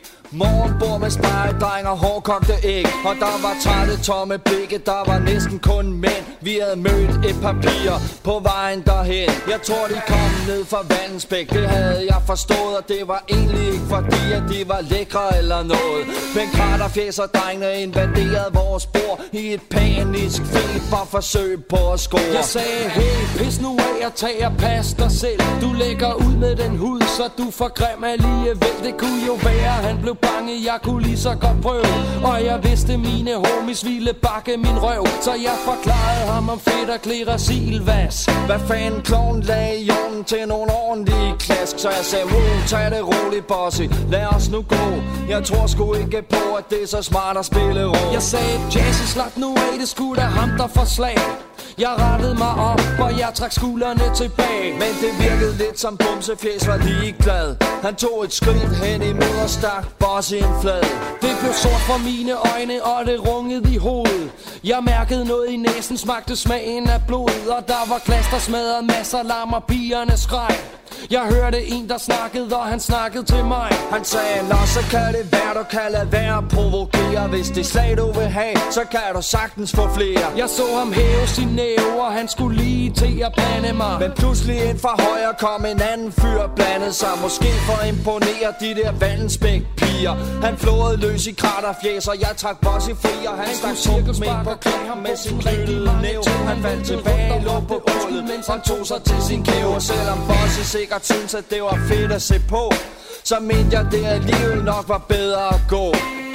morgenbord med spejledreng og hårdkogte æg. Og der var trætte tomme blikke, der var næsten kun mænd. Vi havde mødt et par piger på vejen derhen. Jeg tror de kom ned fra Vandensbæk, det havde jeg forstået. Og det var egentlig ikke fordi at de var lækre eller noget. Men kratterfjæs og drengene invaderede vores bord i et panisk feber forsøg på at score. Jeg sagde, hey, pis nu af og tag og pas dig selv. Du lægger ud med den hud, så du får grim alligevel. Det kunne jo være, han blev bange, jeg kunne lige så godt prøve. Og jeg vidste mine homies ville bakke min røv. Så jeg forklarede ham om fedt og klerasilvas. Hvad fanden kloven lagde i jorden til nogle ordentlige klask. Så jeg sagde, wow, tag det roligt, bossy, lad os nu gå. Jeg tror sgu ikke på, at det er så smart at spille råd. Jeg sagde, Jesse, slap nu af, det skulle da ham der får slag. Jeg rettede mig op, og jeg trak skuldrene tilbage. Men det virkede lidt som bumsefjæs var ligeglad. Han tog et skridt hen imod og stak boss i en flad. Det blev sort for mine øjne, og det rungede i hovedet. Jeg mærkede noget i næsen, smagte smagen af blod. Og der var glas, der smadrede masser, larm og pigerne skreg. Jeg hørte en, der snakkede, og han snakkede til mig. Han sagde, nå, så kan det være, du kan lade være at provokere. Hvis det slag, du vil have, så kan du sagtens få flere. Jeg så ham hæve sin næve, og han skulle lige til at blande mig. Men pludselig ind fra højre kom en anden fyr blandet sig. Måske for at imponere de der Vandensbæk-piger. Han flåede løs i kratterfjæs, og jeg trak boss i fri. Og han stak cirkels med på klæder med sin knyttede næve. Han faldt tilbage, lå på gulvet, mens han tog sig til sin kæve. Selvom boss i sig og synes at det var fedt at se på, så mente jeg det alligevel nok var bedre at gå.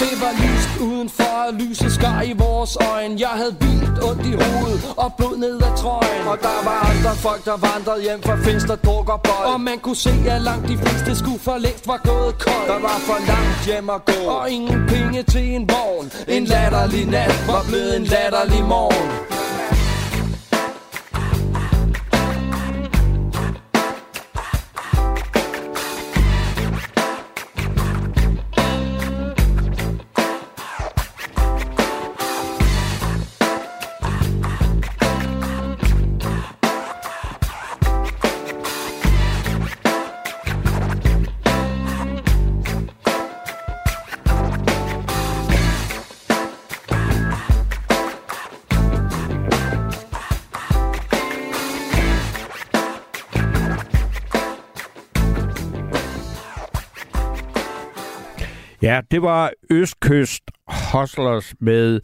Det var lyst udenfor, og lyset skar i vores øjne. Jeg havde vildt ondt i hovedet, og blod ned ad trøjen. Og der var andre folk, der vandrede hjem fra fest og druk og bold. Og man kunne se, at langt de fleste skulle for længst var gået kold. Der var for langt hjem at gå, og ingen penge til en vogn. En latterlig nat var blevet en latterlig morgen. Ja, det var Østkyst Hustlers med,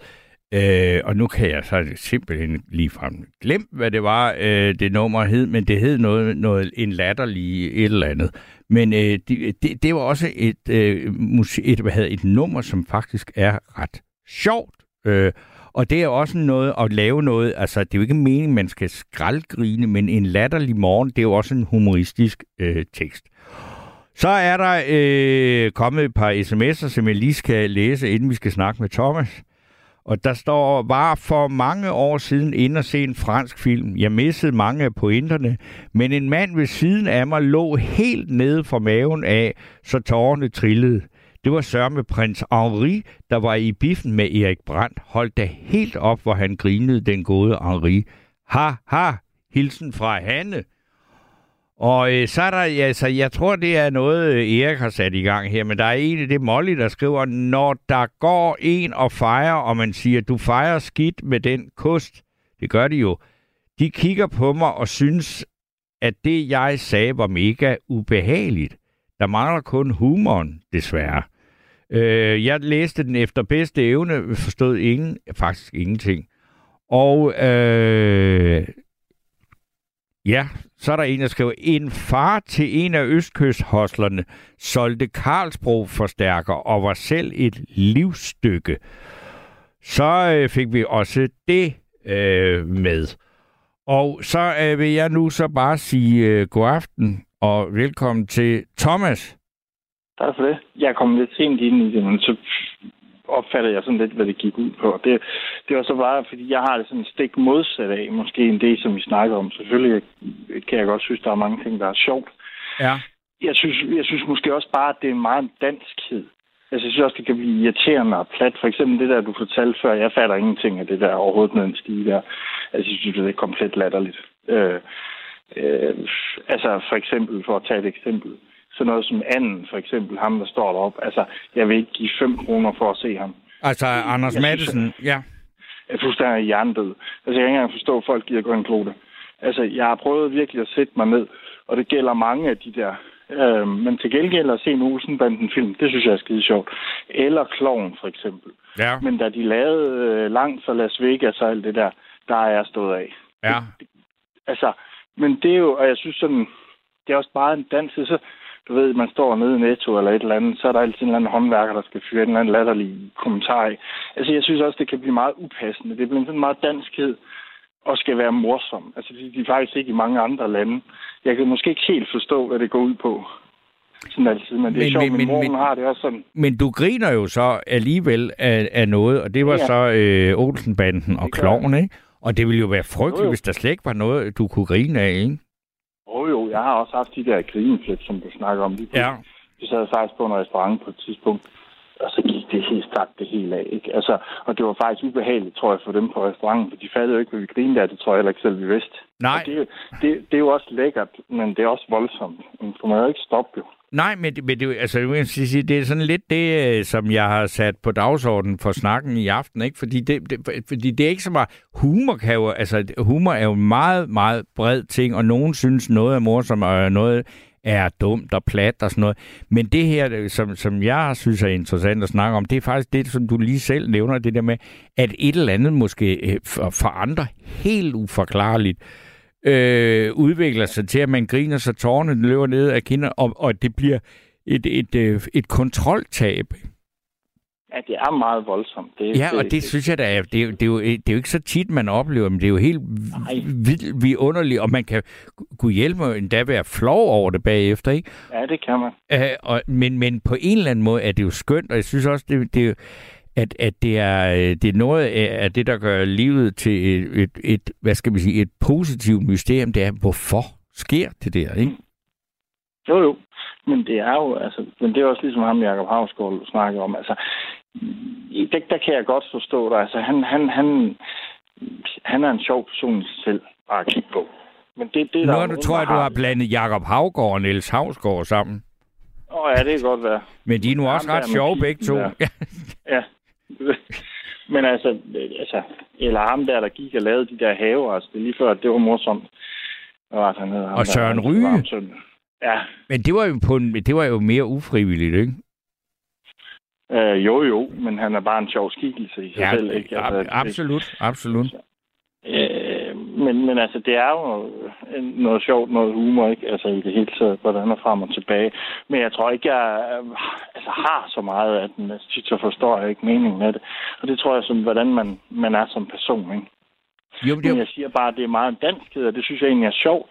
øh, og nu kan jeg så simpelthen ligefrem glemme, hvad det var, øh, det nummer hed, men det hed noget, noget en latterlig et eller andet. Men øh, det, det, det var også et, øh, et, hvad hedder, et nummer, som faktisk er ret sjovt, øh, og det er også noget at lave noget, altså det er jo ikke meningen, man skal skraldgrine, men en latterlig morgen, det er jo også en humoristisk øh, tekst. Så er der øh, kommet et par sms'er, som jeg lige skal læse, inden vi skal snakke med Thomas. Og der står, var for mange år siden inde og se en fransk film. Jeg missede mange af pointerne, men en mand ved siden af mig lå helt nede fra maven af, så tårerne trillede. Det var sørme prins Henri, der var i biffen med Erik Brandt. Holdt da helt op, hvor han grinede den gode Henri. Ha, ha, hilsen fra Hanne. Og øh, så er der, altså, jeg tror, det er noget, Erik har sat i gang her, men der er en af det Molly, der skriver, når der går en og fejrer, og man siger, du fejrer skidt med den kost, det gør de jo, de kigger på mig og synes, at det, jeg sagde, var mega ubehageligt. Der mangler kun humoren, desværre. Øh, jeg læste den efter bedste evne, forstod ingen, faktisk ingenting. Og øh, ja... Så er der en, der skriver, en far til en af østkysthustlerne solgte Karlsbro-forstærker og var selv et livsstykke. Så øh, fik vi også det øh, med. Og så øh, vil jeg nu så bare sige øh, god aften og velkommen til Thomas. Tak for det. Jeg kom lidt sent ind i det, men så opfatter jeg sådan lidt, hvad det gik ud på. Det, det var så bare, fordi jeg har det sådan stik modsat af, måske en det, som vi snakker om. Selvfølgelig kan jeg godt synes, der er mange ting, der er sjovt, Ja. Jeg synes, jeg synes måske også bare, at det er en meget danskhed. Altså, jeg synes også, det kan blive irriterende og plat. For eksempel det der, du fortalte før. Jeg fatter ingenting af det der overhovedet med en stige der. Altså, jeg synes, det er komplet latterligt. Øh, øh, altså, for eksempel, for at tage et eksempel. Sådan noget som anden, for eksempel, ham der står deroppe. Altså, jeg vil ikke give fem kroner for at se ham. Altså, Anders Mattesen, ja. Jeg synes, der er hjernedød. Altså, jeg kan ikke engang forstå, at folk giver grøn klote. Altså, jeg har prøvet virkelig at sætte mig ned, og det gælder mange af de der. Øh, men til gengæld at se en Olsenbanden-film, det synes jeg er skide sjovt. Eller Kloven, for eksempel. Ja. Men da de lavede øh, langt fra Las Vegas og alt det der, der er jeg stået af. Ja. Det, altså, men det er jo, og jeg synes sådan, det er også bare en dans, så du ved, man står nede i Netto eller et eller andet, så er der altid en eller anden håndværker, der skal fyre en eller anden latterlig kommentar i. Altså, jeg synes også, det kan blive meget upassende. Det bliver sådan meget danskhed og skal være morsom. Altså, de, de er faktisk ikke i mange andre lande. Jeg kan måske ikke helt forstå, hvad det går ud på. Sådan altid, men det er men, sjovt, men, min mor, men, har det også sådan. Men du griner jo så alligevel af, af noget, og det var ja. så øh, Olsenbanden og Kloven, ikke? Og det ville jo være frygteligt, jo, jo. hvis der slet ikke var noget, du kunne grine af, ikke? Jo, jo, jeg har også haft de der grineflip, som du snakker om. Ja. Vi sad faktisk på en restaurant på et tidspunkt, og så gik det helt stærkt det hele af, ikke? Altså, og det var faktisk ubehageligt, tror jeg, for dem på restauranten, for de fattede jo ikke, hvad vi grinede af, det tror jeg heller ikke selv, vi vidste. Nej. Det, det, det er jo også lækkert, men det er også voldsomt. For man kan jo ikke stoppe, jo. Nej, men, men det, altså, det er sådan lidt det, som jeg har sat på dagsordenen for snakken i aften, ikke? Fordi det, det, fordi det er ikke så meget. Humor kan jo, altså, humor er jo en meget, meget bred ting, og nogen synes noget er morsomt, og noget er dumt og plat og sådan noget. Men det her, som, som jeg synes er interessant at snakke om, det er faktisk det, som du lige selv nævner, det der med, at et eller andet måske for, for andre helt uforklarligt øh, udvikler sig til, at man griner, så tårerne løber ned af kinder, og, og det bliver et, et, et, et kontroltab. Ja, det er meget voldsomt. Det, ja, det, og det, det synes jeg da, det er, det, er jo, det er jo ikke så tit, man oplever, men det er jo helt vildt vidunderligt, og man kan kunne hjælpe endda være flov over det bagefter, ikke? Ja, det kan man. Æ, og, men, men på en eller anden måde er det jo skønt, og jeg synes også, det, det, at, at det, er, det er noget af det, der gør livet til et, et, et, hvad skal man sige, et positivt mysterium, det er, hvorfor sker det der, ikke? Jo, jo. Men det er jo, altså, men det er også ligesom ham, Jacob Haugaard snakker om, altså, det, der kan jeg godt forstå dig, altså, han, han, han, han er en sjov person selv at kigge på. Men det, det, der Nå, er du tror, at du har blandet Jacob Haugaard og Niels Hausgaard sammen. Åh oh, ja, det kan godt være. Men de er nu også ham, ret sjove begge to. Der. Ja. Men altså, altså, eller ham der, der gik og lavede de der haver, altså, det lige før, det var morsomt. Hvad var det, han hedder? Og Søren Ryge. Ja. Men det var jo på en, det var jo mere ufrivilligt, ikke? Øh, jo, jo, men han er bare en sjov skikkelse i sig ja, selv, ikke? Altså, ab- absolut, absolut. Øh, men, men altså, det er jo noget sjovt, noget humor, ikke? Altså, i det hele taget, hvordan er frem og tilbage. Men jeg tror ikke, jeg altså, har så meget af den. Altså, tit så forstår jeg ikke meningen af det. Og det tror jeg, som, hvordan man, man er som person, ikke? Jo, men, jo. Men jeg siger bare, at det er meget danskhed, og det synes jeg egentlig er sjovt.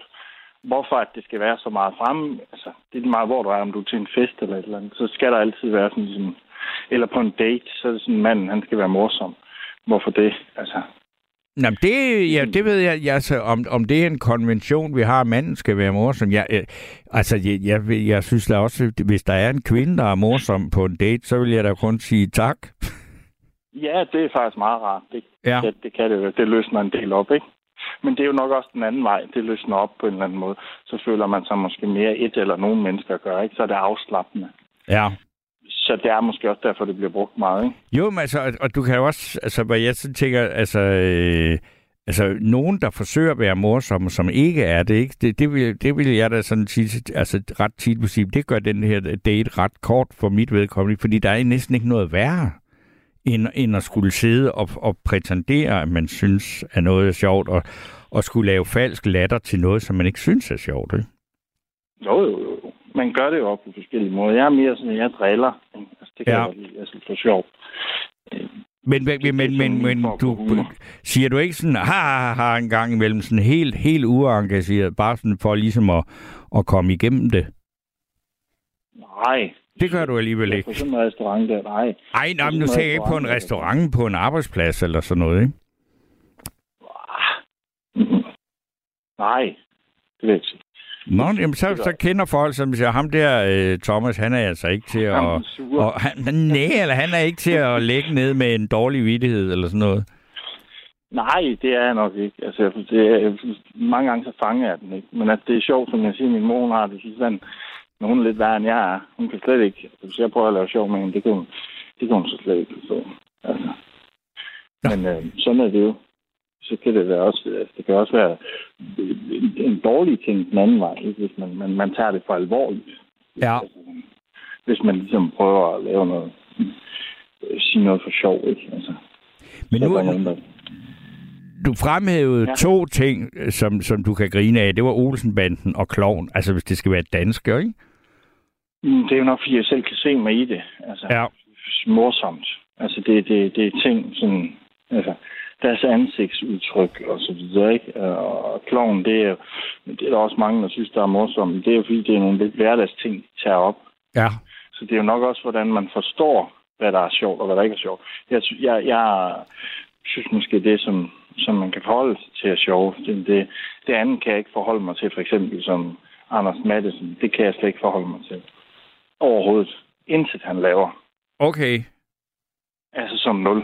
Hvorfor at det skal være så meget fremme, altså, det er meget, hvor du er, om du er til en fest eller et eller andet, så skal der altid være sådan, sådan eller på en date, så er det sådan, manden, han skal være morsom. Hvorfor det, altså? Nå, det, ja, det ved jeg, altså, om, om det er en konvention, vi har, at manden skal være morsom. Jeg, øh, altså, jeg, jeg, jeg synes da også, hvis der er en kvinde, der er morsom på en date, så vil jeg da kun sige tak. Ja, det er faktisk meget rart. Det, ja. det, det kan det Det løsner en del op, ikke? Men det er jo nok også den anden vej. Det løsner op på en eller anden måde. Så føler man sig måske mere et eller nogen mennesker gør, ikke? Så er det afslappende. Ja. Så det er måske også derfor, det bliver brugt meget, ikke? Jo, men altså, og du kan jo også, altså, hvad jeg tænker, altså, øh, altså, nogen, der forsøger at være morsomme, som ikke er det, ikke? Det, det, vil, det vil jeg da sådan tit, altså ret tit på sige, det gør den her date ret kort for mit vedkommende, fordi der er næsten ikke noget værre. End, end at skulle sidde og, og prætendere, at man synes, at noget er sjovt, og, og skulle lave falsk latter til noget, som man ikke synes er sjovt, ikke? Jo, jo, jo. Man gør det jo på forskellige måder. Jeg er mere sådan, at jeg driller. Altså, det kan ja. jeg lide. Jeg synes, det er sjovt. Men, men, men, men, men, men du, siger du ikke sådan, ha, ha, ha, en gang imellem, sådan helt, helt uengageret, bare sådan for ligesom at, at komme igennem det? Nej. Det gør du alligevel ikke. På sådan en restaurant der, nej. Ej, nej, men nu ser jeg ikke på en restaurant, på en arbejdsplads eller sådan noget, ikke? Nej, det ved jeg ikke. Nå, jamen, så, så kender folk, som siger, ham der, øh, Thomas, han er altså ikke til at... Jamen, og, han, nej, eller han er ikke til at lægge ned med en dårlig vittighed eller sådan noget. Nej, det er jeg nok ikke. Altså, det er, jeg, mange gange så fanger jeg den ikke. Men altså, det er sjovt, som jeg siger, min mor har det sådan, men hun er lidt værre, end jeg er. Hun kan slet ikke... Hvis jeg prøver at lave sjov med hende, det kan hun, det kan hun så slet ikke. Så, altså. Men øh, sådan er det jo. Så kan det være også, det kan også være en dårlig ting den anden vej, ikke? Hvis man, man, man tager det for alvorligt. Ja. Hvis man ligesom prøver at lave noget, sige noget for sjov, ikke? Altså, men nu er nogen, der... Du fremhævede ja. to ting, som, som du kan grine af. Det var Olsenbanden og Kloven, altså hvis det skal være dansk, ikke? Det er jo nok, fordi jeg selv kan se mig i det. Altså, ja. Morsomt. Altså, det, det, det er ting, som... Altså, deres ansigtsudtryk og så videre, ikke? Og Kloven, det er, det er der også mange, der synes, der er morsomme. Det er jo fordi, det er nogle lidt hverdagsting, de tager op. Ja. Så det er jo nok også, hvordan man forstår, hvad der er sjovt og hvad der ikke er sjovt. Jeg, jeg, jeg synes måske, det som, som man kan forholde sig til er sjovt. Det, det, det andet kan jeg ikke forholde mig til, for eksempel som Anders Mattesen. Det kan jeg slet ikke forholde mig til. Overhovedet. Intet han laver. Okay. Altså som nul.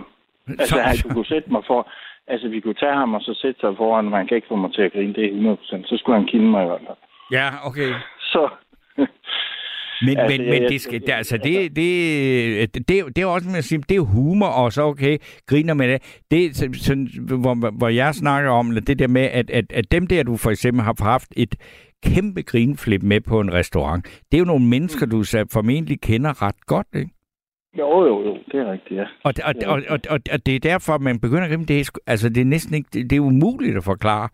Altså, han kunne sætte mig for... Altså, vi kunne tage ham og så sætte sig foran, og han kan ikke få mig til at grine, det er hundrede procent. Så skulle han kende mig i hvert fald. Ja, okay. Så... men, altså, men, men jeg, det skal... Det, altså, det, det, det, det, det er også, man siger, det er humor, og så okay, griner med det. Det sådan, hvor, hvor jeg snakker om, det der med, at, at, at dem der, du for eksempel har haft et kæmpe grinflip med på en restaurant, det er jo nogle mennesker, du formentlig kender ret godt, ikke? Jo, jo, jo. Det er rigtigt, ja. Og, og, og, og, og, og det er derfor, at man begynder at grine. Det er, altså, det er næsten ikke... Det er umuligt at forklare,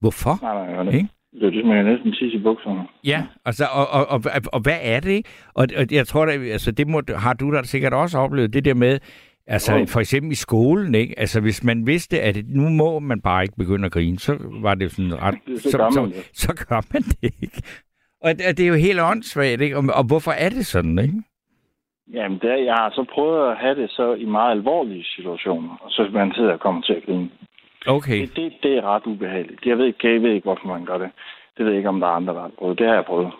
hvorfor. Nej, nej, nej. nej. Det er det, man kan næsten tisse i bukserne. Ja, altså, og, og, og, og, og hvad er det? Og, og jeg tror, at, altså, det må, har du da sikkert også oplevet, det der med, altså, jo. For eksempel i skolen, ikke? Altså, hvis man vidste, at nu må man bare ikke begynde at grine, så var det sådan ret... Det så, så, så, så gør man det, ikke? Og, og det er jo helt åndssvagt, ikke? Og, og hvorfor er det sådan, ikke? Jamen, der, jeg har så prøvet at have det så i meget alvorlige situationer, og så man sidder og kommer til at grine. Okay. Det, det, det er ret ubehageligt. Jeg ved, ikke, jeg ved ikke, hvorfor man gør det. Det ved jeg ikke, om der er andre, der har prøvet. Det har jeg prøvet.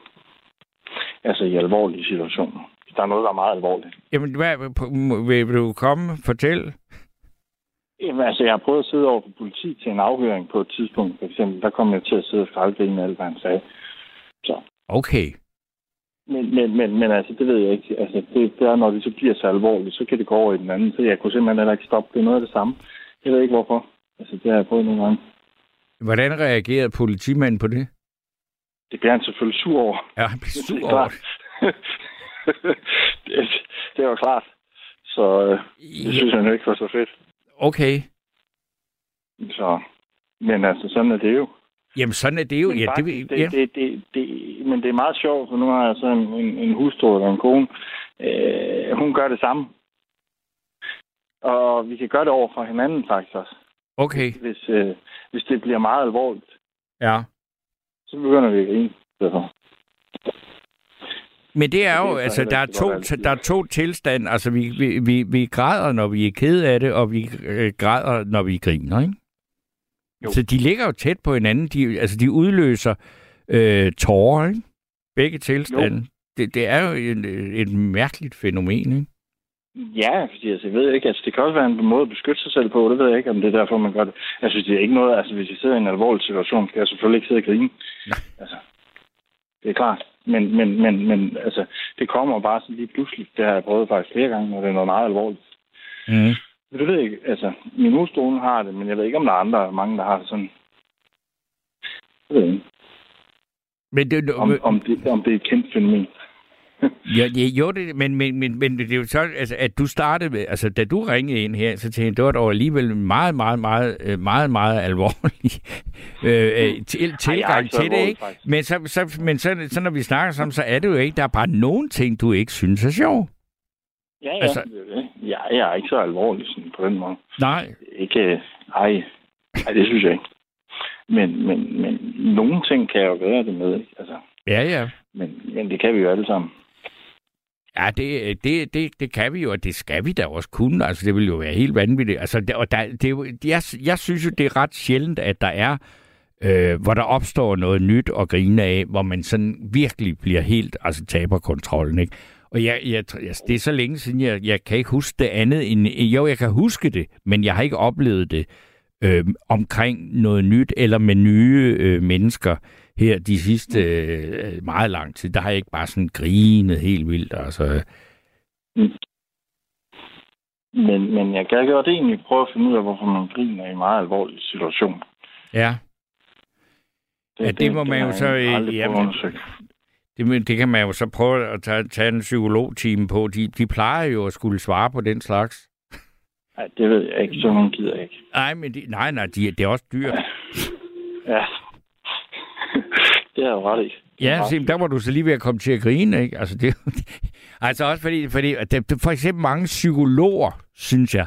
Altså i alvorlige situationer. Der er noget, der er meget alvorligt. Jamen, hvad vil du komme? Fortæl. Jamen, altså, jeg har prøvet at sidde over for politi til en afhøring på et tidspunkt, for eksempel. Der kom jeg til at sidde og skraldgrine med alt, hvad han sagde. Så. Okay. Men, men, men, men altså, det ved jeg ikke. Altså, det, det er, når det så bliver så alvorligt, så kan det gå over i den anden. Så jeg kunne simpelthen heller ikke stoppe. Det er noget af det samme. Jeg ved ikke, hvorfor. Altså, det har jeg prøvet nogle gange. Hvordan reagerede politimanden på det? Det bliver han selvfølgelig sur over. Ja, han bliver sur over det. det, det var klart. Så øh, det ja. synes han ikke var så fedt. Okay. Så, men altså, sådan er det jo. Jamen, sådan er det jo. Men, ja, faktisk, det, ja. det, det, det, det, men det er meget sjovt, for nu har jeg så en, en, en hustru eller en kone. Øh, hun gør det samme. Og vi kan gøre det over for hinanden, faktisk også. Okay. Hvis, øh, hvis det bliver meget alvorligt. Ja. Så begynder vi at grine. Men det er jo, det er altså, der er, to, der er to tilstande. Altså, vi, vi, vi, vi græder, når vi er ked af det, og vi græder, når vi griner, ikke? Jo. Så de ligger jo tæt på hinanden. De, altså, de udløser øh, tårer, ikke? Begge tilstande. Det, det er jo et mærkeligt fænomen, ikke? Ja, fordi altså, jeg ved ikke. Altså, det kan også være en måde at beskytte sig selv på. Det ved jeg ikke, om det er derfor, man gør det. Jeg synes, det er ikke noget... Altså, hvis jeg sidder i en alvorlig situation, kan jeg selvfølgelig ikke sidde og grine. Nej. Altså, det er klart. Men, men, men, men altså, det kommer bare sådan lige pludselig. Det har jeg prøvet faktisk flere gange, når det er noget meget alvorligt. Mhm. Det ved jeg ikke. Altså, min hustru har det, men jeg ved ikke, om der er andre mange, der har det sådan. Jeg ved ikke. Men det, om, om, det, om det er et kendt fænomen. ja, ja, jo, det, men, men, men, men det er jo sådan, altså, at du startede med, altså, da du ringede ind her, så tænkte jeg, det var dog alligevel meget, meget, meget, meget, meget, meget alvorlig øh, til, tilgang Ej, til det, ikke? Men, så, så, men så, så når vi snakker sammen, så er det jo ikke, der er bare nogen ting, du ikke synes er sjov. Ja, ja. Altså, ja, jeg er ikke så alvorlig sådan, på den måde. Nej. Ikke, nej. nej, det synes jeg ikke. Men, men, men nogle ting kan jeg jo gøre det med, ikke? Altså, ja, ja. Men, men det kan vi jo alle sammen. Ja, det, det, det, det kan vi jo, og det skal vi da også kunne. Altså, det vil jo være helt vanvittigt. Altså, og der, det, jeg, jeg synes jo, det er ret sjældent, at der er øh, hvor der opstår noget nyt og grine af, hvor man sådan virkelig bliver helt, altså taber kontrollen, ikke? Og jeg, jeg, det er så længe siden, jeg, jeg kan ikke huske det andet end, jo, jeg kan huske det, men jeg har ikke oplevet det øh, omkring noget nyt eller med nye øh, mennesker her de sidste øh, meget lang tid. Der har jeg ikke bare sådan grinet helt vildt, altså. Mm. Men, men jeg kan godt egentlig prøve at finde ud af, hvorfor man griner i en meget alvorlig situation. Ja. Det, ja, det, det må det, man jo så... Jamen, det, det kan man jo så prøve at tage, tage en psykologtime på. De, de plejer jo at skulle svare på den slags. Nej, det ved jeg ikke, så hun gider ikke. Nej, men de, nej, nej, de, det er også dyrt. Ja. Det er jo ret i. Ja, sim, der var du så lige ved at komme til at grine, ikke? Altså, det, altså også fordi, fordi der, for eksempel mange psykologer, synes jeg,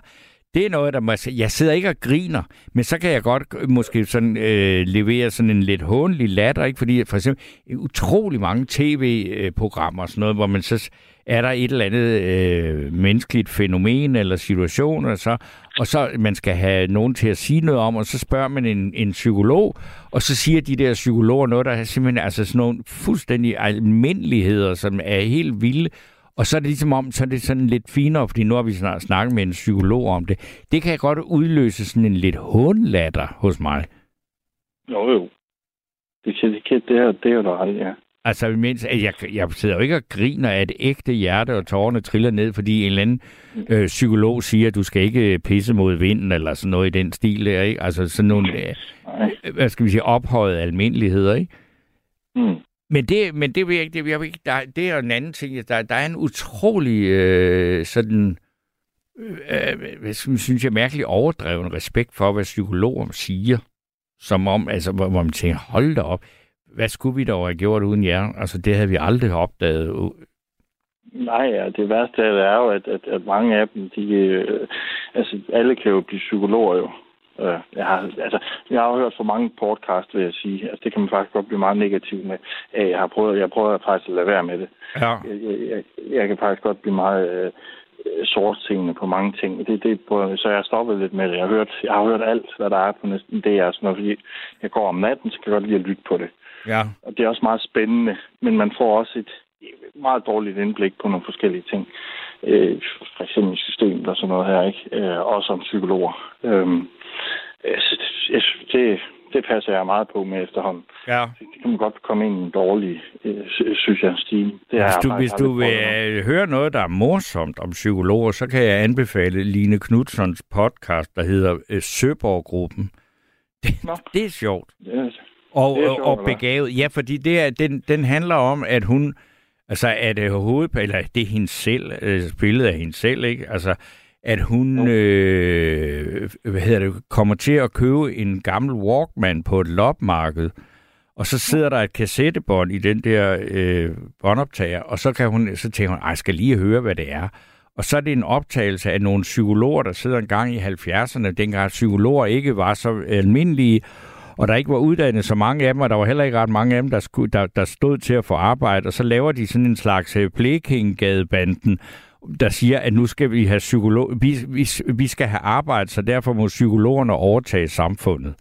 det er noget, der må, jeg sidder ikke og griner, men så kan jeg godt måske sådan, øh, levere sådan en lidt hånlig latter, ikke? Fordi for eksempel utrolig mange tv-programmer og sådan noget, hvor man så er der et eller andet øh, menneskeligt fænomen eller situation, og så, og så man skal have nogen til at sige noget om, og så spørger man en, en psykolog, og så siger de der psykologer noget, der er simpelthen altså sådan nogle fuldstændig almindeligheder, som er helt vilde, og så er det ligesom om, så er det sådan lidt finere, fordi nu har vi snart snakket med en psykolog om det. Det kan godt udløse sådan en lidt hånlatter hos mig. Jo, jo. Det kan det, kan, det, her, det er jo ret, ja. Altså, imens, at jeg, jeg sidder jo ikke og griner af et ægte hjerte, og tårerne triller ned, fordi en eller anden øh, psykolog siger, at du skal ikke pisse mod vinden, eller sådan noget i den stil der, ikke? Altså sådan nogle, øh, hvad skal vi sige, ophøjede almindeligheder, ikke? Mm. Men det, men det vil jeg ikke, det, jeg ikke der, det er en anden ting, der, der er en utrolig øh, sådan, øh, synes jeg, mærkelig overdreven respekt for, hvad psykologer siger, som om, altså, hvor, hvor man tænker, hold da op, hvad skulle vi dog have gjort uden jer? Altså, det havde vi aldrig opdaget. Nej, ja, det værste er jo, at, at, at mange af dem, de, øh, altså, alle kan jo blive psykologer jo. Øh, jeg, har, altså, jeg har jo hørt for mange podcasts, vil jeg sige. Altså, det kan man faktisk godt blive meget negativ med. Jeg har prøvet, jeg prøver faktisk at lade være med det. Ja. Jeg, jeg, jeg kan faktisk godt blive meget øh, sortseende på mange ting. Det, det, så jeg har stoppet lidt med det. Jeg har, hørt, jeg har hørt alt, hvad der er på næsten det. Er sådan noget, fordi jeg går om natten, så kan jeg godt lide at lytte på det. Ja. Og det er også meget spændende, men man får også et meget dårligt indblik på nogle forskellige ting. Øh, for eksempel systemet og sådan noget her, ikke? Øh, også som psykologer. Øh, det, det passer jeg meget på med efterhånden. Ja. Det kan man godt komme ind i en dårlig, øh, synes jeg, stil. Det hvis du, hvis du vil noget. høre noget, der er morsomt om psykologer, så kan jeg anbefale Line Knudsons podcast, der hedder øh, Søborggruppen. Det, det er sjovt. Ja. Og, det er sjovt, og, og begavet. Ja, fordi det er, den, den handler om, at hun... Altså, at øh, hovedet, eller det er hende selv, øh, billedet af hende selv, ikke? Altså, at hun øh, hvad hedder det, kommer til at købe en gammel Walkman på et lopmarked, og så sidder der et kassettebånd i den der øh, båndoptager, og så, kan hun, så tænker hun, ej, jeg skal lige høre, hvad det er. Og så er det en optagelse af nogle psykologer, der sidder en gang i halvfjerdserne, dengang psykologer ikke var så almindelige, og der ikke var uddannet så mange af dem, og der var heller ikke ret mange af dem, der, skulle, der, der stod til at få arbejde. Og så laver de sådan en slags Blekingegadebanden, der siger, at nu skal vi have psykolog... Vi, vi, vi skal have arbejde, så derfor må psykologerne overtage samfundet.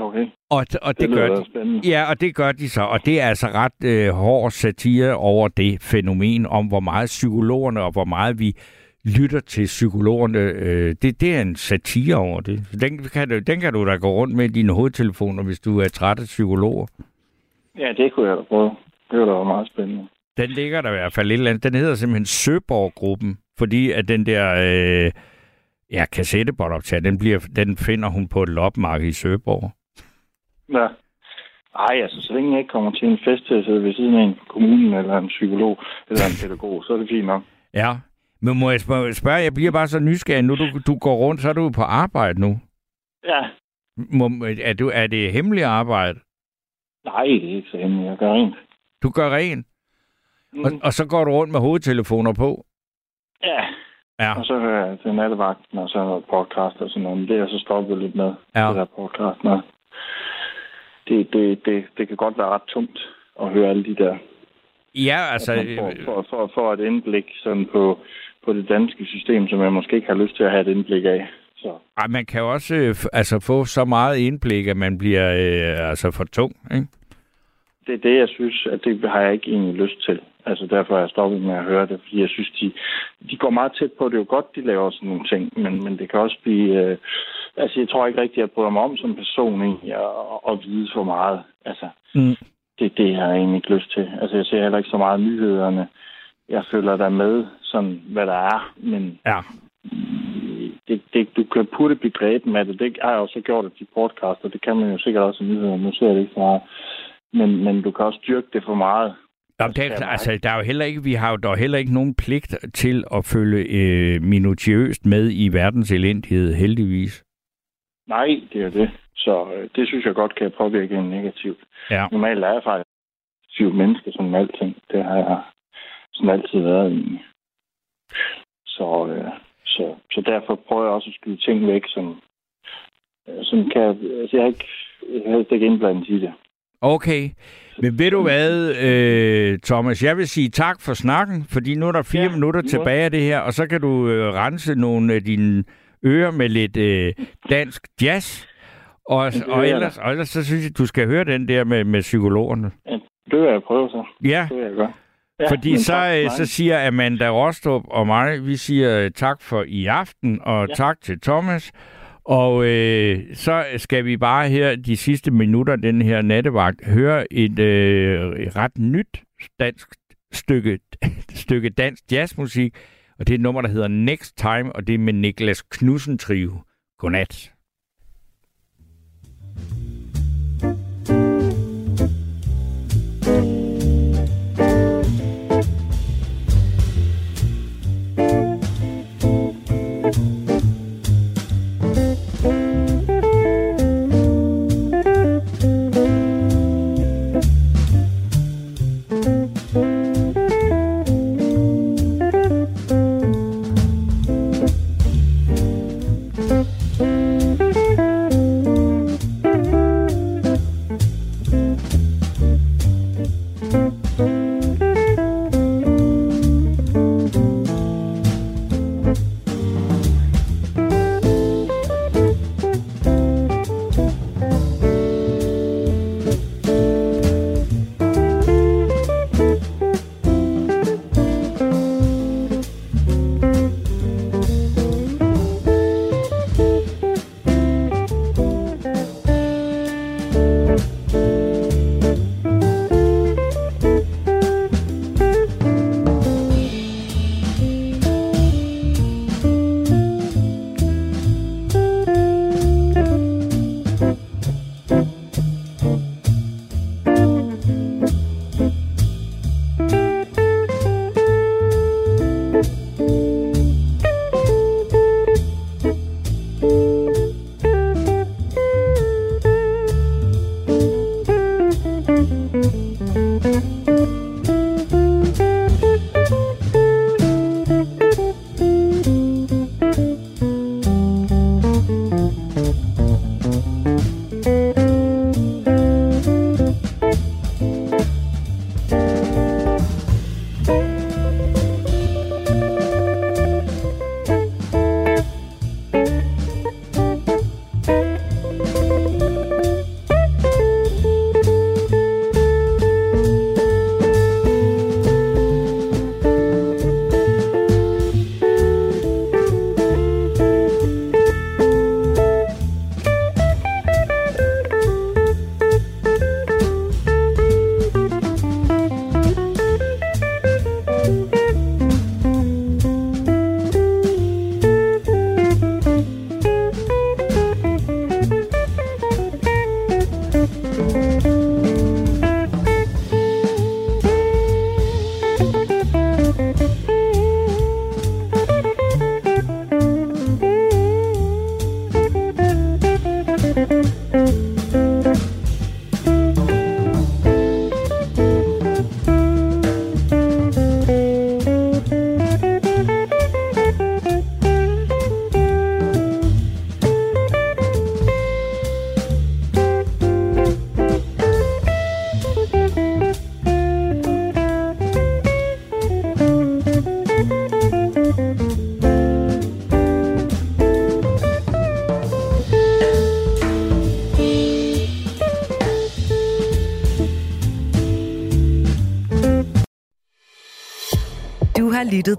Okay. Og, og det, det gør de. Ja, og det gør de så. Og det er altså ret øh, hård satire over det fænomen, om hvor meget psykologerne og hvor meget vi... lytter til psykologerne. Øh, det, det er en satire over det. Den kan, du, den kan du da gå rundt med i dine hovedtelefoner, hvis du er træt af psykologer. Ja, det kunne jeg da prøve. Det var da meget spændende. Den ligger der i hvert fald et eller andet. Den hedder simpelthen Søborg-gruppen, fordi at den der øh, ja, kassettebåndoptager, den, den finder hun på et lopmarked i Søborg. Ja. Ej, altså, så længe jeg ikke kommer til en fest til at sidde ved siden af en kommune, eller en psykolog, eller en pædagog, så er det fint nok. Ja. Men må jeg spørge, jeg bliver bare så nysgerrig, nu du, du går rundt, så er du på arbejde nu. Ja. Må, er, du, er det hemmeligt arbejde? Nej, det er ikke så hemmeligt. Jeg gør rent. Du gør rent? Mm. Og, og så går du rundt med hovedtelefoner på? Ja. Ja. Og så hører jeg til Nattevagten, og så er noget podcast og sådan noget. Men det er jeg så stoppet lidt med, ja. Det der podcast. Med. Det, det, det, det kan godt være ret tungt at høre alle de der... Ja, altså... For, for, for, for et indblik sådan på... på det danske system, som jeg måske ikke har lyst til at have et indblik af. Så. Ej, man kan jo også øh, altså få så meget indblik, at man bliver øh, altså for tung, ikke? Det er det, jeg synes, at det har jeg ikke egentlig lyst til. Altså derfor er jeg stoppet med at høre det, fordi jeg synes, de, de går meget tæt på. Det er jo godt, de laver sådan nogle ting, men, men det kan også blive... Øh, altså jeg tror ikke rigtigt, at jeg bryder mig om som person egentlig, og, og vide for meget. Altså mm. det er det, jeg har egentlig ikke lyst til. Altså jeg ser heller ikke så meget nyhederne. Jeg følger der med, sådan hvad der er, men... Ja. Det, det, du kan putte begrebet med det. Det har jeg også gjort af de podcaster. Det kan man jo sikkert også i nyheder. Nu ser jeg det ikke så meget. Men, men du kan også styrke det for meget. Jamen, det er, altså, der er jo heller ikke, vi har jo dog heller ikke nogen pligt til at følge øh, minutiøst med i verdens elendighed, heldigvis. Nej, det er det. Så øh, det synes jeg godt kan påvirke en negativt. Ja. Normalt er jeg faktisk syv mennesker, som alting. Det har jeg sådan altid været i. Så... Øh, Så, så derfor prøver jeg også at skyde ting væk, som, som kan... Altså, jeg har ikke, helst ikke indblandet i det. Okay. Men ved du hvad, øh, Thomas? Jeg vil sige tak for snakken, fordi nu er der fire ja, minutter jo. tilbage af det her, og så kan du øh, rense nogle af dine ører med lidt øh, dansk jazz. Og, og, ellers, og ellers så synes jeg, du skal høre den der med, med psykologerne. Ja, det vil jeg prøve så. Ja. Det vil jeg gøre. Ja, fordi så, så siger Amanda Rostrup og mig, vi siger tak for i aften, og ja. tak til Thomas. Og øh, så skal vi bare her de sidste minutter, den her nattevagt, høre et øh, ret nyt dansk stykke, stykke dansk jazzmusik. Og det er et nummer, der hedder Next Time, og det er med Niklas Knudsen Trio. Godnat. Thank you. Du har lyttet